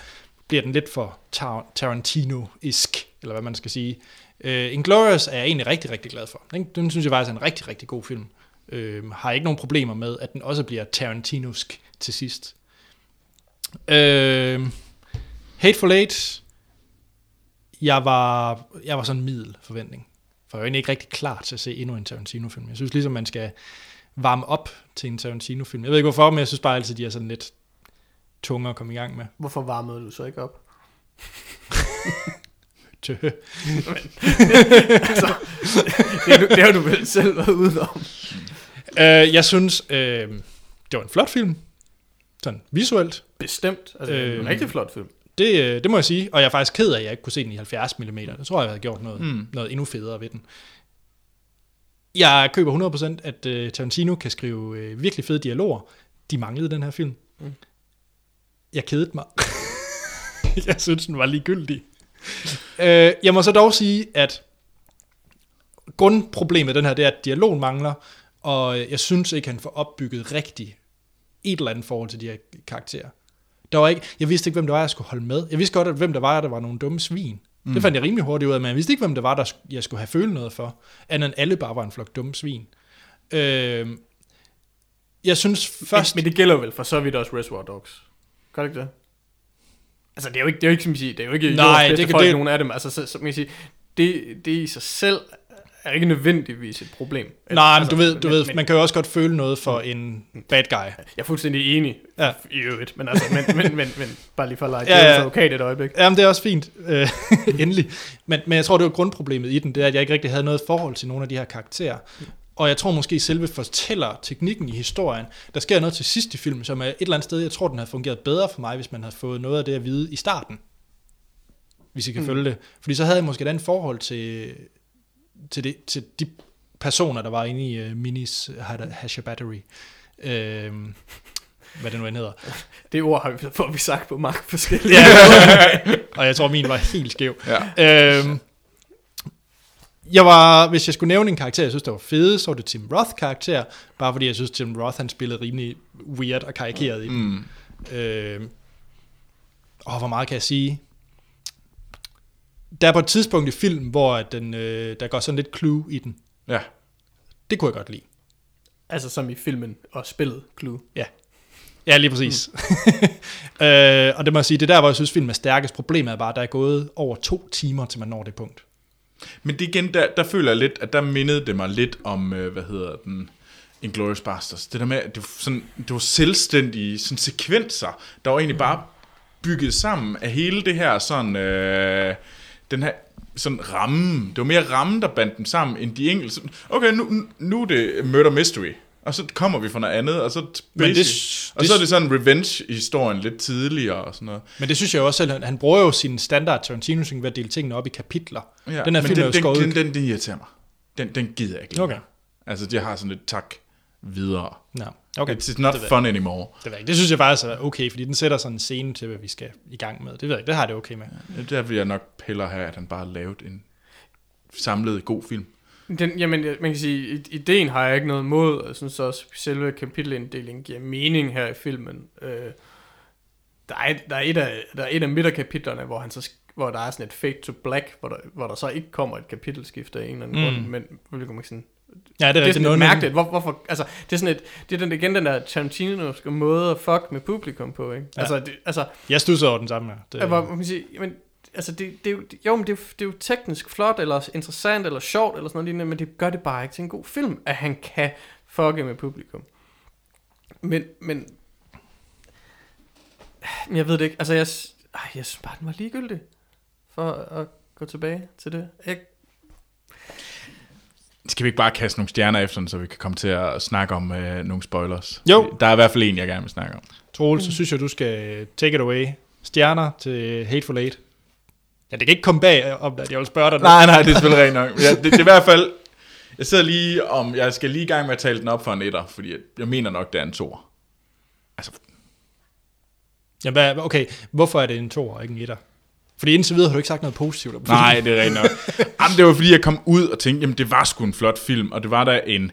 bliver den lidt for tar- Tarantino-isk, eller hvad man skal sige. Øh, Inglourious er jeg egentlig rigtig, rigtig glad for. Den, den synes jeg faktisk er en rigtig, rigtig god film. Øh, har ikke nogen problemer med, at den også bliver tarantinosk til sidst. Øh, Hateful Eight... Jeg var, jeg var sådan en middelforventning, for jeg var egentlig ikke rigtig klar til at se endnu en Tarantino-film. Jeg synes ligesom, man skal varme op til en Tarantino-film. Jeg ved ikke hvorfor, men jeg synes bare altid, de er sådan lidt tungere at komme i gang med. Hvorfor varmede du så ikke op? Tøh. altså, det, det har du vel selv været udenom. Uh, jeg synes, uh, det var en flot film. Sådan visuelt. Bestemt. Altså, det er en uh, rigtig flot film. Det, det må jeg sige, og jeg er faktisk ked af, at jeg ikke kunne se den i halvfjerds millimeter. Jeg tror, jeg havde gjort noget, mm. noget endnu federe ved den. Jeg køber hundrede procent, at øh, Tarantino kan skrive øh, virkelig fede dialoger. De manglede den her film. Mm. Jeg kedede mig. Jeg synes, den var ligegyldig. øh, jeg må så dog sige, at grundproblemet den her, det er, at dialogen mangler, og jeg synes ikke, han får opbygget rigtigt et eller andet forhold til de her karakterer. Der var ikke, jeg vidste ikke, hvem der var, jeg skulle holde med. Jeg vidste godt, at hvem der var, der var nogle dumme svin. Mm. Det fandt jeg rimelig hurtigt ud af, men jeg vidste ikke, hvem der var, der jeg skulle have følt noget for, andet end alle bare var en flok dumme svin. Øh, jeg synes først... Men, men det gælder vel for så vidt også Reservoir Dogs. Gør det ikke det? Altså, det er jo ikke, det er jo ikke som jeg siger, det er jo ikke nej, det kan folk, det... nogen af dem. Altså, så, som jeg siger, det, det i sig selv er ikke nødvendigvis et problem. Eller, nej, men altså, du ved, du men, ved men, man kan jo også godt føle noget for mm, en bad guy. Jeg er fuldstændig enig ja. i øvrigt, men, altså, men, men, men, men bare lige for at lege, ja, ja. det er så okay det et øjeblik. Jamen, det er også fint, endelig. Men, men jeg tror, det var grundproblemet i den, det er, at jeg ikke rigtig havde noget forhold til nogle af de her karakterer. Og jeg tror måske selve fortæller-teknikken i historien, der sker noget til sidst i filmen, som er et eller andet sted, jeg tror, den havde fungeret bedre for mig, hvis man havde fået noget af det at vide i starten. Hvis I kan mm. følge det. Fordi så havde jeg måske et andet forhold til, til, det, til de personer, der var inde i uh, Minnie's Haberdashery. Øhm, hvad det nu end hedder. Det ord har vi, får vi sagt på mange forskellige. Og jeg tror, min var helt skæv. Ja. Øhm, Jeg var, hvis jeg skulle nævne en karakter, jeg synes, der var fede, så var det Tim Roth-karakter, bare fordi jeg synes, Tim Roth, han spillede rimelig weird og karikeret i den. Mm. Øh, og hvor meget kan jeg sige? Der er på et tidspunkt i film, hvor den, øh, der går sådan lidt Clue i den. Ja. Det kunne jeg godt lide. Altså som i filmen og spillet Clue? Ja. Ja, lige præcis. Mm. øh, og det må jeg sige, det der, hvor jeg synes, filmen er stærkest. Problemet er bare, at der er gået over to timer, til man når det punkt. Men det igen, der, der føler jeg lidt, at der mindede det mig lidt om, øh, hvad hedder den, Inglourious Basterds. Det der med, at det var, sådan, det var selvstændige sådan sekvenser, der var egentlig bare bygget sammen af hele det her sådan, øh, den her sådan ramme. Det var mere ramme, der bandt dem sammen, end de enkelte. Okay, nu, nu er det murder mystery, og så kommer vi fra noget andet, og så, men det, det, og så er det sådan revenge-historien lidt tidligere og sådan noget. Men det synes jeg også selv, han bruger jo sin standard Tarantino ved at dele tingene op i kapitler. Ja, den her film den, er jo skåret. Den, den, den irriterer mig. Den, den gider jeg ikke. Okay. Altså, de har sådan lidt tak videre. No. Okay. It's not det fun anymore. Det, det synes jeg faktisk er okay, fordi den sætter sådan en scene til, hvad vi skal i gang med. Det ved jeg, det har det okay med. Ja, der vil jeg nok piller her, at han bare lavet en samlet god film. Den, jamen, man kan sige, ideen har jeg ikke noget imod, og jeg synes også, at selve kapitelinddelingen giver mening her i filmen. Øh, der, er, der, er et af, der er et af midterkapitlerne, hvor, han så, hvor der er sådan et fake to black, hvor der, hvor der så ikke kommer et kapitelskift af en eller anden mm. grund, men hvilket man sådan... Ja, det, det er sådan noget mærkeligt. Hvor, hvorfor, altså, det er sådan et, det er den, igen den der Tarantinoske måde at fuck med publikum på, ikke? Ja. Altså, det, altså, jeg studser over den samme her. Det... Hvor man kan sige, men... Altså det, det, jo, men det, det er jo teknisk flot, eller interessant, eller sjovt, eller sådan noget lignende, men det gør det bare ikke til en god film, at han kan fucke med publikum. Men, men, jeg ved det ikke, altså jeg, ej, jeg synes bare, den var ligegyldig, for at gå tilbage til det. Jeg... Skal vi ikke bare kaste nogle stjerner efter den, så vi kan komme til at snakke om øh, nogle spoilers? Jo. Der er i hvert fald en, jeg gerne vil snakke om. Troels, så synes jeg, du skal take it away. Stjerner til Hateful Eight. Ja, det kan ikke komme bag om, at jeg vil spørge dig. Nej, nej, det er selvfølgelig rent nok. Ja, det, det er i hvert fald, jeg sidder lige om, jeg skal lige i gang med at tale den op for en etter, fordi jeg, jeg mener nok, det er en toer. Altså. Jamen, okay, hvorfor er det en toer og ikke en etter? Fordi indtil videre har du ikke sagt noget positivt om filmen. Nej, det er rent nok. Jamen, det var fordi, jeg kom ud og tænkte, jamen, det var sgu en flot film, og det var der en...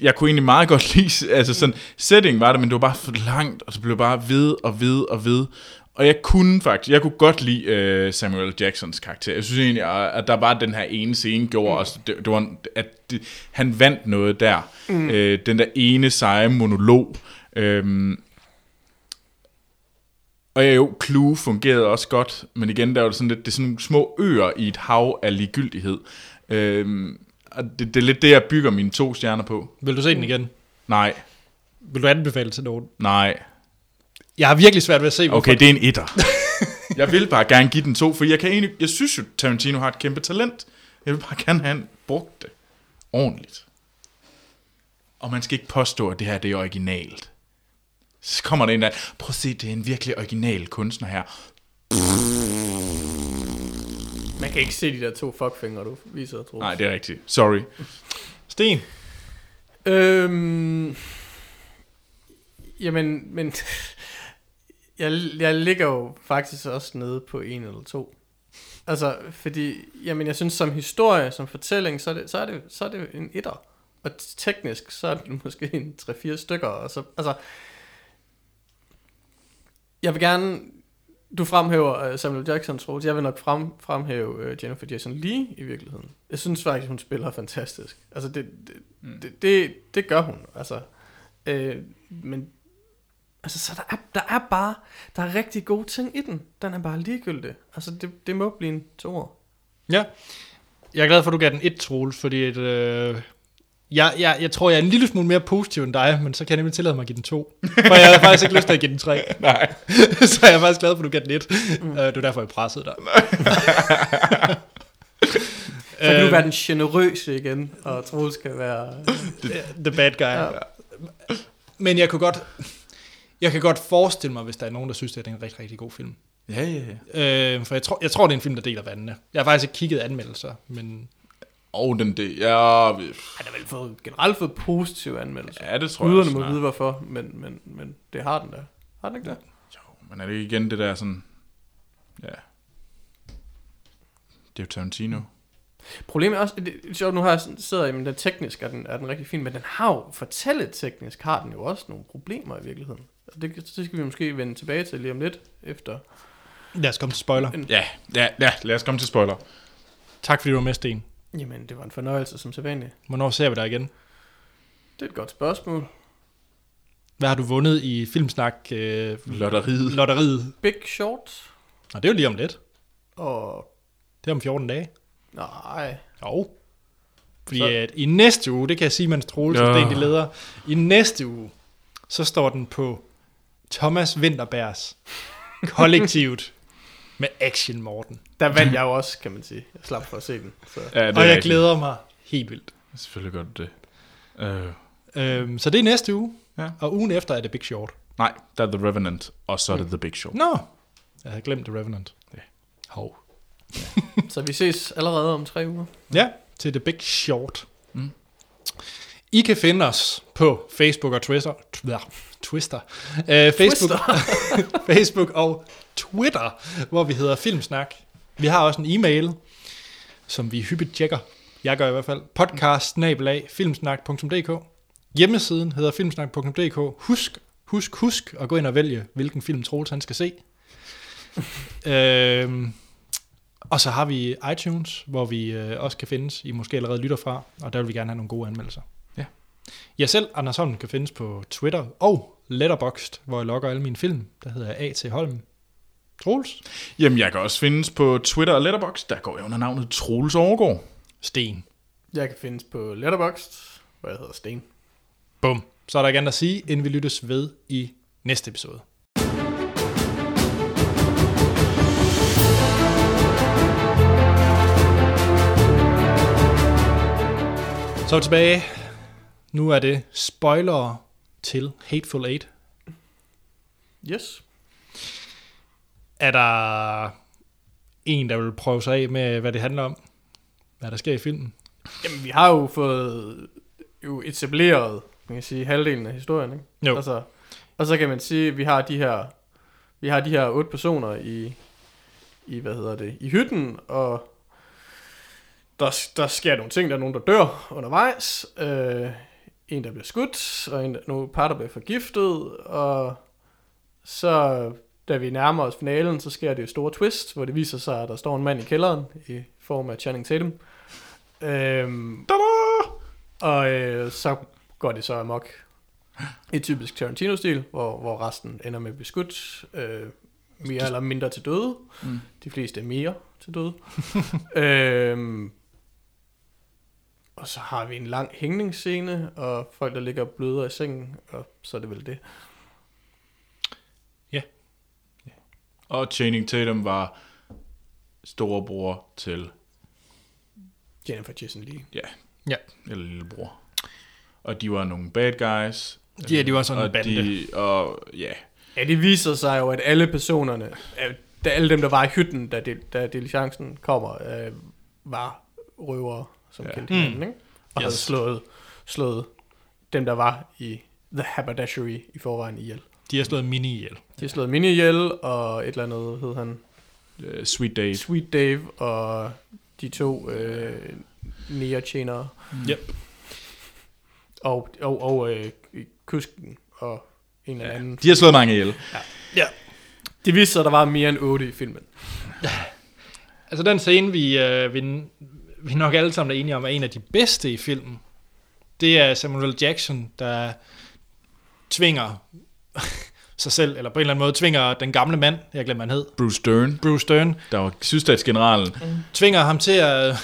Jeg kunne egentlig meget godt lide, altså sådan, setting var det, men det var bare for langt, og så blev bare ved og ved og ved. Og jeg kunne faktisk, jeg kunne godt lide uh, Samuel L. Jacksons karakter. Jeg synes egentlig, at der bare den her ene scene gjorde også, det, det var, at det, han vandt noget der. Mm. Uh, den der ene seje monolog. Uh, og ja, jo, Clue fungerede også godt, men igen, der var sådan lidt, det er sådan nogle små øer i et hav af ligegyldighed. Uh, og det, det er lidt det, jeg bygger mine to stjerner på. Vil du se den igen? Nej. Vil du anbefale til nogen? Nej. Jeg har virkelig svært ved at se, hvorfor. Okay, det er en etter. Jeg vil bare gerne give den to, for jeg kan egentlig, jeg synes jo, Tarantino har et kæmpe talent. Jeg vil bare gerne have brugt det ordentligt. Og man skal ikke påstå, at det her, det er originalt. Så kommer der en der, prøv at se, det er en virkelig original kunstner her. Man kan ikke se de der to fuckfingre, du viser, tror jeg. Nej, det er rigtigt. Sorry. Sten? Øhm, jamen, men... Jeg, jeg ligger jo faktisk også nede på en eller to. Altså, fordi... Jamen, jeg synes, som historie, som fortælling, så er det, så er det, så er det en etter. Og teknisk, så er det måske en tre-fire stykker. Og så, altså... Jeg vil gerne... Du fremhæver Samuel L. Jackson, tror jeg. Jeg vil nok frem, fremhæve Jennifer Jason Leigh i virkeligheden. Jeg synes faktisk, hun spiller fantastisk. Altså, det, det, mm. det, det, det gør hun. Altså, øh, men... Altså, så der er, der er bare... Der er rigtig gode ting i den. Den er bare ligegyldig. Altså, det, det må blive en toer. Ja. Jeg er glad for, at du gav den et, Troels, fordi... Et, øh, jeg, jeg, jeg tror, jeg er en lille smule mere positiv end dig, men så kan jeg nemlig tillade mig at give den to. For jeg havde faktisk ikke lyst til at give den tre. Nej. Så jeg er faktisk glad for, at du gav den et. Mm. Det er derfor, jeg pressede dig. Så kan du være den generøse igen, og Troels skal være... The, the bad guy. Ja. Men jeg kunne godt... Jeg kan godt forestille mig, hvis der er nogen, der synes, det er en rigtig, rigtig god film. Ja, ja, ja. Øh, for jeg tror, jeg tror, det er en film, der deler vandene. Jeg har faktisk ikke kigget anmeldelser, men... Og oh, den del, ja... Vi... Han har vel fået, generelt fået positive anmeldelser. Ja, det tror jeg. Uderne må vide, hvorfor, men, men, men det har den der. Har den ikke det? Jo, men er det ikke igen det der sådan... Ja... Det er jo Tarantino. Problemet er også... Det, nu har jeg sidder i, men den teknisk er den, er den rigtig fin, men den har jo... Fortællet teknisk har den jo også nogle problemer i virkeligheden. Det, det skal vi måske vende tilbage til lige om lidt efter. Lad os komme til spoiler. Ja, ja, ja, lad os komme til spoiler. Tak fordi du var med, Sten. Jamen, det var en fornøjelse som sædvanligt. Hvornår ser vi dig igen? Det er et godt spørgsmål. Hvad har du vundet i filmsnak? Øh, Lotteriet. Lotteriet. Big Short. Nå, det er jo lige om lidt. Og... Det er om fjorten dage. Nej. Jo. Fordi så... at i næste uge, det kan jeg sige, mens Troels og Sten de leder, i næste uge, så står den på Thomas Vinterbergs kollektivt med Action Morten. Der vandt jeg jo også, kan man sige. Jeg slap for at se den. Så. Ja, og jeg glæder mig helt vildt. Det er selvfølgelig godt det. Uh. Øhm, så det er næste uge, ja. Og ugen efter er det Big Short. Nej, der er The Revenant, og så er det The Big Short. Nå, no. Jeg havde glemt The Revenant. Yeah. Hov. Ja. Så vi ses allerede om tre uger. Ja, til The Big Short. Mm. I kan finde os på Facebook og Twitter. Twister. Uh, Facebook, Facebook og Twitter, hvor vi hedder Filmsnak. Vi har også en e-mail, som vi hyppigt tjekker. Jeg gør i hvert fald. podcast snabel-a filmsnak punktum d k. Hjemmesiden hedder filmsnak punktum d k. Husk, husk, husk at gå ind og vælge, hvilken film Troels han skal se. uh, og så har vi iTunes, hvor vi uh, også kan findes. I måske allerede lytter fra, og der vil vi gerne have nogle gode anmeldelser. Jeg selv, Anders Holm, kan findes på Twitter og Letterboxd, hvor jeg logger alle mine film. Der hedder jeg A T Holm. Troels? Jamen, jeg kan også findes på Twitter og Letterboxd. Der går jeg under navnet Troels Overgaard. Sten. Jeg kan findes på Letterboxd, hvor jeg hedder Sten. Bum. Så er der igen at sige, inden vi lyttes ved i næste episode. Så er vi tilbage. Nu er det spoilere til Hateful Eight. Yes. Er der en, der vil prøve sig af med, hvad det handler om? Hvad der sker i filmen? Jamen, vi har jo fået jo etableret, man kan sige, halvdelen af historien, ikke? Jo. Altså, og så kan man sige, at vi har de her, vi har de her otte personer i, i hvad hedder det, i hytten, og der, der sker nogle ting, der er nogen, der dør undervejs, øh, en, der bliver skudt, og en, nogle par, der bliver forgiftet, og så, da vi nærmer os finalen, så sker det jo store twist, hvor det viser sig, at der står en mand i kælderen, i form af Channing Tatum. Øhm, og øh, så går det så amok. I typisk Tarantino-stil, hvor, hvor resten ender med at blive skudt, øh, mere eller mindre til døde. Mm. De fleste er mere til døde. øhm, Og så har vi en lang hængningsscene, og folk, der ligger blødere i sengen, og så er det vel det. Ja. Yeah. Yeah. Og Channing Tatum var storebror til... Jennifer Jason Leigh. Ja. Yeah. Ja. Yeah. Eller lillebror. Og de var nogle bad guys. Ja, yeah, de var sådan en bande. De, og ja. Ja, det viser sig jo, at alle personerne, at alle dem, der var i hytten, da, de, da diligencen kommer, øh, var røvere. Som ja. Kendte hinanden, ikke? og yes. havde slået, slået dem, der var i The Haberdashery i forvejen ihjel. De har slået Minnie ihjel. De har slået Minnie ihjel, og et eller andet hed han... Uh, Sweet Dave. Sweet Dave, og de to øh, negertjenere. Yep. Og, og, og øh, kusken, og en eller anden... Ja, de har slået mange ihjel. Ja. Ja. Det viste sig, at der var mere end otte i filmen. Ja. Altså den scene, vi, øh, vi, vi nok alle sammen er enige om, er en af de bedste i filmen. Det er Samuel L. Jackson, der tvinger sig selv, eller på en eller anden måde tvinger den gamle mand, jeg glemmer han hed. Bruce Dern. Bruce Dern. Der var sydstatsgeneralen. Mm. Tvinger ham til at,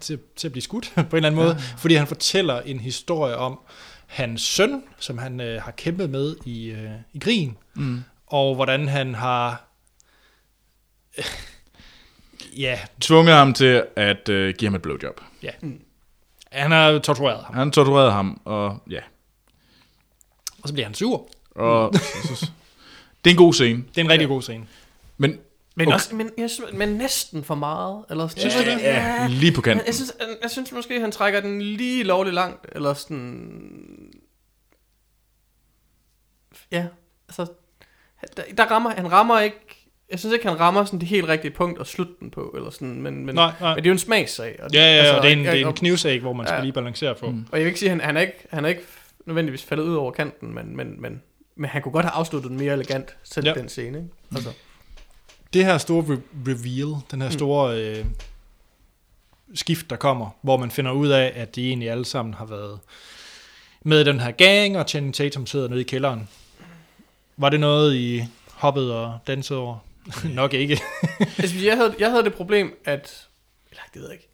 til, til at blive skudt på en eller anden måde, ja. Fordi han fortæller en historie om hans søn, som han øh, har kæmpet med i, øh, i krigen, mm. og hvordan han har... Øh, ja. Tvunget ham til at øh, give ham et blowjob. Ja. Mm. Han har tortureret ham. Han torturerede ham, og ja. Og så bliver han sur. Og så, det er en god scene. Det er en rigtig ja. god scene. Men, men, okay. også, men, jeg synes, men næsten for meget. Eller, synes ja, jeg, det? Ja, ja, lige på kanten. Jeg synes, jeg, jeg synes måske, han trækker den lige lovligt langt. Eller sådan... Ja, altså... Der, der rammer, han rammer ikke... Jeg synes ikke, han rammer sådan det helt rigtige punkt at slutte den på, eller sådan, men, men, nej, nej. men det er jo en smagssag. Og, ja, ja, altså, og det er en, det er en knivsag, hvor man ja. skal lige balancere på. Mm. Og jeg vil ikke sige, at han, han, er ikke, han er ikke nødvendigvis faldet ud over kanten, men, men, men, men han kunne godt have afsluttet den mere elegant, selv ja. den scene. Ikke? Altså. Det her store re- reveal, den her store mm. øh, skift, der kommer, hvor man finder ud af, at de egentlig alle sammen har været med den her gang, og Channing Tatum sidder nede i kælderen. Var det noget, I hoppede og dansede over? Nok ikke. altså, jeg, havde, jeg havde det problem, at... Eller, det ved jeg ikke.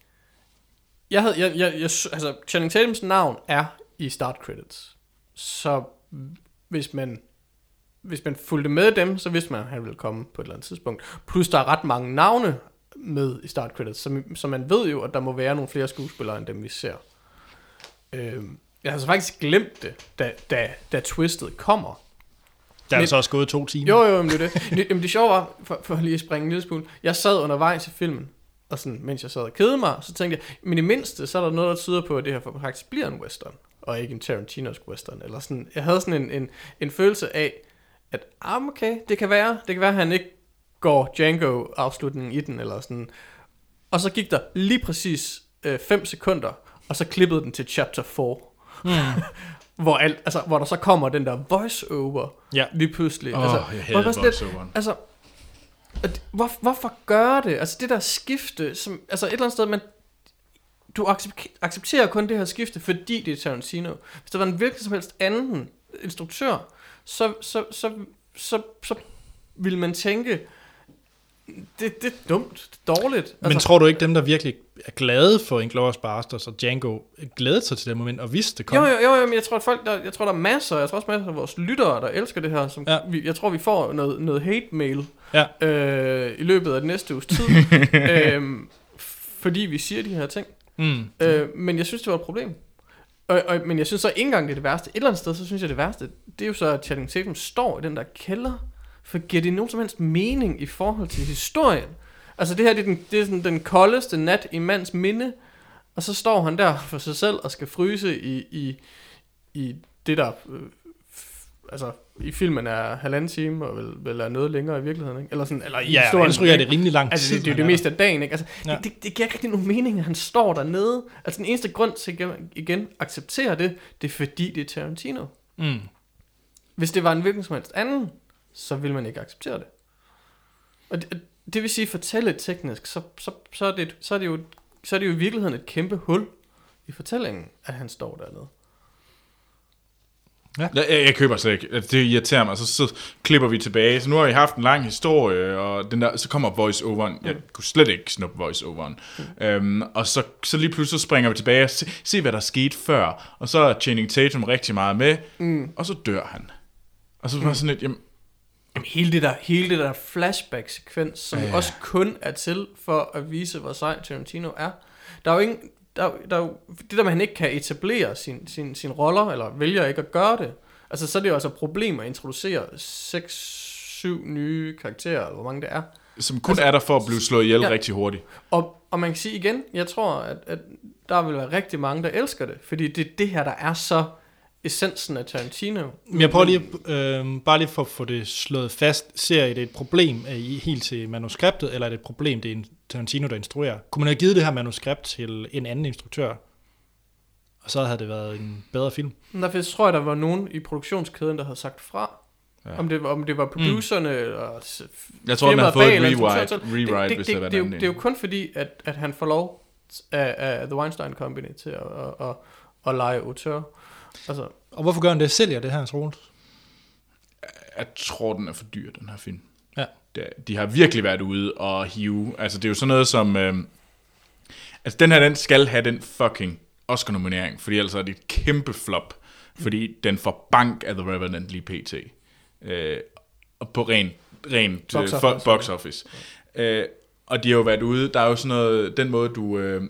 Jeg havde... Jeg, jeg, jeg, altså, Channing Tatums navn er i start credits. Så hvis man... Hvis man fulgte med dem, så vidste man, at han ville komme på et eller andet tidspunkt. Plus, der er ret mange navne med i start credits, så, så man ved jo, at der må være nogle flere skuespillere, end dem vi ser. Øh, jeg har så faktisk glemt det, da, da, da twistet kommer. Der er altså også gået to timer. Jo, jo, men det er det. Jamen, det sjove var, for, for lige at springe en lille smule, jeg sad undervejs i filmen, og sådan, mens jeg sad og kedede mig, så tænkte jeg, men i mindste, så er der noget, der tyder på, at det her faktisk bliver en western, og ikke en Tarantinosk western, eller sådan. Jeg havde sådan en, en, en følelse af, at ah, okay, det kan være, det kan være, at han ikke går Django-afslutningen i den, eller sådan. Og så gik der lige præcis øh, fem sekunder, og så klippede den til chapter fire. Mm. Hvor, alt, altså, hvor der så kommer den der voice-over ja. lige pludselig. Åh, oh, altså, jeg hader voice-overen. Altså, hvor, hvorfor gør det? Altså det der skifte, som, altså et eller andet sted, man, du accepterer kun det her skifte, fordi det er Tarantino. Hvis der var en hvilken som helst anden instruktør, så, så, så, så, så ville man tænke, det, det er dumt, det er dårligt. Altså, men tror du ikke, dem der virkelig er glade for Inglourious Basterds og Django glædede sig til det moment og vidste det kom? Jo, jo, jo, jo, men jeg tror, at folk, der, jeg tror, der er masser, jeg tror også masser af vores lyttere, der elsker det her. Som, ja. vi, jeg tror, vi får noget, noget hate-mail ja. øh, i løbet af den næste uges tid, øh, fordi vi siger de her ting. Mm. Øh, men jeg synes, det var et problem. Og, og, men jeg synes så ikke engang, det er det værste. Et eller andet sted, så synes jeg, det værste, det er jo så, at Channing Tatum står i den der kælder. For giver det nogen som helst mening i forhold til historien? Altså det her, det er, den, det er sådan den koldeste nat i mands minde, og så står han der for sig selv og skal fryse i, i, i det der, øh, f- altså i filmen er halvanden time, og vel, vel er noget længere i virkeligheden, ikke? Eller sådan, eller i ja, historien. Ja, tror jeg, det er rimelig lang tid. Altså det, det er jo det meste af dagen, ikke? Altså ja. det, det, det giver ikke rigtig nogen mening, at han står dernede. Altså den eneste grund til, at igen accepterer det, det er fordi det er Tarantino. Mm. Hvis det var en hvilken som helst anden, så vil man ikke acceptere det. Og det, det vil sige, fortælle teknisk, så, så, så, er det, så, er det jo, så er det jo i virkeligheden et kæmpe hul i fortællingen, at han står dernede. Ja. Jeg, jeg køber slet ikke. Det irriterer mig. Så, så klipper vi tilbage. Så nu har vi haft en lang historie, og den der, så kommer voice-overen. Jeg mm. kunne slet ikke snuppe voice-overen. Mm. Øhm, og så, så lige pludselig springer vi tilbage og se, se, hvad der skete før. Og så er Channing Tatum rigtig meget med, mm. og så dør han. Og så var mm. sådan lidt... Jamen, Jamen, hele det der, hele det der flashback-sekvens, som ja, ja. også kun er til for at vise, hvor sej Tarantino er. Der er jo ingen, der, der er jo, det der med, at han ikke kan etablere sin, sin, sin roller, eller vælger ikke at gøre det. Altså, så er det jo altså et problem at introducere seks syv nye karakterer, eller hvor mange det er. Som kun altså, er der for at blive slået ihjel ja, rigtig hurtigt. Og, og man kan sige igen, jeg tror, at, at der vil være rigtig mange, der elsker det, fordi det er det her, der er så essensen af Tarantino. Men jeg prøver lige, øh, bare lige for at få det slået fast, ser I det et problem i helt til manuskriptet, eller er det et problem, det er en Tarantino, der instruerer? Kunne man have givet det her manuskript til en anden instruktør, og så havde det været en bedre film? Derfor tror jeg, der var nogen i produktionskæden, der havde sagt fra. Ja. Om, det, om det var producerne mm. eller jeg tror, man havde fået et rewrite, rewrite det, hvis det, det, det, det, er jo, det er jo kun fordi, at, at han får lov af, af The Weinstein Company til at, at, at, at lege auteur. Altså. Og hvorfor gør han det? Sælger det her, Troels? Jeg tror, den er for dyr, den her film. Ja. De har virkelig været ude og hive. Altså, det er jo sådan noget som... Øh... Altså, den her, den skal have den fucking Oscar-nominering, fordi altså er det et kæmpe flop, fordi den får bank af The Revenant lige pt. Øh, på rent ren box office. F- box office. Ja. Øh, og de har jo været ude, der er jo sådan noget, den måde du øh,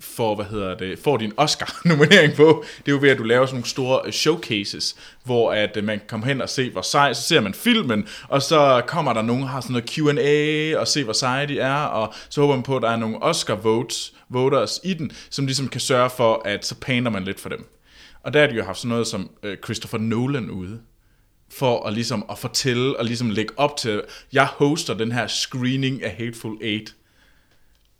får, hvad hedder det, får din Oscar-nominering på, det er jo ved, at du laver sådan nogle store showcases, hvor at øh, man kan komme hen og se, hvor sej, så ser man filmen, og så kommer der nogen, der har sådan noget Q and A, og se, hvor seje de er, og så håber man på, at der er nogle Oscar-votes, voters i den, som ligesom kan sørge for, at så pander man lidt for dem. Og der har de jo haft sådan noget som øh, Christopher Nolan ude, for at ligesom at fortælle og ligesom lægge op til, jeg hoster den her screening af Hateful Eight.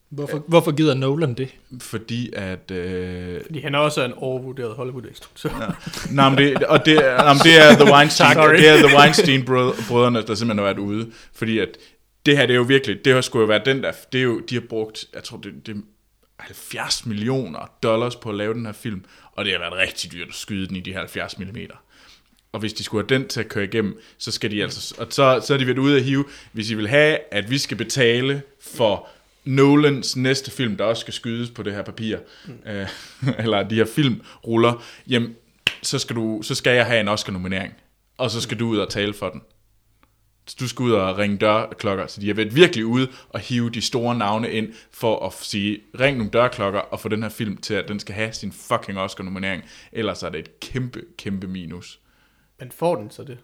Hvorfor, Æh, hvorfor gider Nolan det? Fordi at... Øh... Fordi han også er en overvurderet Hollywood-instruktør. Ja. Nej, men det, og det, nej, men det er The Weinstein, det er The Weinstein-brødrene, der simpelthen har været ude. Fordi at det her, det er jo virkelig, det har sgu jo været den der, det er jo, de har brugt, jeg tror, det, det halvfjerds millioner dollars på at lave den her film, og det har været rigtig dyrt at skyde den i de her halvfjerds millimeter. Og hvis de skulle have den til at køre igennem, så skal de altså, og så, så er de været ude at hive, hvis I vil have, at vi skal betale for Nolans næste film, der også skal skydes på det her papir, mm. øh, eller de her filmruller, jamen, så skal, du, så skal jeg have en Oscar-nominering, og så skal du ud og tale for den. Så du skal ud og ringe dørklokker, så de har været virkelig ude og hive de store navne ind, for at sige, ring nogle dørklokker, og få den her film til, at den skal have sin fucking Oscar-nominering, ellers er det et kæmpe, kæmpe minus. Men får den så det?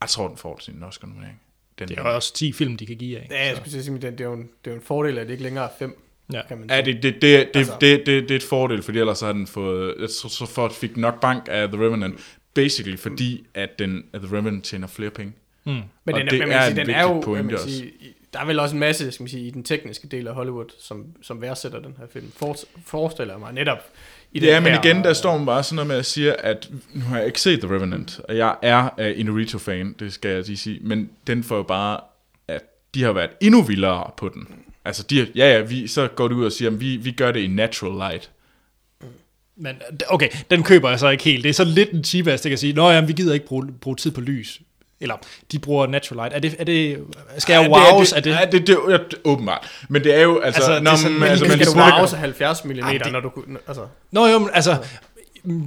Jeg tror, den får sin Oscar-nominering. Den det er jo også ti film, de kan give af. Ikke? Ja, jeg skulle sige, det er jo en, det er en fordel, at det ikke længere er fem. Ja, kan man sige. Ja det, det, det, det, det, det, det er et fordel, fordi ellers har den fået, så, så for, fik nok bank af The Revenant, basically fordi, at, den, at The Revenant tjener flere penge. Mm. Men den, det man er, sige, den er jo, man også. Sige, der er vel også en masse, skal man sige, i den tekniske del af Hollywood, som, som værdsætter den her film. For, forestiller mig netop, ja, men igen, der står man bare sådan noget med at sige, at nu har jeg ikke set The Revenant, og jeg er uh, Inarritu-fan, det skal jeg lige sige, men den får jo bare, at de har været endnu vildere på den. Altså, de, ja, ja, vi, så går du ud og siger, at vi, vi gør det i natural light. Men, okay, den køber jeg så ikke helt. Det er så lidt en cheap-ass, det kan sige, nå ja, vi gider ikke bruge, bruge tid på lys. Eller, de bruger natural light. Er det, er det, skal jeg wows af det? Nej, det er ja, åbenbart. Men det er jo, altså... altså, når, det er sådan, man, altså man skal du wows af halvfjerds millimeter, ah, det, når du... Altså. Nå jo, men altså,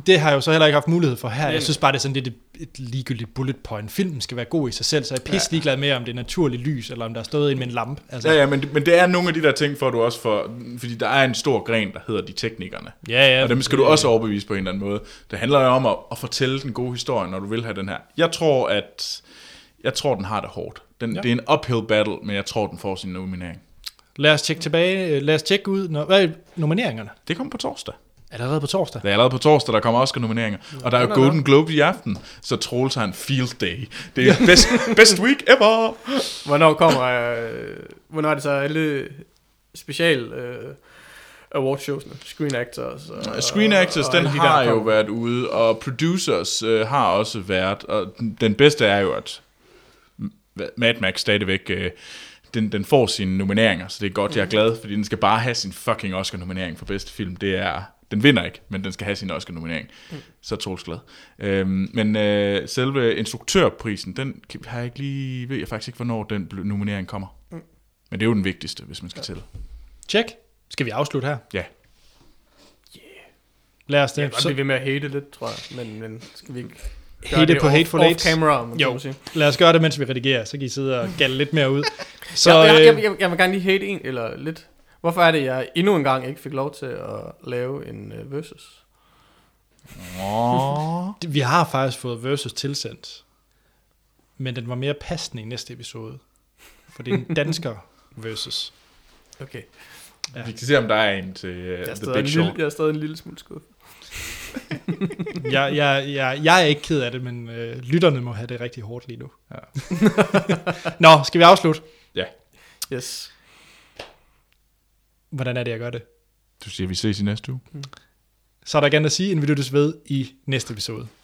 det har jeg jo så heller ikke haft mulighed for her. Jeg synes bare, det er sådan lidt et, et ligegyldigt bullet point. Filmen skal være god i sig selv, så jeg er pisse ligeglad med, om det er naturligt lys, eller om der er stået ind med en lampe. Altså. Ja, ja, men, men det er nogle af de der ting, for du også for, fordi der er en stor gren, der hedder de teknikerne. Ja, ja. Og dem skal du også overbevise på en eller anden måde. Det handler jo om at, at fortælle den gode historie, når du vil have den her. Jeg tror, at jeg tror, den har det hårdt. Den, ja. Det er en uphill battle, men jeg tror, den får sin nominering. Lad os tjekke tilbage. Lad os tjekke ud. Når, hvad er nomineringerne? Det kommer på torsdag. Allerede på torsdag? Det er allerede på torsdag, der kommer Oscar-nomineringer. Ja, og der er jo Golden Globe i aften, så Troels har en field day. Det er best, best week ever! Hvornår kommer... Øh, hvornår er det så alle special øh, awardshows? Screen Actors? Og, Screen Actors, og, og den og de har jo været ude, og Producers øh, har også været, og den bedste er jo, at Mad Max stadigvæk... Øh, Den, den får sine nomineringer, så det er godt, jeg er glad, fordi den skal bare have sin fucking Oscar-nominering for bedste film. Det er, den vinder ikke, men den skal have sin Oscar-nominering. Mm. Så er Troels glad. Øhm, men øh, selve instruktørprisen, den har jeg ikke lige, ved jeg faktisk ikke, hvornår den nominering kommer. Mm. Men det er jo den vigtigste, hvis man skal tælle. Check. Skal vi afslutte her? Ja. Yeah. Lad os det. Jeg kan blive ved med at hate lidt, tror jeg, men, men skal vi ikke... Hate på off, Hateful Eight. Camera, jo, lad os gøre det, mens vi redigerer, så kan I sidde og gælde lidt mere ud. Så, jeg, jeg, jeg, jeg, jeg vil gerne lige hate en, eller lidt. Hvorfor er det, jeg endnu en gang ikke fik lov til at lave en uh, versus? Vi har faktisk fået versus tilsendt, men den var mere passende i næste episode, for det er en dansker versus. Okay. Ja. Vi kan se, om der er en til uh, The Big Short. Jeg er stadig en lille smule skuffet. jeg, jeg, jeg, jeg er ikke ked af det, men øh, lytterne må have det rigtig hårdt lige nu. Ja. Nå, skal vi afslutte? Ja. Yes. Hvordan er det, jeg gør det? Du siger, vi ses i næste uge. Mm. Så er der gerne at sige, inden vi lyttes ved i næste episode.